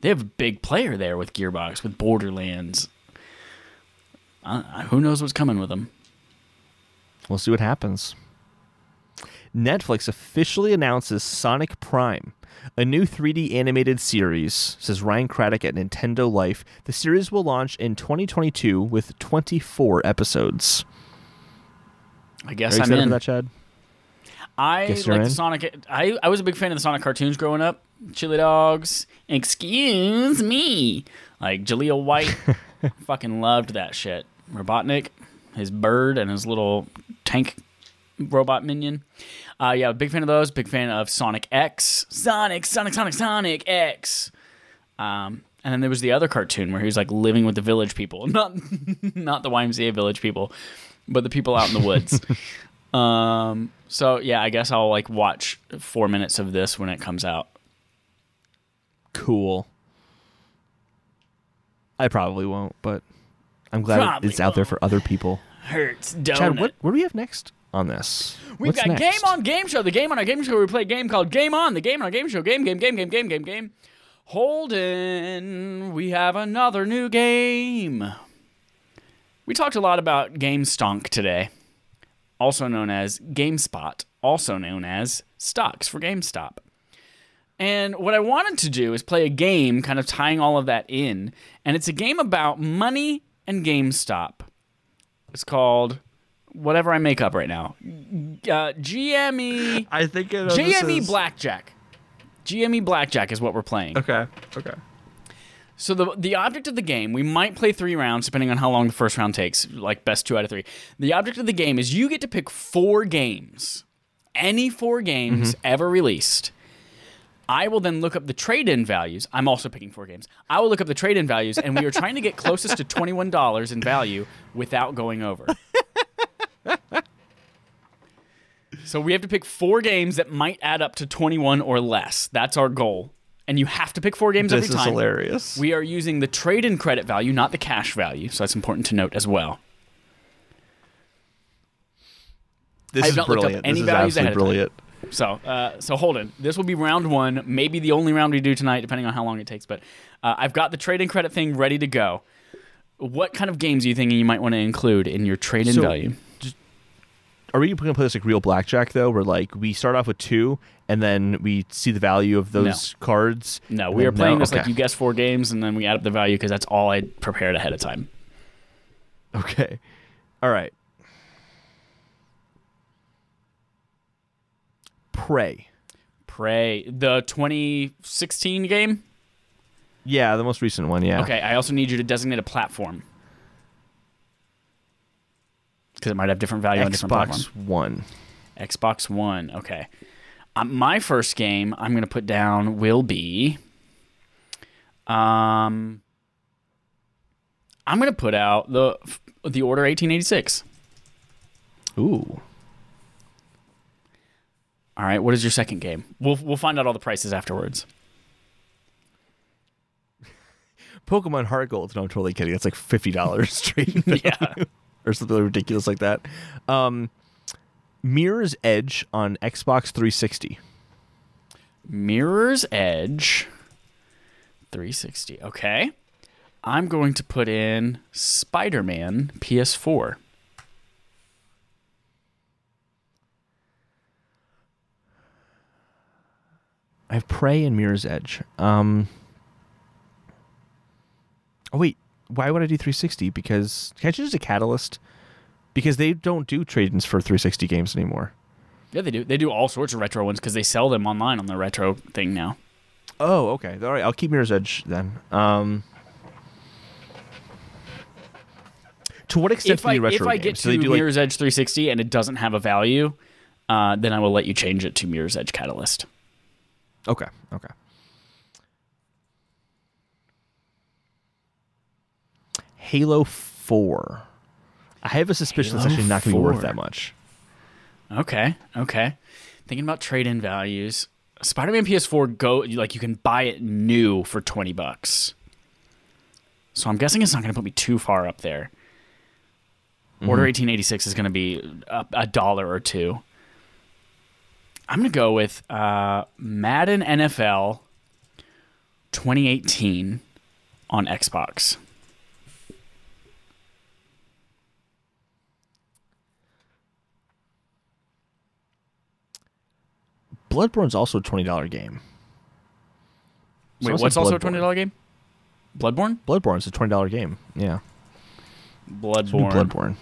They have a big player there with Gearbox, with Borderlands. Who knows what's coming with them? We'll see what happens. Netflix officially announces Sonic Prime, a new 3D animated series, says Ryan Craddock at Nintendo Life. The series will launch in 2022 with 24 episodes. I guess I'm in for that, Chad. I like the Sonic. I was a big fan of the Sonic cartoons growing up. Chili Dogs, excuse me. Like Jaleel White, fucking loved that shit. Robotnik, his bird, and his little tank robot minion. Yeah, big fan of those. Big fan of Sonic X. Sonic X. And then there was the other cartoon where he was like living with the village people, not the YMCA village people, but the people out in the woods. So yeah, I guess I'll like watch 4 minutes of this when it comes out. cool. I probably won't, but I'm glad it's out there for other people. Hurts, don't Chad, what do we have next on this? We've got Game On Game Show. The Game On Our Game Show, where we play a game called Game On. The Game On Our Game Show. Game. Holden, we have another new game. We talked a lot about GameStonk today, also known as GameSpot, also known as Stocks for GameStop. And what I wanted to do is play a game kind of tying all of that in, and it's a game about money and GameStop. It's called whatever I make up right now. GME. I think it is. GME Blackjack. GME Blackjack is what we're playing. Okay. So the object of the game, we might play 3 rounds depending on how long the first round takes, like best 2 out of 3. The object of the game is you get to pick 4 games, any 4 games ever released. I will then look up the trade-in values. I'm also picking 4 games. I will look up the trade-in values, and we are trying to get closest to $21 in value without going over. So we have to pick 4 games that might add up to 21 or less. That's our goal. And you have to pick 4 games every time. This is hilarious. We are using the trade-in credit value, not the cash value. So that's important to note as well. This is brilliant. This is absolutely brilliant. So Holden, this will be round 1, maybe the only round we do tonight, depending on how long it takes. But I've got the trade-in credit thing ready to go. What kind of games are you thinking you might want to include in your trade-in value? Are we going to play this like real blackjack, though, where like we start off with 2 and then we see the value of those cards? No, we are playing this like you guess 4 games and then we add up the value because that's all I prepared ahead of time. Okay. All right. Prey. The 2016 game? Yeah, the most recent one, yeah. Okay, I also need you to designate a platform. Because it might have different value on different platforms. Xbox One, okay. My first game I'm going to put down will be... I'm going to put out the Order 1886. Ooh. All right, what is your second game? We'll find out all the prices afterwards. Pokemon Heart Gold. No, I'm totally kidding. That's like $50 straight. Yeah. Or something ridiculous like that. Mirror's Edge on Xbox 360. Mirror's Edge 360. Okay. I'm going to put in Spider-Man PS4. I have Prey and Mirror's Edge. Oh, wait. Why would I do 360? Because... Can't you just a Catalyst? Because they don't do trade-ins for 360 games anymore. Yeah, they do. They do all sorts of retro ones because they sell them online on the retro thing now. Oh, okay. All right. I'll keep Mirror's Edge then. To what extent do they retro games? If I get to Mirror's Edge 360 and it doesn't have a value, then I will let you change it to Mirror's Edge Catalyst. Okay. Halo 4. I have a suspicion it's actually not going to be worth that much. Okay. Thinking about trade-in values. Spider-Man PS4 Go, like you can buy it new for $20. So I'm guessing it's not going to put me too far up there. Mm-hmm. Order 1886 is going to be a dollar or $2. I'm going to go with Madden NFL 2018 on Xbox. Bloodborne's also a $20 game. Wait, what's also a $20 game? Bloodborne? Bloodborne's a $20 game, yeah. Bloodborne.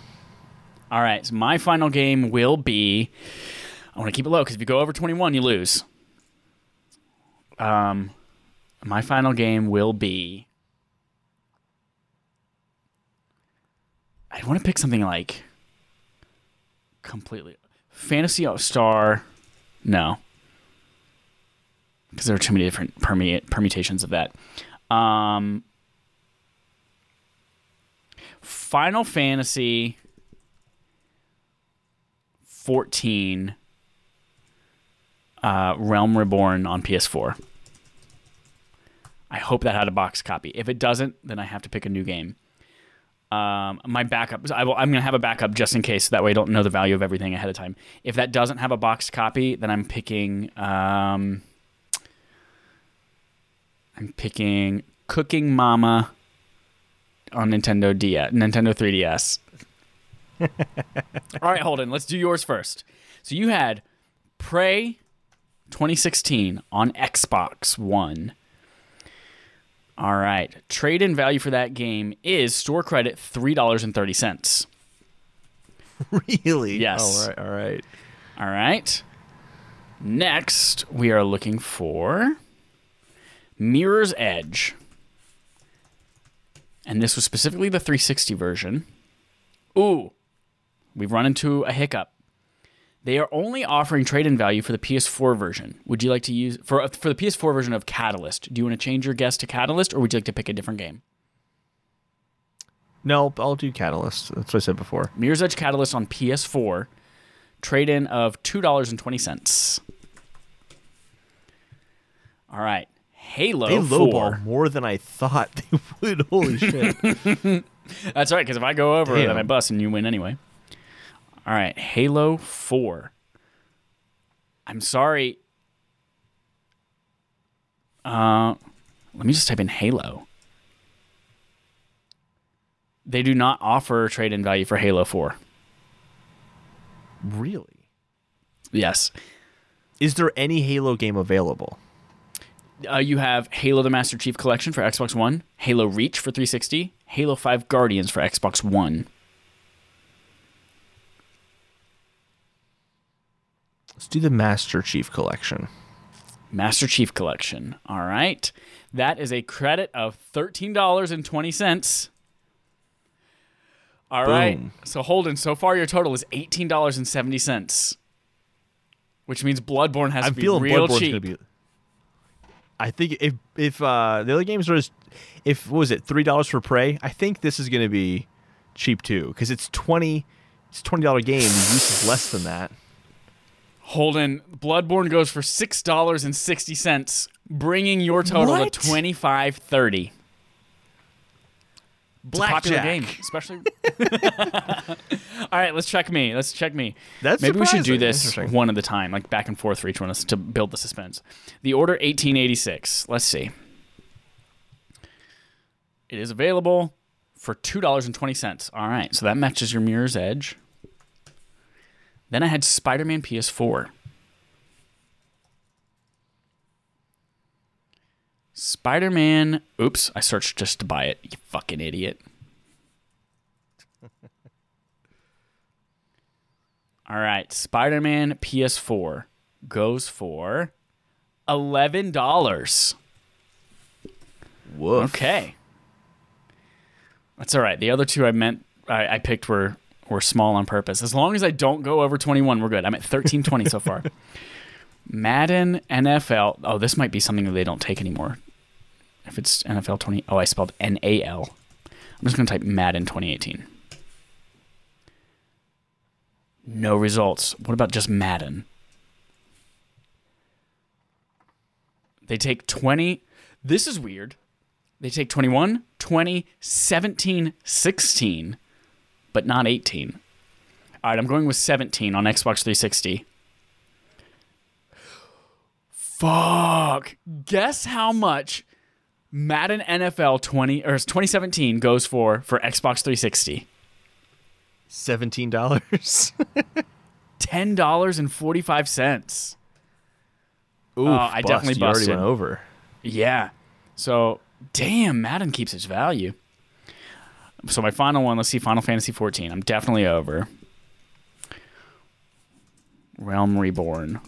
All right, so my final game will be... I want to keep it low because if you go over 21, you lose. My final game will be... I want to pick something like... Completely... Fantasy Star... No. Because there are too many different permutations of that. Final Fantasy... 14... Realm Reborn on PS4. hope that had a box copy. If it doesn't, then I have to pick a new game. My backup, I'm going to have a backup just in case. So that way I don't know the value of everything ahead of time. If that doesn't have a boxed copy, then I'm picking Cooking Mama on Nintendo 3DS. All right, Holden, let's do yours first. So you had Prey 2016 on Xbox One. All right. Trade-in value for that game is store credit $3.30. Really? Yes. All right. Next, we are looking for Mirror's Edge. And this was specifically the 360 version. Ooh, we've run into a hiccup. They are only offering trade-in value for the PS4 version. Would you like to use for the PS4 version of Catalyst? Do you want to change your guess to Catalyst, or would you like to pick a different game? No, I'll do Catalyst. That's what I said before. Mirror's Edge Catalyst on PS4, trade-in of $2.20. All right, Halo 4. They lowball more than I thought they would. Holy shit! That's right, because if I go over, then I bust, and you win anyway. All right, Halo 4. I'm sorry. Let me just type in Halo. They do not offer trade-in value for Halo 4. Really? Yes. Is there any Halo game available? You have Halo the Master Chief Collection for Xbox One, Halo Reach for 360, Halo 5 Guardians for Xbox One. Let's do the Master Chief Collection. Master Chief Collection. All right. That is a credit of $13.20. All Boom. Right. So, Holden, so far your total is $18.70, which means Bloodborne has to be real cheap. I think if the other games were, $3 for Prey, I think this is going to be cheap too, because it's $20 game. The use is less than that. Holden, Bloodborne goes for $6.60, bringing your total to $25.30. Blackjack. It's a popular game, especially. All right, let's check me. That's maybe surprising. We should do this one at a time, like back and forth for each one to build the suspense. The order 1886. Let's see. It is available for $2.20. All right, so that matches your Mirror's Edge. Then I had Spider-Man PS4. Spider-Man... Oops, I searched just to buy it, you fucking idiot. All right, Spider-Man PS4 goes for $11. Woof. Okay. That's all right. The other two I picked were... We're small on purpose. As long as I don't go over 21, we're good. I'm at 1320 so far. Madden NFL. Oh, this might be something that they don't take anymore. If it's NFL 20. Oh, I spelled NAL. I'm just going to type Madden 2018. No results. What about just Madden? They take 20. This is weird. They take 21, 20, 17, 16. But not 18. All right, I'm going with 17 on Xbox 360. Fuck. Guess how much Madden NFL 2017 goes for Xbox 360? $17. $10.45. Ooh, I definitely busted. You already went over. Yeah. So, damn, Madden keeps its value. So my final one, let's see, Final Fantasy 14. I'm definitely over. Realm Reborn.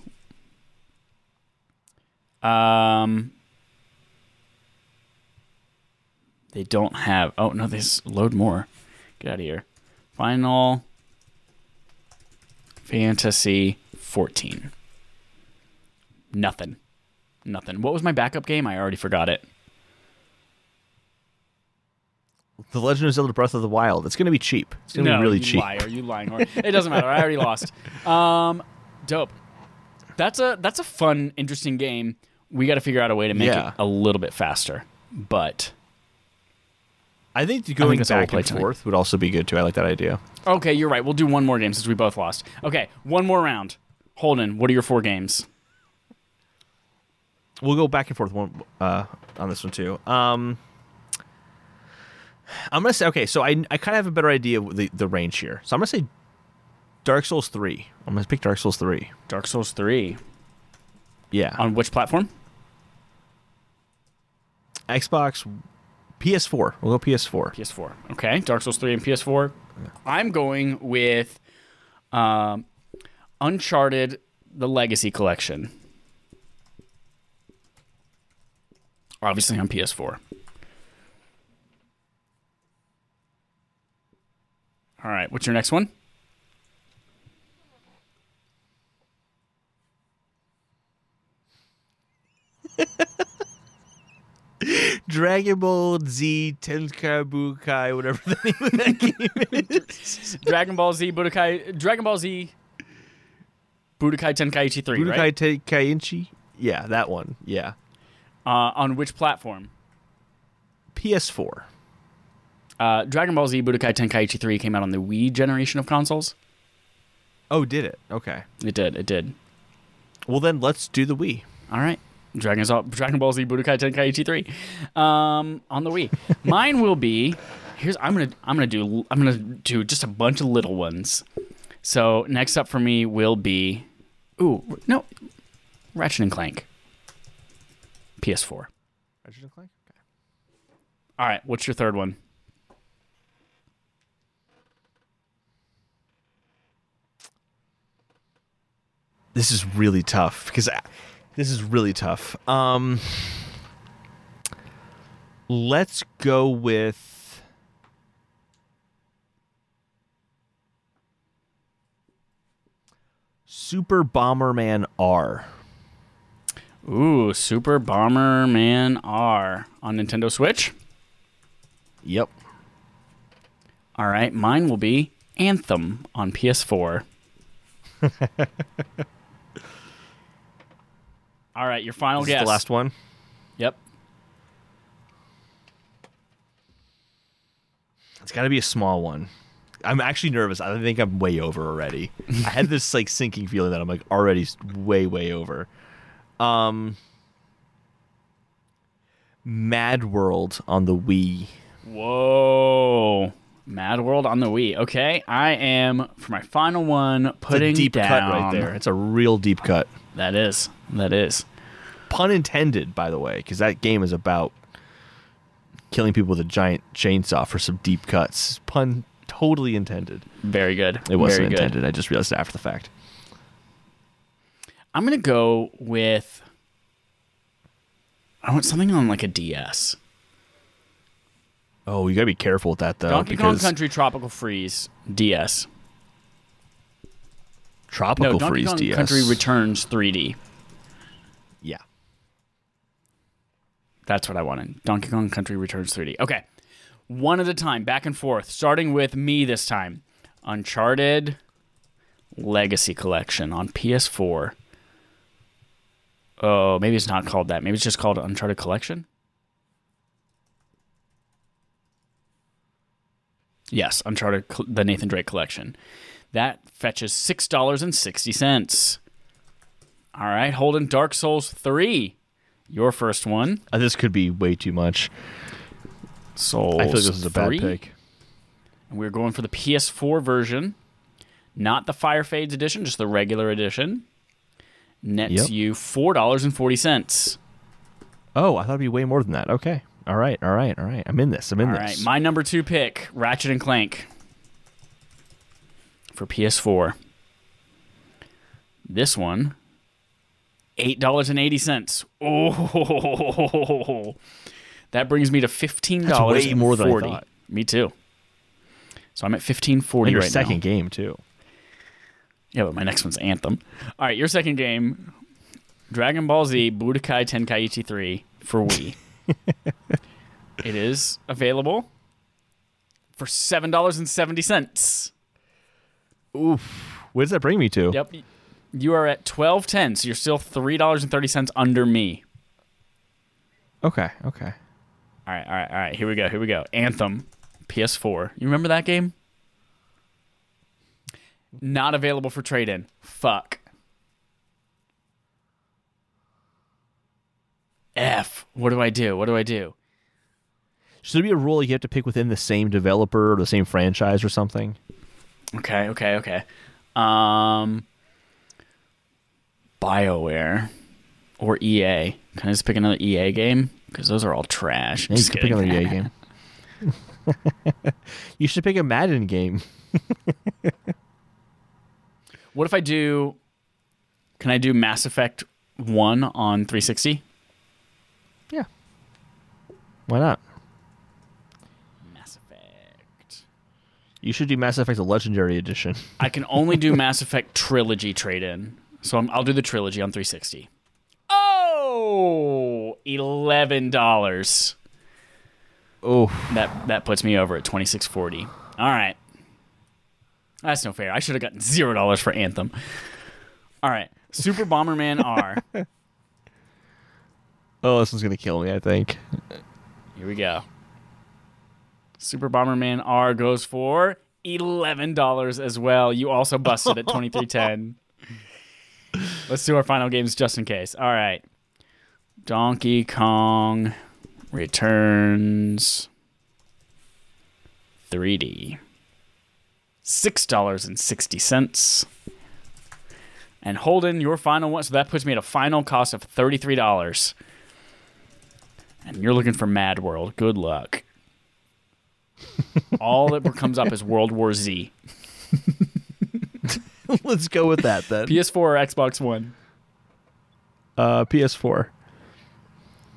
They don't have... Oh, no, they load more. Get out of here. Final Fantasy 14. Nothing. What was my backup game? I already forgot it. The Legend of Zelda Breath of the Wild. It's going to be cheap. It's going to be really cheap. No, you lying whore. It doesn't matter. I already lost. Dope. That's a fun, interesting game. We got to figure out a way to make it a little bit faster. But I think going back and forth would also be good, too. I like that idea. Okay, you're right. We'll do one more game since we both lost. Okay, one more round. Holden, what are your four games? We'll go back and forth on this one, too. I'm going to say, okay, so I kind of have a better idea of the range here. So I'm going to say Dark Souls 3. I'm going to pick Dark Souls 3. Dark Souls 3. Yeah. On which platform? Xbox PS4. We'll go PS4. PS4. Okay. Dark Souls 3 and PS4. Yeah. I'm going with Uncharted, the Legacy Collection. Obviously on PS4. All right. What's your next one? Dragon Ball Z Tenkai Budokai, whatever the name of that game is. Dragon Ball Z Budokai Tenkaichi 3, Budokai, right? Budokai Tenkaichi? Yeah, that one. Yeah. On which platform? PS4. Dragon Ball Z Budokai Tenkaichi 3 came out on the Wii generation of consoles. Oh, did it? Okay. It did. Well, then let's do the Wii. All right. Dragon Ball Z Budokai Tenkaichi 3 on the Wii. Mine will be I'm gonna do just a bunch of little ones. So next up for me will be Ratchet and Clank PS4. Ratchet and Clank. Okay. All right, what's your third one? This is really tough because. This is really tough. Let's go with... Super Bomberman R. Ooh, Super Bomberman R. On Nintendo Switch? Yep. All right, mine will be Anthem on PS4. All right, your final guess. This is the last one? Yep. It's got to be a small one. I'm actually nervous. I think I'm way over already. I had this sinking feeling that I'm already way over. Mad World on the Wii. Whoa. Mad World on the Wii. Okay, I am, for my final one, putting down... It's a deep cut right there. It's a real deep cut. That is. Pun intended, by the way, because that game is about killing people with a giant chainsaw for some deep cuts. Pun totally intended. Very good. It wasn't intended. I just realized it after the fact. I'm going to go with... I want something on a DS. Oh, you got to be careful with that, though. Donkey Kong Country Tropical Freeze DS. Tropical Freeze DS. Donkey Kong Country Returns 3D. Yeah. That's what I wanted. Donkey Kong Country Returns 3D. Okay. One at a time, back and forth, starting with me this time. Uncharted Legacy Collection on PS4. Oh, maybe it's not called that. Maybe it's just called Uncharted Collection? Yes, Uncharted, the Nathan Drake Collection. That fetches $6.60. All right, Holden, Dark Souls 3, your first one. This could be way too much. Souls 3. I feel like this is a bad pick. And we're going for the PS4 version, not the Fire Fades edition, just the regular edition. Nets you $4.40. Oh, I thought it'd be way more than that. Okay. All right. I'm in this. All right, my number 2 pick, Ratchet and Clank. For PS4. This one, $8.80. Oh, that brings me to $15. That's way more than I thought. Me too. So I'm at $15.40 right now. Your second game too. Yeah, but my next one's Anthem. All right, your second game, Dragon Ball Z Budokai Tenkaichi 3 for Wii. It is available for $7.70. Oof. What does that bring me to? Yep. You are at $12.10, so you're still $3.30 under me. Okay. All right. Here we go. Anthem, PS4. You remember that game? Not available for trade-in. Fuck. F. What do I do? Should there be a rule you have to pick within the same developer or the same franchise or something? Okay. BioWare or EA. Can I just pick another EA game? Because those are all trash. You should pick another EA game. You should pick a Madden game. What if I do... Can I do Mass Effect 1 on 360? Yeah. Why not? Mass Effect. You should do Mass Effect the Legendary Edition. I can only do Mass Effect Trilogy trade-in. So I'll do the Trilogy on 360. Oh! $11. Oh. That puts me over at $26.40. All right. That's no fair. I should have gotten $0 for Anthem. All right. Super Bomberman R. Oh, this one's going to kill me, I think. Here we go. Super Bomberman R goes for $11 as well. You also busted at $23.10. Let's do our final games just in case. All right. Donkey Kong Returns 3D. $6.60. And Holden, your final one. So that puts me at a final cost of $33. And you're looking for Mad World. Good luck. All that comes up is World War Z. Let's go with that then. PS4 or Xbox One? PS4.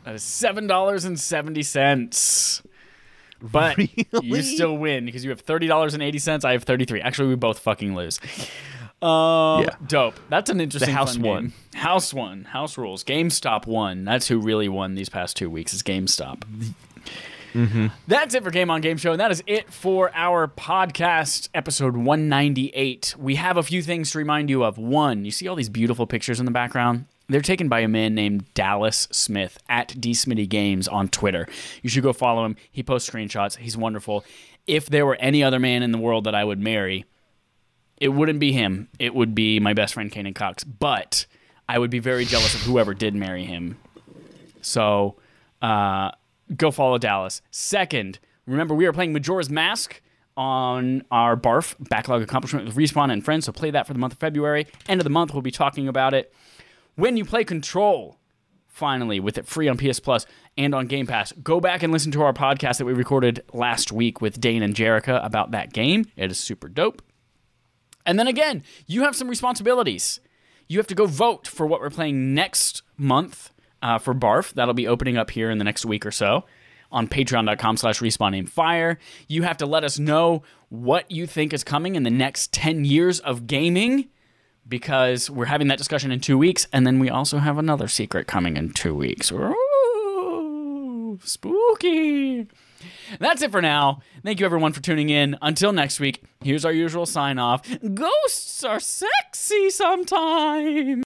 That is $7.70. But really? You still win because you have $30.80. I have $33. Actually, we both fucking lose. Yeah. Dope. That's an interesting house one. House rules. GameStop won. That's who really won these past 2 weeks is GameStop. Mm-hmm. That's it for Game On Game Show, and that is it for our podcast, episode 198. We have a few things to remind you of. One, you see all these beautiful pictures in the background? They're taken by a man named Dallas Smith at DSmittyGames on Twitter. You should go follow him. He posts screenshots. He's wonderful. If there were any other man in the world that I would marry, it wouldn't be him. It would be my best friend, Kanan Cox. But I would be very jealous of whoever did marry him. So go follow Dallas. Second, remember we are playing Majora's Mask on our BARF, Backlog Accomplishment with Respawn and Friends. So play that for the month of February. End of the month, we'll be talking about it. When you play Control, finally, with it free on PS Plus and on Game Pass, go back and listen to our podcast that we recorded last week with Dane and Jerica about that game. It is super dope. And then again, you have some responsibilities. You have to go vote for what we're playing next month for BARF. That'll be opening up here in the next week or so on patreon.com/RespawnAimFire. You have to let us know what you think is coming in the next 10 years of gaming, because we're having that discussion in 2 weeks, and then we also have another secret coming in 2 weeks. Ooh, spooky. That's it for now. Thank you, everyone, for tuning in. Until next week, here's our usual sign-off. Ghosts are sexy sometimes.